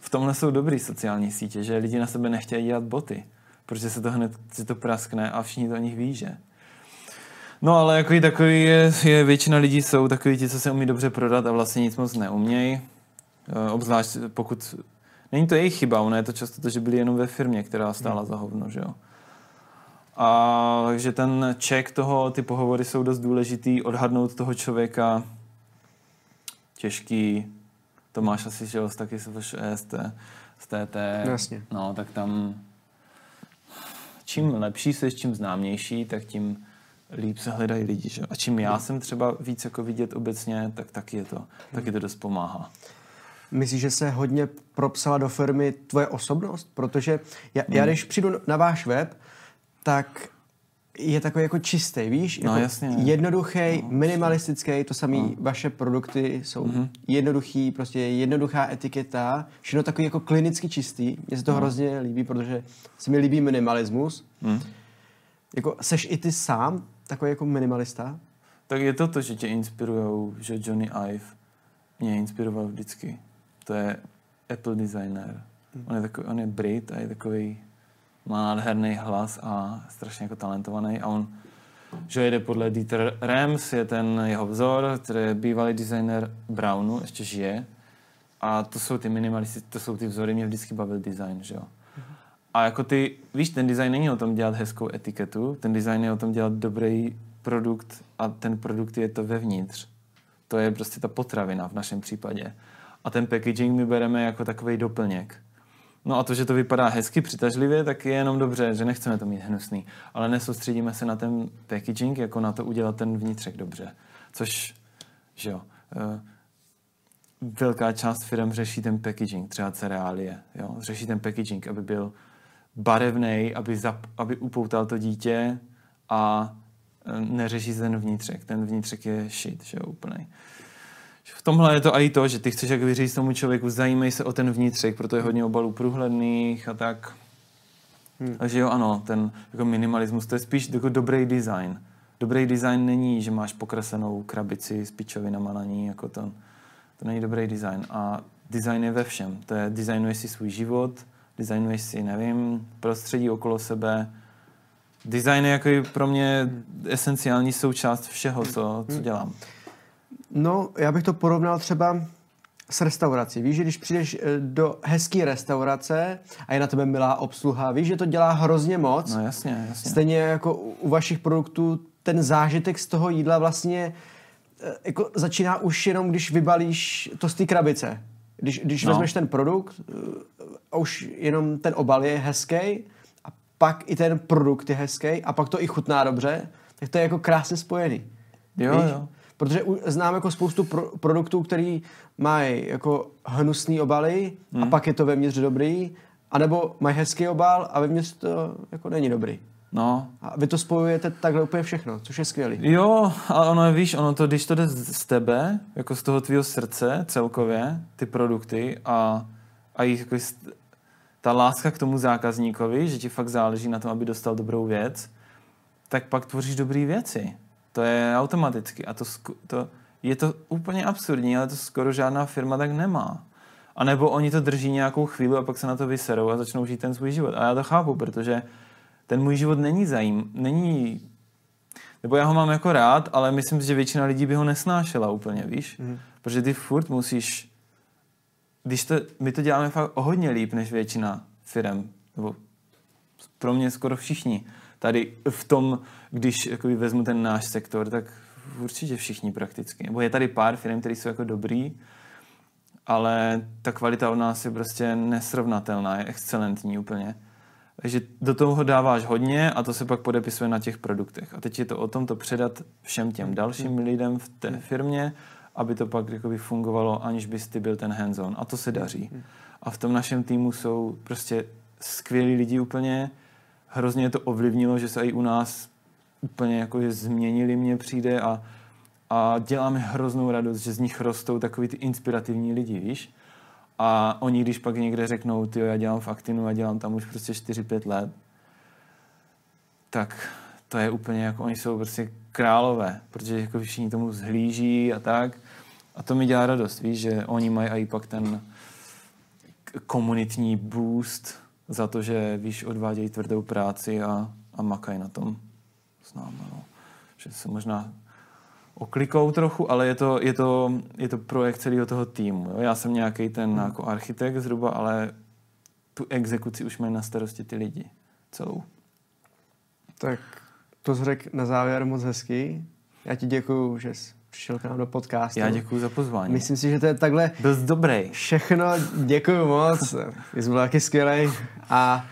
V tomhle jsou dobrý sociální sítě, že lidi na sebe nechtějí dělat boty, protože se to hned se to praskne a všichni to o nich ví, že? No ale jako takový je většina lidí jsou takový ti, co se umí dobře prodat a vlastně nic moc neumějí. Obzvlášť pokud... Není to jejich chyba, ono je to často to, že byli jenom ve firmě, která stála za hovno, že jo. A takže ten check toho, ty pohovory jsou dost důležitý, odhadnout toho člověka těžký, to máš asi, že jo, taky z VŠE, z TT, no tak tam čím lepší jsi, čím známější, tak tím líp se hledají lidi. Že? A čím já jsem třeba víc jako vidět obecně, tak taky to dost pomáhá. Myslíš, že se hodně propsala do firmy tvoje osobnost? Protože já když přijdu na váš web, tak je takový jako čistý, víš? No, jako jasně. Jednoduchý, no, minimalistický, to samé vaše produkty jsou jednoduchý, prostě jednoduchá etiketa, všechno takový jako klinicky čistý. Mně se to hrozně líbí, protože se mi líbí minimalismus. Jako, seš i ty sám takový jako minimalista? Tak je to, že tě inspirujou, že Johnny Ive mě inspiroval vždycky. To je Apple designer. On je Brit a je takový, má nádherný hlas a strašně jako talentovaný a on, že jede podle Dieter Rams, je ten jeho vzor, který je bývalý designer Brownu, ještě žije. A to jsou ty minimalistické, to jsou ty vzory, mě vždycky bavil design, že jo. A jako ty, víš, ten design není o tom dělat hezkou etiketu, ten design je o tom dělat dobrý produkt a ten produkt je to vevnitř. To je prostě ta potravina v našem případě. A ten packaging my bereme jako takovej doplněk. No a to, že to vypadá hezky, přitažlivě, tak je jenom dobře, že nechceme to mít hnusný. Ale nesoustředíme se na ten packaging, jako na to udělat ten vnitřek dobře. Což, že jo, velká část firm řeší ten packaging, třeba cereálie, jo. Řeší ten packaging, aby byl barevnej, aby upoutal to dítě a neřeší ten vnitřek. Ten vnitřek je shit, že jo, úplnej. V tomhle je to i to, že ty chceš jak vyříct tomu člověku, zajímej se o ten vnitřek, proto je hodně obalů průhledných a tak. Takže jo, ano, ten jako minimalismus, to je spíš jako dobrý design. Dobrý design není, že máš pokreslenou krabici s pičovinama na ní, jako to není dobrý design. A design je ve všem. To je, designuješ si svůj život, designuješ si, nevím, prostředí okolo sebe. Design je jako pro mě esenciální součást všeho, co dělám. No, já bych to porovnal třeba s restaurací. Víš, že když přijdeš do hezké restaurace a je na tebe milá obsluha, víš, že to dělá hrozně moc. No jasně, jasně. Stejně jako u vašich produktů ten zážitek z toho jídla vlastně jako začíná už jenom, když vybalíš to z té krabice. Když vezmeš ten produkt a už jenom ten obal je hezký a pak i ten produkt je hezký a pak to i chutná dobře, tak to je jako krásně spojený. Jo, víš? Jo. Protože znám jako spoustu produktů, který mají jako hnusný obaly a pak je to vevnitř dobrý, anebo mají hezký obal a vevnitř to jako není dobrý. No. A vy to spojujete takhle úplně všechno, což je skvělý. Jo, ale ono, víš, ono to, když to jde z tebe, jako z toho tvýho srdce celkově, ty produkty a jich, jako ta láska k tomu zákazníkovi, že ti fakt záleží na tom, aby dostal dobrou věc, tak pak tvoříš dobrý věci. To je automaticky a to je to úplně absurdní, ale to skoro žádná firma tak nemá. A nebo oni to drží nějakou chvíli a pak se na to vyserou a začnou žít ten svůj život. A já to chápu, protože ten můj život není, nebo já ho mám jako rád, ale myslím, že většina lidí by ho nesnášela úplně, víš? Protože ty furt musíš, my to děláme fakt o hodně líp než většina firem, nebo pro mě skoro všichni. Tady v tom, když jakoby vezmu ten náš sektor, tak určitě všichni prakticky. Nebo je tady pár firm, které jsou jako dobrý, ale ta kvalita od nás je prostě nesrovnatelná, je excelentní úplně. Takže do toho dáváš hodně a to se pak podepisuje na těch produktech. A teď je to o tom to předat všem těm dalším lidem v té firmě, aby to pak jakoby fungovalo, aniž bys ty byl ten hands-on. A to se daří. A v tom našem týmu jsou prostě skvělí lidi úplně. Hrozně to ovlivnilo, že se i u nás úplně jakože změnili, mně přijde a děláme hroznou radost, že z nich rostou takový ty inspirativní lidi, víš? A oni, když pak někde řeknou, tyjo, já dělám v Actinu a dělám tam už prostě 4-5 let, tak to je úplně jako, oni jsou prostě králové, protože jako všichni tomu zhlíží a tak. A to mi dělá radost, víš, že oni mají i pak ten komunitní boost, za to, že víš, odvádějí tvrdou práci a makají na tom s náma, no. Že se možná oklikou trochu, ale je to projekt celého toho týmu. Jo. Já jsem nějaký ten jako architekt zhruba, ale tu exekuci už mají na starosti ty lidi celou. Tak to jsi řekl na závěr moc hezký. Já ti děkuju, že jsi přišel k nám do podcastu. Já děkuju za pozvání. Myslím si, že to je takhle... Byl jsi dobrý. Všechno, děkuju moc. Jsi byl taky skvělej. A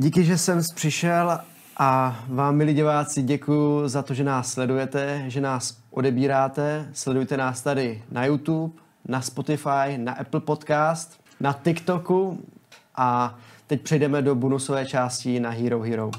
Díky, že jsem přišel a vám, milí diváci, děkuji za to, že nás sledujete, že nás odebíráte. Sledujte nás tady na YouTube, na Spotify, na Apple Podcast, na TikToku a teď přejdeme do bonusové části na Hero Hero.